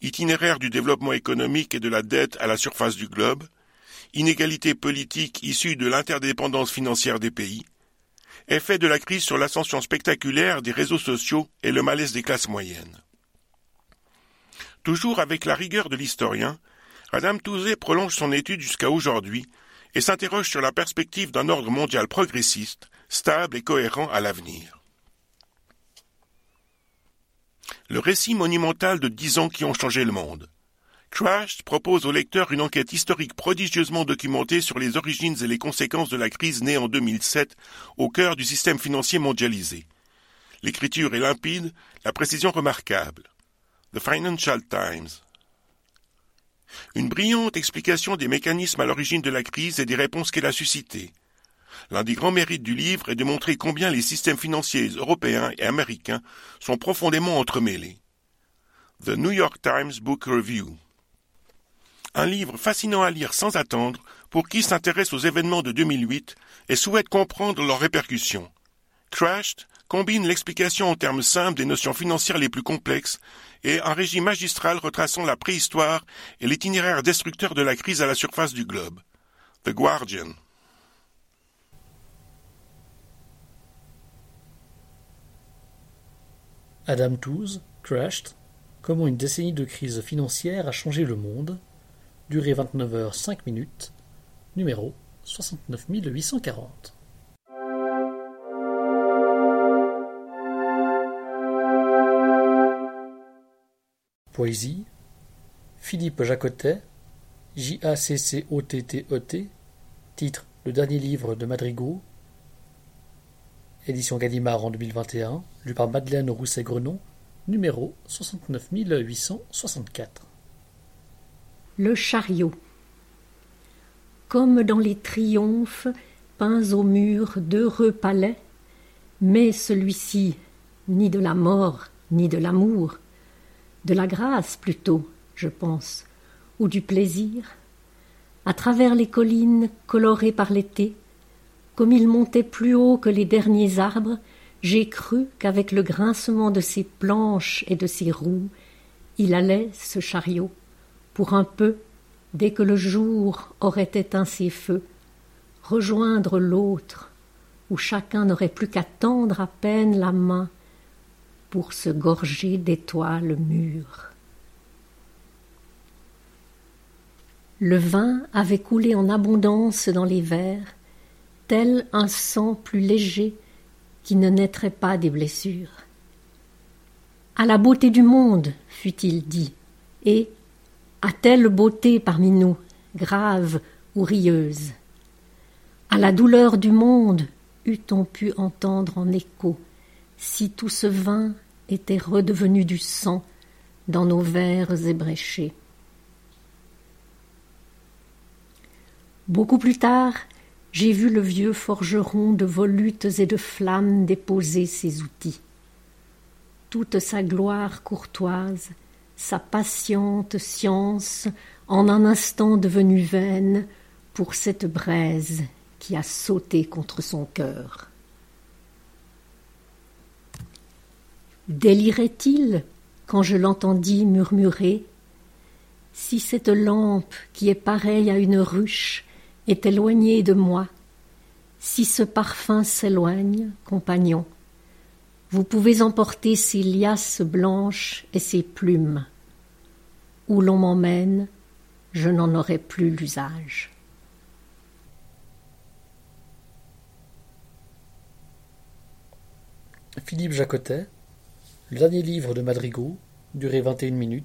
Itinéraire du développement économique et de la dette à la surface du globe, inégalités politiques issues de l'interdépendance financière des pays, effet de la crise sur l'ascension spectaculaire des réseaux sociaux et le malaise des classes moyennes. Toujours avec la rigueur de l'historien, Adam Tooze prolonge son étude jusqu'à aujourd'hui et s'interroge sur la perspective d'un ordre mondial progressiste, stable et cohérent à l'avenir. Le récit monumental de 10 ans qui ont changé le monde. Crashed propose au lecteur une enquête historique prodigieusement documentée sur les origines et les conséquences de la crise née en 2007 au cœur du système financier mondialisé. L'écriture est limpide, la précision remarquable. The Financial Times. Une brillante explication des mécanismes à l'origine de la crise et des réponses qu'elle a suscitées. L'un des grands mérites du livre est de montrer combien les systèmes financiers européens et américains sont profondément entremêlés. The New York Times Book Review. Un livre fascinant à lire sans attendre pour qui s'intéresse aux événements de 2008 et souhaite comprendre leurs répercussions. Crashed combine l'explication en termes simples des notions financières les plus complexes et un récit magistral retraçant la préhistoire et l'itinéraire destructeur de la crise à la surface du globe. The Guardian. Adam Tooze, Crashed, comment une décennie de crise financière a changé le monde, durée 29h05, numéro 69840. Poésie, Philippe Jacotet, J-A-C-C-O-T-T-E-T, titre Le dernier livre de Madrigaux, édition Gallimard en 2021, lu par Madeleine Rousset-Grenon, numéro 69864. Le chariot. Comme dans les triomphes peints au mur d'heureux palais, mais celui-ci, ni de la mort, ni de l'amour, de la grâce plutôt, je pense, ou du plaisir, à travers les collines colorées par l'été, comme il montait plus haut que les derniers arbres, j'ai cru qu'avec le grincement de ses planches et de ses roues, il allait, ce chariot, pour un peu, dès que le jour aurait éteint ses feux, rejoindre l'autre, où chacun n'aurait plus qu'à tendre à peine la main pour se gorger d'étoiles mûres. Le vin avait coulé en abondance dans les verres, tel un sang plus léger qui ne naîtrait pas des blessures. À la beauté du monde, fut-il dit, et à telle beauté parmi nous, grave ou rieuse. À la douleur du monde, eût-on pu entendre en écho, si tout ce vin était redevenu du sang dans nos verres ébréchés. Beaucoup plus tard, j'ai vu le vieux forgeron de volutes et de flammes déposer ses outils. Toute sa gloire courtoise, sa patiente science, en un instant devenue vaine pour cette braise qui a sauté contre son cœur. Délirait-il quand je l'entendis murmurer « Si cette lampe qui est pareille à une ruche est éloignée de moi, si ce parfum s'éloigne, compagnon, vous pouvez emporter ces liasses blanches et ces plumes. Où l'on m'emmène, je n'en aurai plus l'usage. » Philippe Jacotet, Le dernier livre de Madrigaux, durée 21,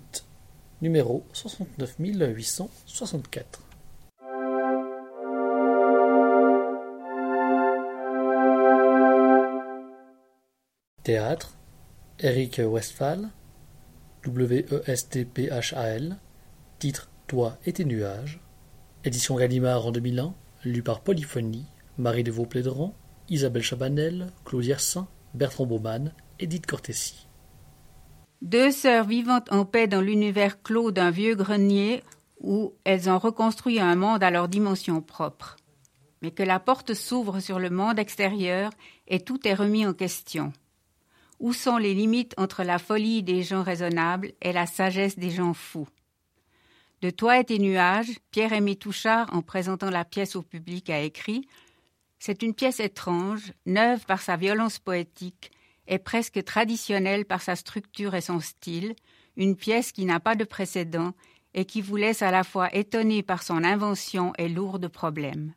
numéro 69864. Théâtre, Eric Westphal, W-E-S-T-P-H-A-L, titre Toi et tes nuages, édition Gallimard en 2001, lu par Polyphonie, Marie de Vaux-Plédran, Isabelle Chabanel, Claude Yersin, Bertrand Baumann, Edith Cortesi. Deux sœurs vivantes en paix dans l'univers clos d'un vieux grenier où elles ont reconstruit un monde à leur dimension propre. Mais que la porte s'ouvre sur le monde extérieur et tout est remis en question. Où sont les limites entre la folie des gens raisonnables et la sagesse des gens fous? De Toi et tes nuages, Pierre-Aimé Touchard, en présentant la pièce au public, a écrit « C'est une pièce étrange, neuve par sa violence poétique, est presque traditionnelle par sa structure et son style, une pièce qui n'a pas de précédent et qui vous laisse à la fois étonné par son invention et lourd de problèmes. »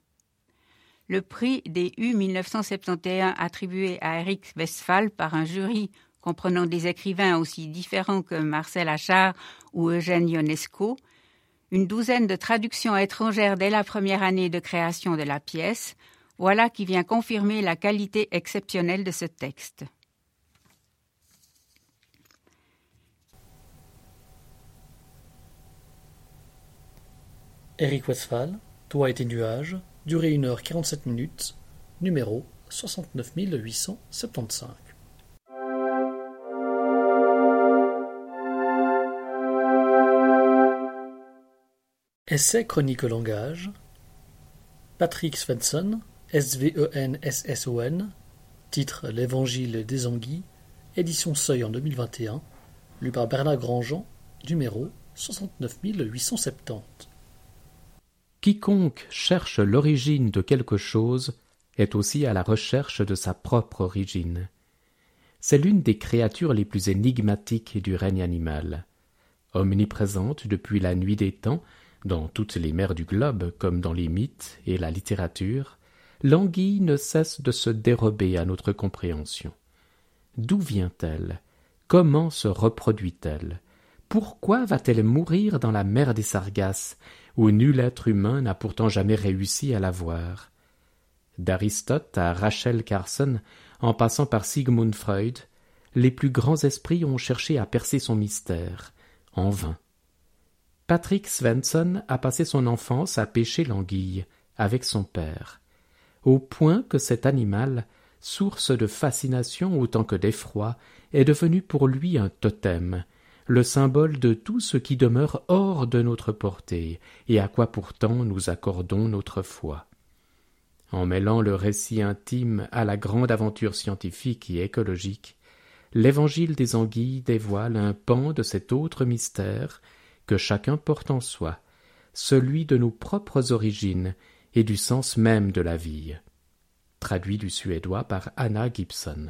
Le prix des U 1971 attribué à Eric Westphal par un jury comprenant des écrivains aussi différents que Marcel Achard ou Eugène Ionesco, une douzaine de traductions étrangères dès la première année de création de la pièce, voilà qui vient confirmer la qualité exceptionnelle de ce texte. Eric Westphal, Toi et tes nuages, durée 1h47, numéro 69875. Essai chronique au langage. Patrick Svensson, S-V-E-N-S-S-O-N, titre L'Évangile des Anguilles, édition Seuil en 2021, lu par Bernard Grandjean, numéro 69870. Quiconque cherche l'origine de quelque chose est aussi à la recherche de sa propre origine. C'est l'une des créatures les plus énigmatiques du règne animal. Omniprésente depuis la nuit des temps, dans toutes les mers du globe, comme dans les mythes et la littérature, l'anguille ne cesse de se dérober à notre compréhension. D'où vient-elle? Comment se reproduit-elle? Pourquoi va-t-elle mourir dans la mer des Sargasses, où nul être humain n'a pourtant jamais réussi à la voir? D'Aristote à Rachel Carson, en passant par Sigmund Freud, les plus grands esprits ont cherché à percer son mystère, en vain. Patrick Svensson a passé son enfance à pêcher l'anguille avec son père, au point que cet animal, source de fascination autant que d'effroi, est devenu pour lui un totem, le symbole de tout ce qui demeure hors de notre portée et à quoi pourtant nous accordons notre foi. En mêlant le récit intime à la grande aventure scientifique et écologique, l'Évangile des Anguilles dévoile un pan de cet autre mystère que chacun porte en soi, celui de nos propres origines et du sens même de la vie. Traduit du suédois par Anna Gibson.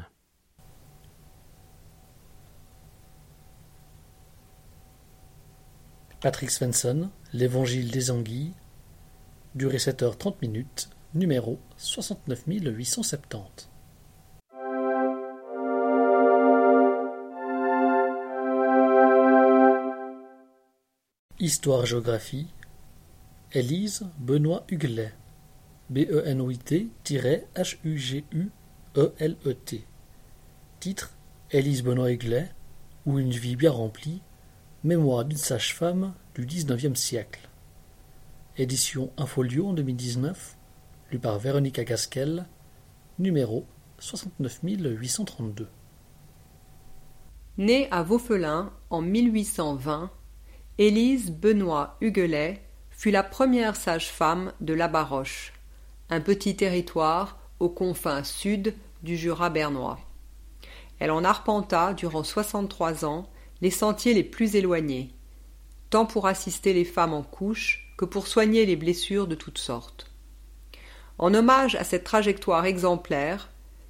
Patrick Svensson, L'Évangile des Anguilles, durée 7h30, numéro 69870. Histoire-géographie, Élise Benoît Huguelet, B-E-N-O-I-T-H-U-G-U-E-L-E-T. Titre Élise Benoît Huguelet, ou une vie bien remplie, mémoire d'une sage-femme du XIXe siècle. Édition Infolio en 2019, lu par Véronique Agasquel, numéro 69832. Née à Vaufelin en 1820, Élise Benoît Huguelet fut la première sage-femme de La Baroche, un petit territoire aux confins sud du Jura bernois. Elle en arpenta durant 63 ans les sentiers les plus éloignés, tant pour assister les femmes en couche que pour soigner les blessures de toutes sortes. En hommage à cette trajectoire exemplaire,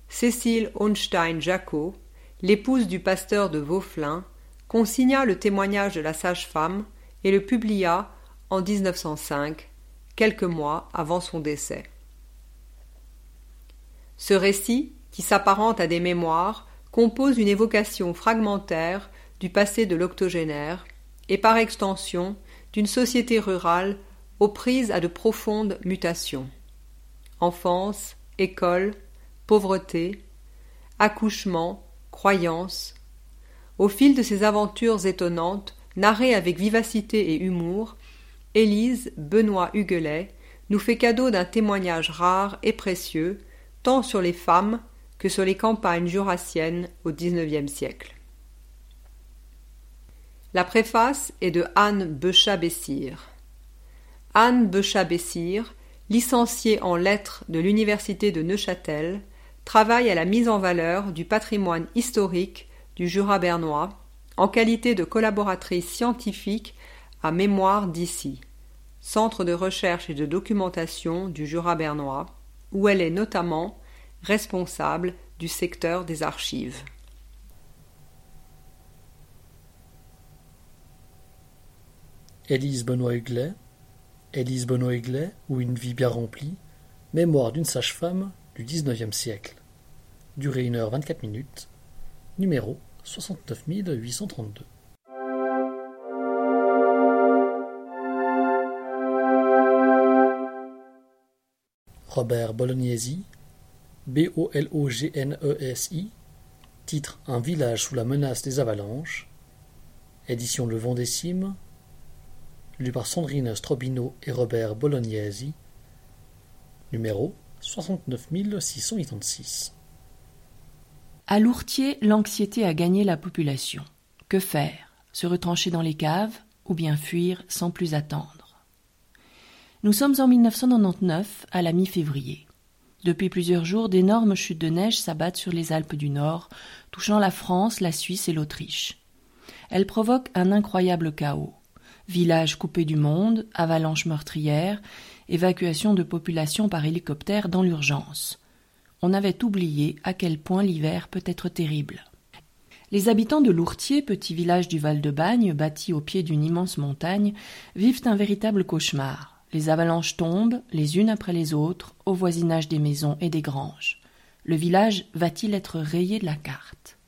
Cécile Hohenstein-Jacot, l'épouse du pasteur de Vaufelin, consigna le témoignage de la sage-femme et le publia en 1905, quelques mois avant son décès. Ce récit, qui s'apparente à des mémoires, compose une évocation fragmentaire du passé de l'octogénaire et par extension d'une société rurale aux prises à de profondes mutations. Enfance, école, pauvreté, accouchement, croyance. Au fil de ces aventures étonnantes, narrées avec vivacité et humour, Élise Benoît Huguelet nous fait cadeau d'un témoignage rare et précieux, tant sur les femmes que sur les campagnes jurassiennes au XIXe siècle. La préface est de Anne Beuchat-Bessire. Anne Beuchat-Bessire, licenciée en lettres de l'Université de Neuchâtel, travaille à la mise en valeur du patrimoine historique du Jura bernois, en qualité de collaboratrice scientifique à Mémoire d'ici, centre de recherche et de documentation du Jura bernois, où elle est notamment responsable du secteur des archives. Élise Benoît Huguelet, Élise Benoît Huguelet ou une vie bien remplie, mémoire d'une sage-femme du XIXe siècle. Durée 1h24, numéro 69832. Robert Bolognesi, B-O-L-O-G-N-E-S-I, titre Un village sous la menace des avalanches, édition Le Vent des Cimes, lu par Sandrine Strobino et Robert Bolognesi, numéro 69686. À Lourtier, l'anxiété a gagné la population. Que faire? Se retrancher dans les caves ou bien fuir sans plus attendre? Nous sommes en 1999, à la mi-février. Depuis plusieurs jours, d'énormes chutes de neige s'abattent sur les Alpes du Nord, touchant la France, la Suisse et l'Autriche. Elles provoquent un incroyable chaos. Villages coupés du monde, avalanches meurtrières, évacuation de populations par hélicoptère dans l'urgence. On avait oublié à quel point l'hiver peut être terrible. Les habitants de Lourtier, petit village du Val-de-Bagne, bâti au pied d'une immense montagne, vivent un véritable cauchemar. Les avalanches tombent, les unes après les autres, au voisinage des maisons et des granges. Le village va-t-il être rayé de la carte ?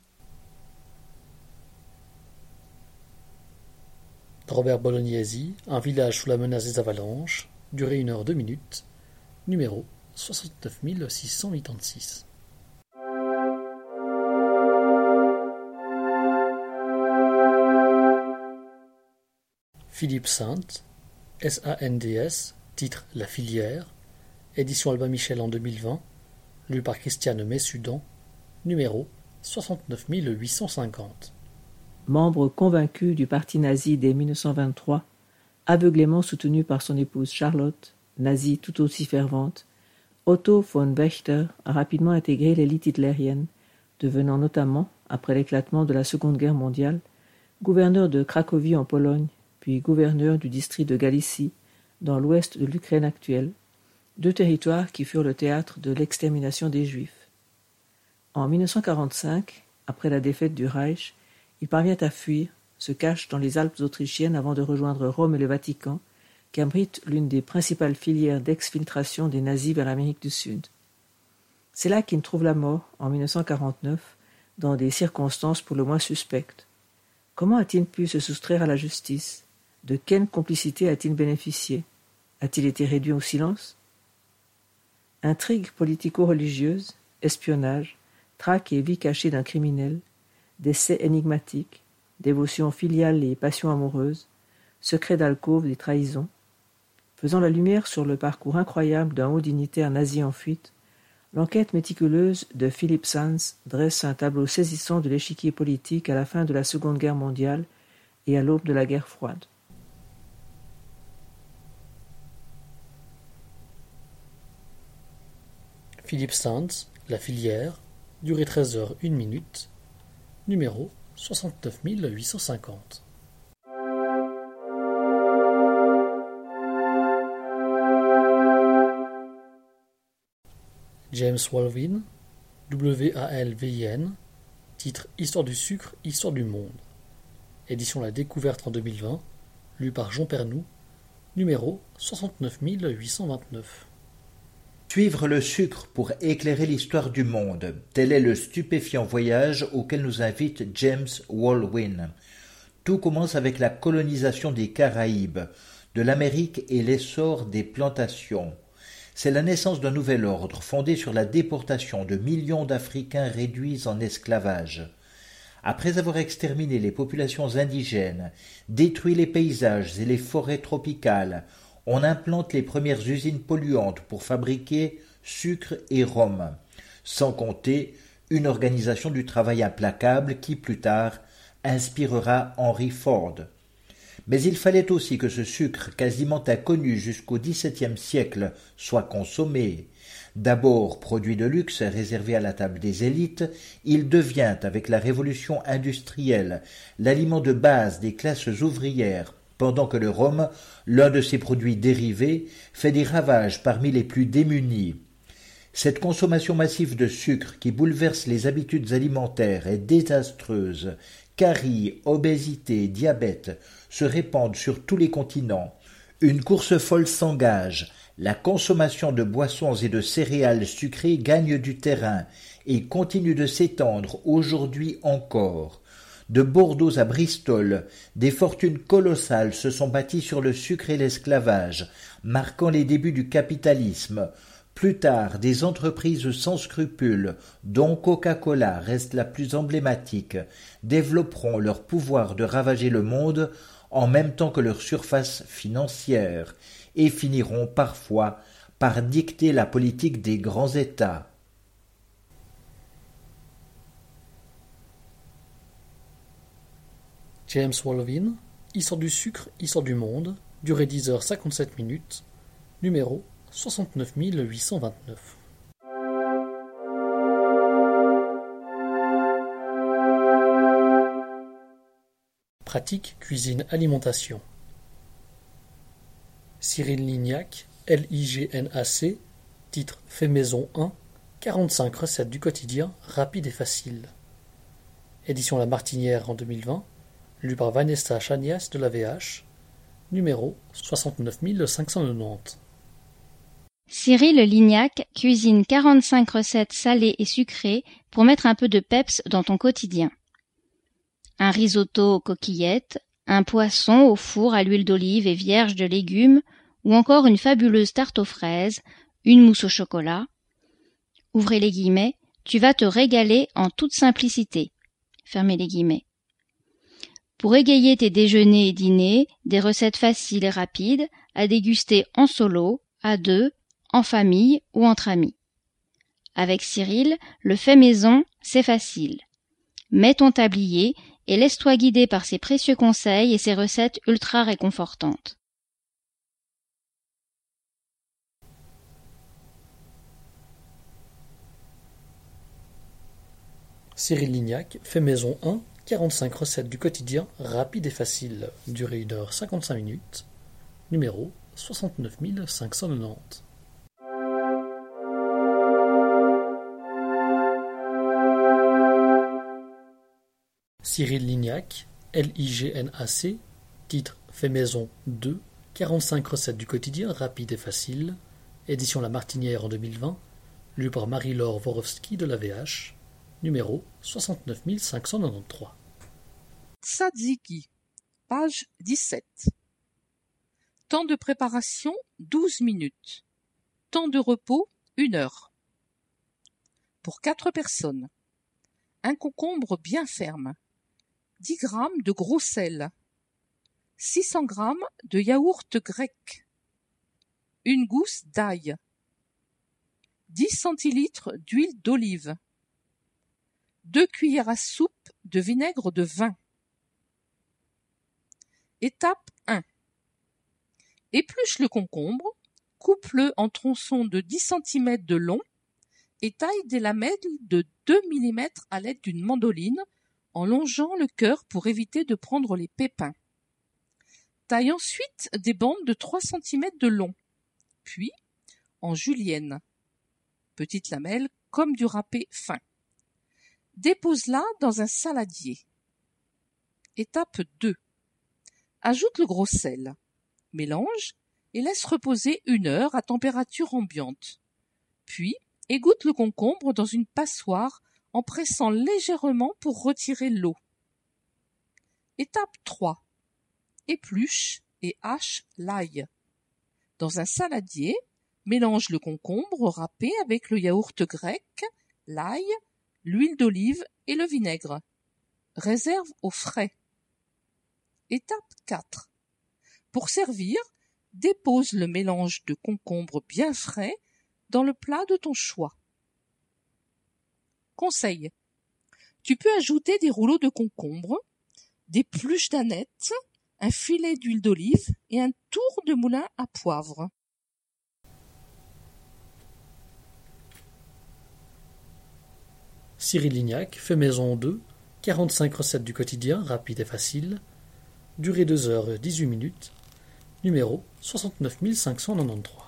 Robert Bolognesi, Un village sous la menace des avalanches, durée 1 heure 2 minutes, numéro 69686. Philippe Sainte, SANDS, titre La Filière, édition Albin Michel en 2020, lu par Christiane Messudan, numéro 69850. Membre convaincu du parti nazi dès 1923, aveuglément soutenu par son épouse Charlotte, nazie tout aussi fervente, Otto von Bechter a rapidement intégré l'élite hitlérienne, devenant notamment, après l'éclatement de la Seconde Guerre mondiale, gouverneur de Cracovie en Pologne, puis gouverneur du district de Galicie, dans l'ouest de l'Ukraine actuelle, deux territoires qui furent le théâtre de l'extermination des Juifs. En 1945, après la défaite du Reich, il parvient à fuir, se cache dans les Alpes autrichiennes avant de rejoindre Rome et le Vatican, qui abrite l'une des principales filières d'exfiltration des nazis vers l'Amérique du Sud. C'est là qu'il trouve la mort, en 1949, dans des circonstances pour le moins suspectes. Comment a-t-il pu se soustraire à la justice ? De quelle complicité a-t-il bénéficié ? A-t-il été réduit au silence ? Intrigues politico-religieuses, espionnage, traque et vie cachée d'un criminel, décès énigmatiques, dévotions filiales et passions amoureuses, secrets d'alcôve des trahisons, faisant la lumière sur le parcours incroyable d'un haut dignitaire nazi en fuite, l'enquête méticuleuse de Philippe Sands dresse un tableau saisissant de l'échiquier politique à la fin de la Seconde Guerre mondiale et à l'aube de la guerre froide. Philippe Sands, La Filière, durée 13 heures 1 minute, numéro 69850. James Walvin, Walvin, titre Histoire du sucre, Histoire du monde, édition La Découverte en 2020, lu par Jean Pernoud, numéro 69829. Suivre le sucre pour éclairer l'histoire du monde, tel est le stupéfiant voyage auquel nous invite James Walvin. Tout commence avec la colonisation des Caraïbes, de l'Amérique et l'essor des plantations. C'est la naissance d'un nouvel ordre fondé sur la déportation de millions d'Africains réduits en esclavage. Après avoir exterminé les populations indigènes, détruit les paysages et les forêts tropicales, on implante les premières usines polluantes pour fabriquer sucre et rhum, sans compter une organisation du travail implacable qui, plus tard, inspirera Henry Ford. Mais il fallait aussi que ce sucre, quasiment inconnu jusqu'au XVIIe siècle, soit consommé. D'abord produit de luxe réservé à la table des élites, il devient, avec la révolution industrielle, l'aliment de base des classes ouvrières, pendant que le rhum, l'un de ses produits dérivés, fait des ravages parmi les plus démunis. Cette consommation massive de sucre qui bouleverse les habitudes alimentaires est désastreuse. Caries, obésité, diabète se répandent sur tous les continents. Une course folle s'engage. La consommation de boissons et de céréales sucrées gagne du terrain et continue de s'étendre aujourd'hui encore. De Bordeaux à Bristol, des fortunes colossales se sont bâties sur le sucre et l'esclavage, marquant les débuts du capitalisme. Plus tard, des entreprises sans scrupules, dont Coca-Cola reste la plus emblématique, développeront leur pouvoir de ravager le monde en même temps que leur surface financière, et finiront parfois par dicter la politique des grands États. James Walvin, Histoire du sucre, Histoire du monde, durée 10 heures 57 minutes, numéro 69829. Pratique, cuisine, alimentation. Cyril Lignac, LIGNAC, titre Fait Maison 1, 45 recettes du quotidien, rapides et faciles. Édition La Martinière en 2020, lu par Vanessa Chanias de la VH, numéro 69590. Cyril Lignac cuisine 45 recettes salées et sucrées pour mettre un peu de peps dans ton quotidien. Un risotto aux coquillettes, un poisson au four à l'huile d'olive et vierge de légumes, ou encore une fabuleuse tarte aux fraises, une mousse au chocolat. Ouvrez les guillemets, tu vas te régaler en toute simplicité. Fermez les guillemets. Pour égayer tes déjeuners et dîners, des recettes faciles et rapides à déguster en solo, à deux, en famille ou entre amis. Avec Cyril, le fait maison, c'est facile. Mets ton tablier et laisse-toi guider par ses précieux conseils et ses recettes ultra réconfortantes. Cyril Lignac, Fait Maison 1, 45 recettes du quotidien, rapides et faciles, durée 1h55, numéro 69590. Cyril Lignac, LIGNAC, titre Fait Maison 2, 45 recettes du quotidien, rapides et faciles, édition La Martinière en 2020, lu par Marie-Laure Vorovski de la VH, numéro 69593. Tzatziki, page 17. Temps de préparation, 12 minutes. Temps de repos, 1 heure. Pour 4 personnes. Un concombre bien ferme. 10 grammes de gros sel, 600 grammes de yaourt grec, une gousse d'ail, 10 centilitres d'huile d'olive, 2 cuillères à soupe de vinaigre de vin. Étape 1. Épluche le concombre, coupe-le en tronçons de 10 cm de long et taille des lamelles de 2 mm à l'aide d'une mandoline, en longeant le cœur pour éviter de prendre les pépins. Taille ensuite des bandes de 3 cm de long, puis en julienne, petite lamelle comme du râpé fin. Dépose-la dans un saladier. Étape 2. Ajoute le gros sel, mélange et laisse reposer 1 heure à température ambiante. Puis égoutte le concombre dans une passoire en pressant légèrement pour retirer l'eau. Étape 3. Épluche et hache l'ail. Dans un saladier, mélange le concombre râpé avec le yaourt grec, l'ail, l'huile d'olive et le vinaigre. Réserve au frais. Étape 4. Pour servir, dépose le mélange de concombre bien frais dans le plat de ton choix. Conseil. Tu peux ajouter des rouleaux de concombre, des pluches d'aneth, un filet d'huile d'olive et un tour de moulin à poivre. Cyril Lignac, Fait Maison 2, 45 recettes du quotidien, rapides et faciles, durée 2h18, numéro 69593.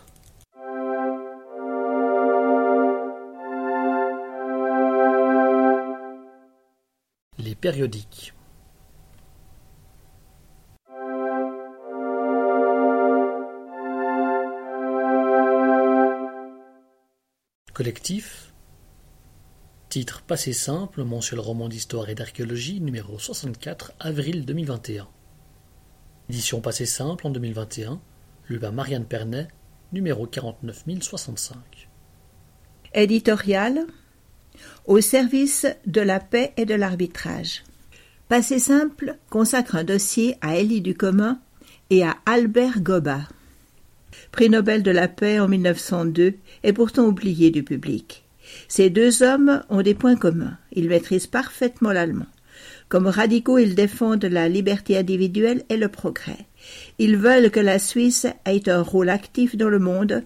Les périodiques. Collectif. Titre Passé simple, mensuel roman d'histoire et d'archéologie, numéro 64, avril 2021. Édition Passé simple en 2021, lu par Marianne Pernet, numéro 49065. Éditorial. Au service de la paix et de l'arbitrage. Passé simple consacre un dossier à Élie Ducommun et à Albert Goba. Prix Nobel de la paix en 1902 est pourtant oublié du public. Ces deux hommes ont des points communs. Ils maîtrisent parfaitement l'allemand. Comme radicaux, ils défendent la liberté individuelle et le progrès. Ils veulent que la Suisse ait un rôle actif dans le monde.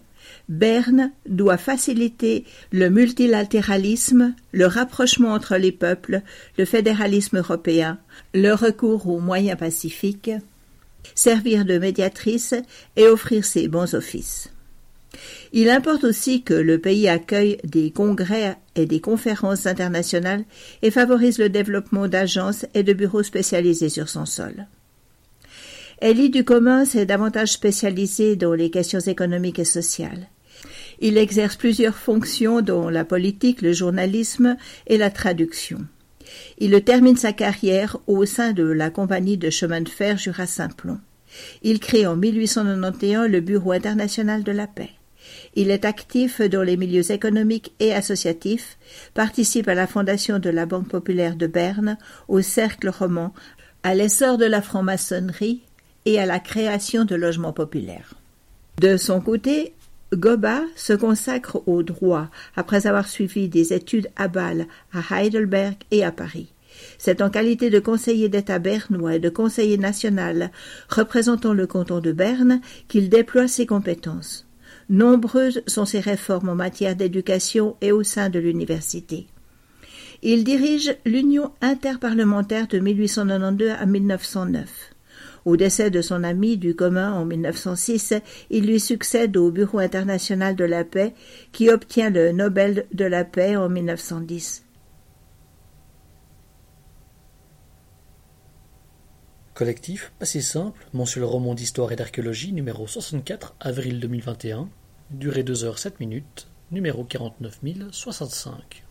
Berne doit faciliter le multilatéralisme, le rapprochement entre les peuples, le fédéralisme européen, le recours aux moyens pacifiques, servir de médiatrice et offrir ses bons offices. Il importe aussi que le pays accueille des congrès et des conférences internationales et favorise le développement d'agences et de bureaux spécialisés sur son sol. Elie Ducommun s'est davantage spécialisée dans les questions économiques et sociales. Il exerce plusieurs fonctions dont la politique, le journalisme et la traduction. Il termine sa carrière au sein de la compagnie de chemin de fer Jura-Simplon. Il crée en 1891 le Bureau international de la paix. Il est actif dans les milieux économiques et associatifs, participe à la fondation de la Banque populaire de Berne, au Cercle roman, à l'essor de la franc-maçonnerie et à la création de logements populaires. De son côté, Goba se consacre au droit après avoir suivi des études à Bâle, à Heidelberg et à Paris. C'est en qualité de conseiller d'État bernois et de conseiller national représentant le canton de Berne qu'il déploie ses compétences. Nombreuses sont ses réformes en matière d'éducation et au sein de l'université. Il dirige l'Union interparlementaire de 1892 à 1909. Au décès de son ami Ducommun en 1906, il lui succède au Bureau international de la paix qui obtient le Nobel de la paix en 1910. Collectif, pas si simple, mensuel roman d'histoire et d'archéologie, numéro 64, avril 2021, durée 2 h 7 minutes, numéro 49065.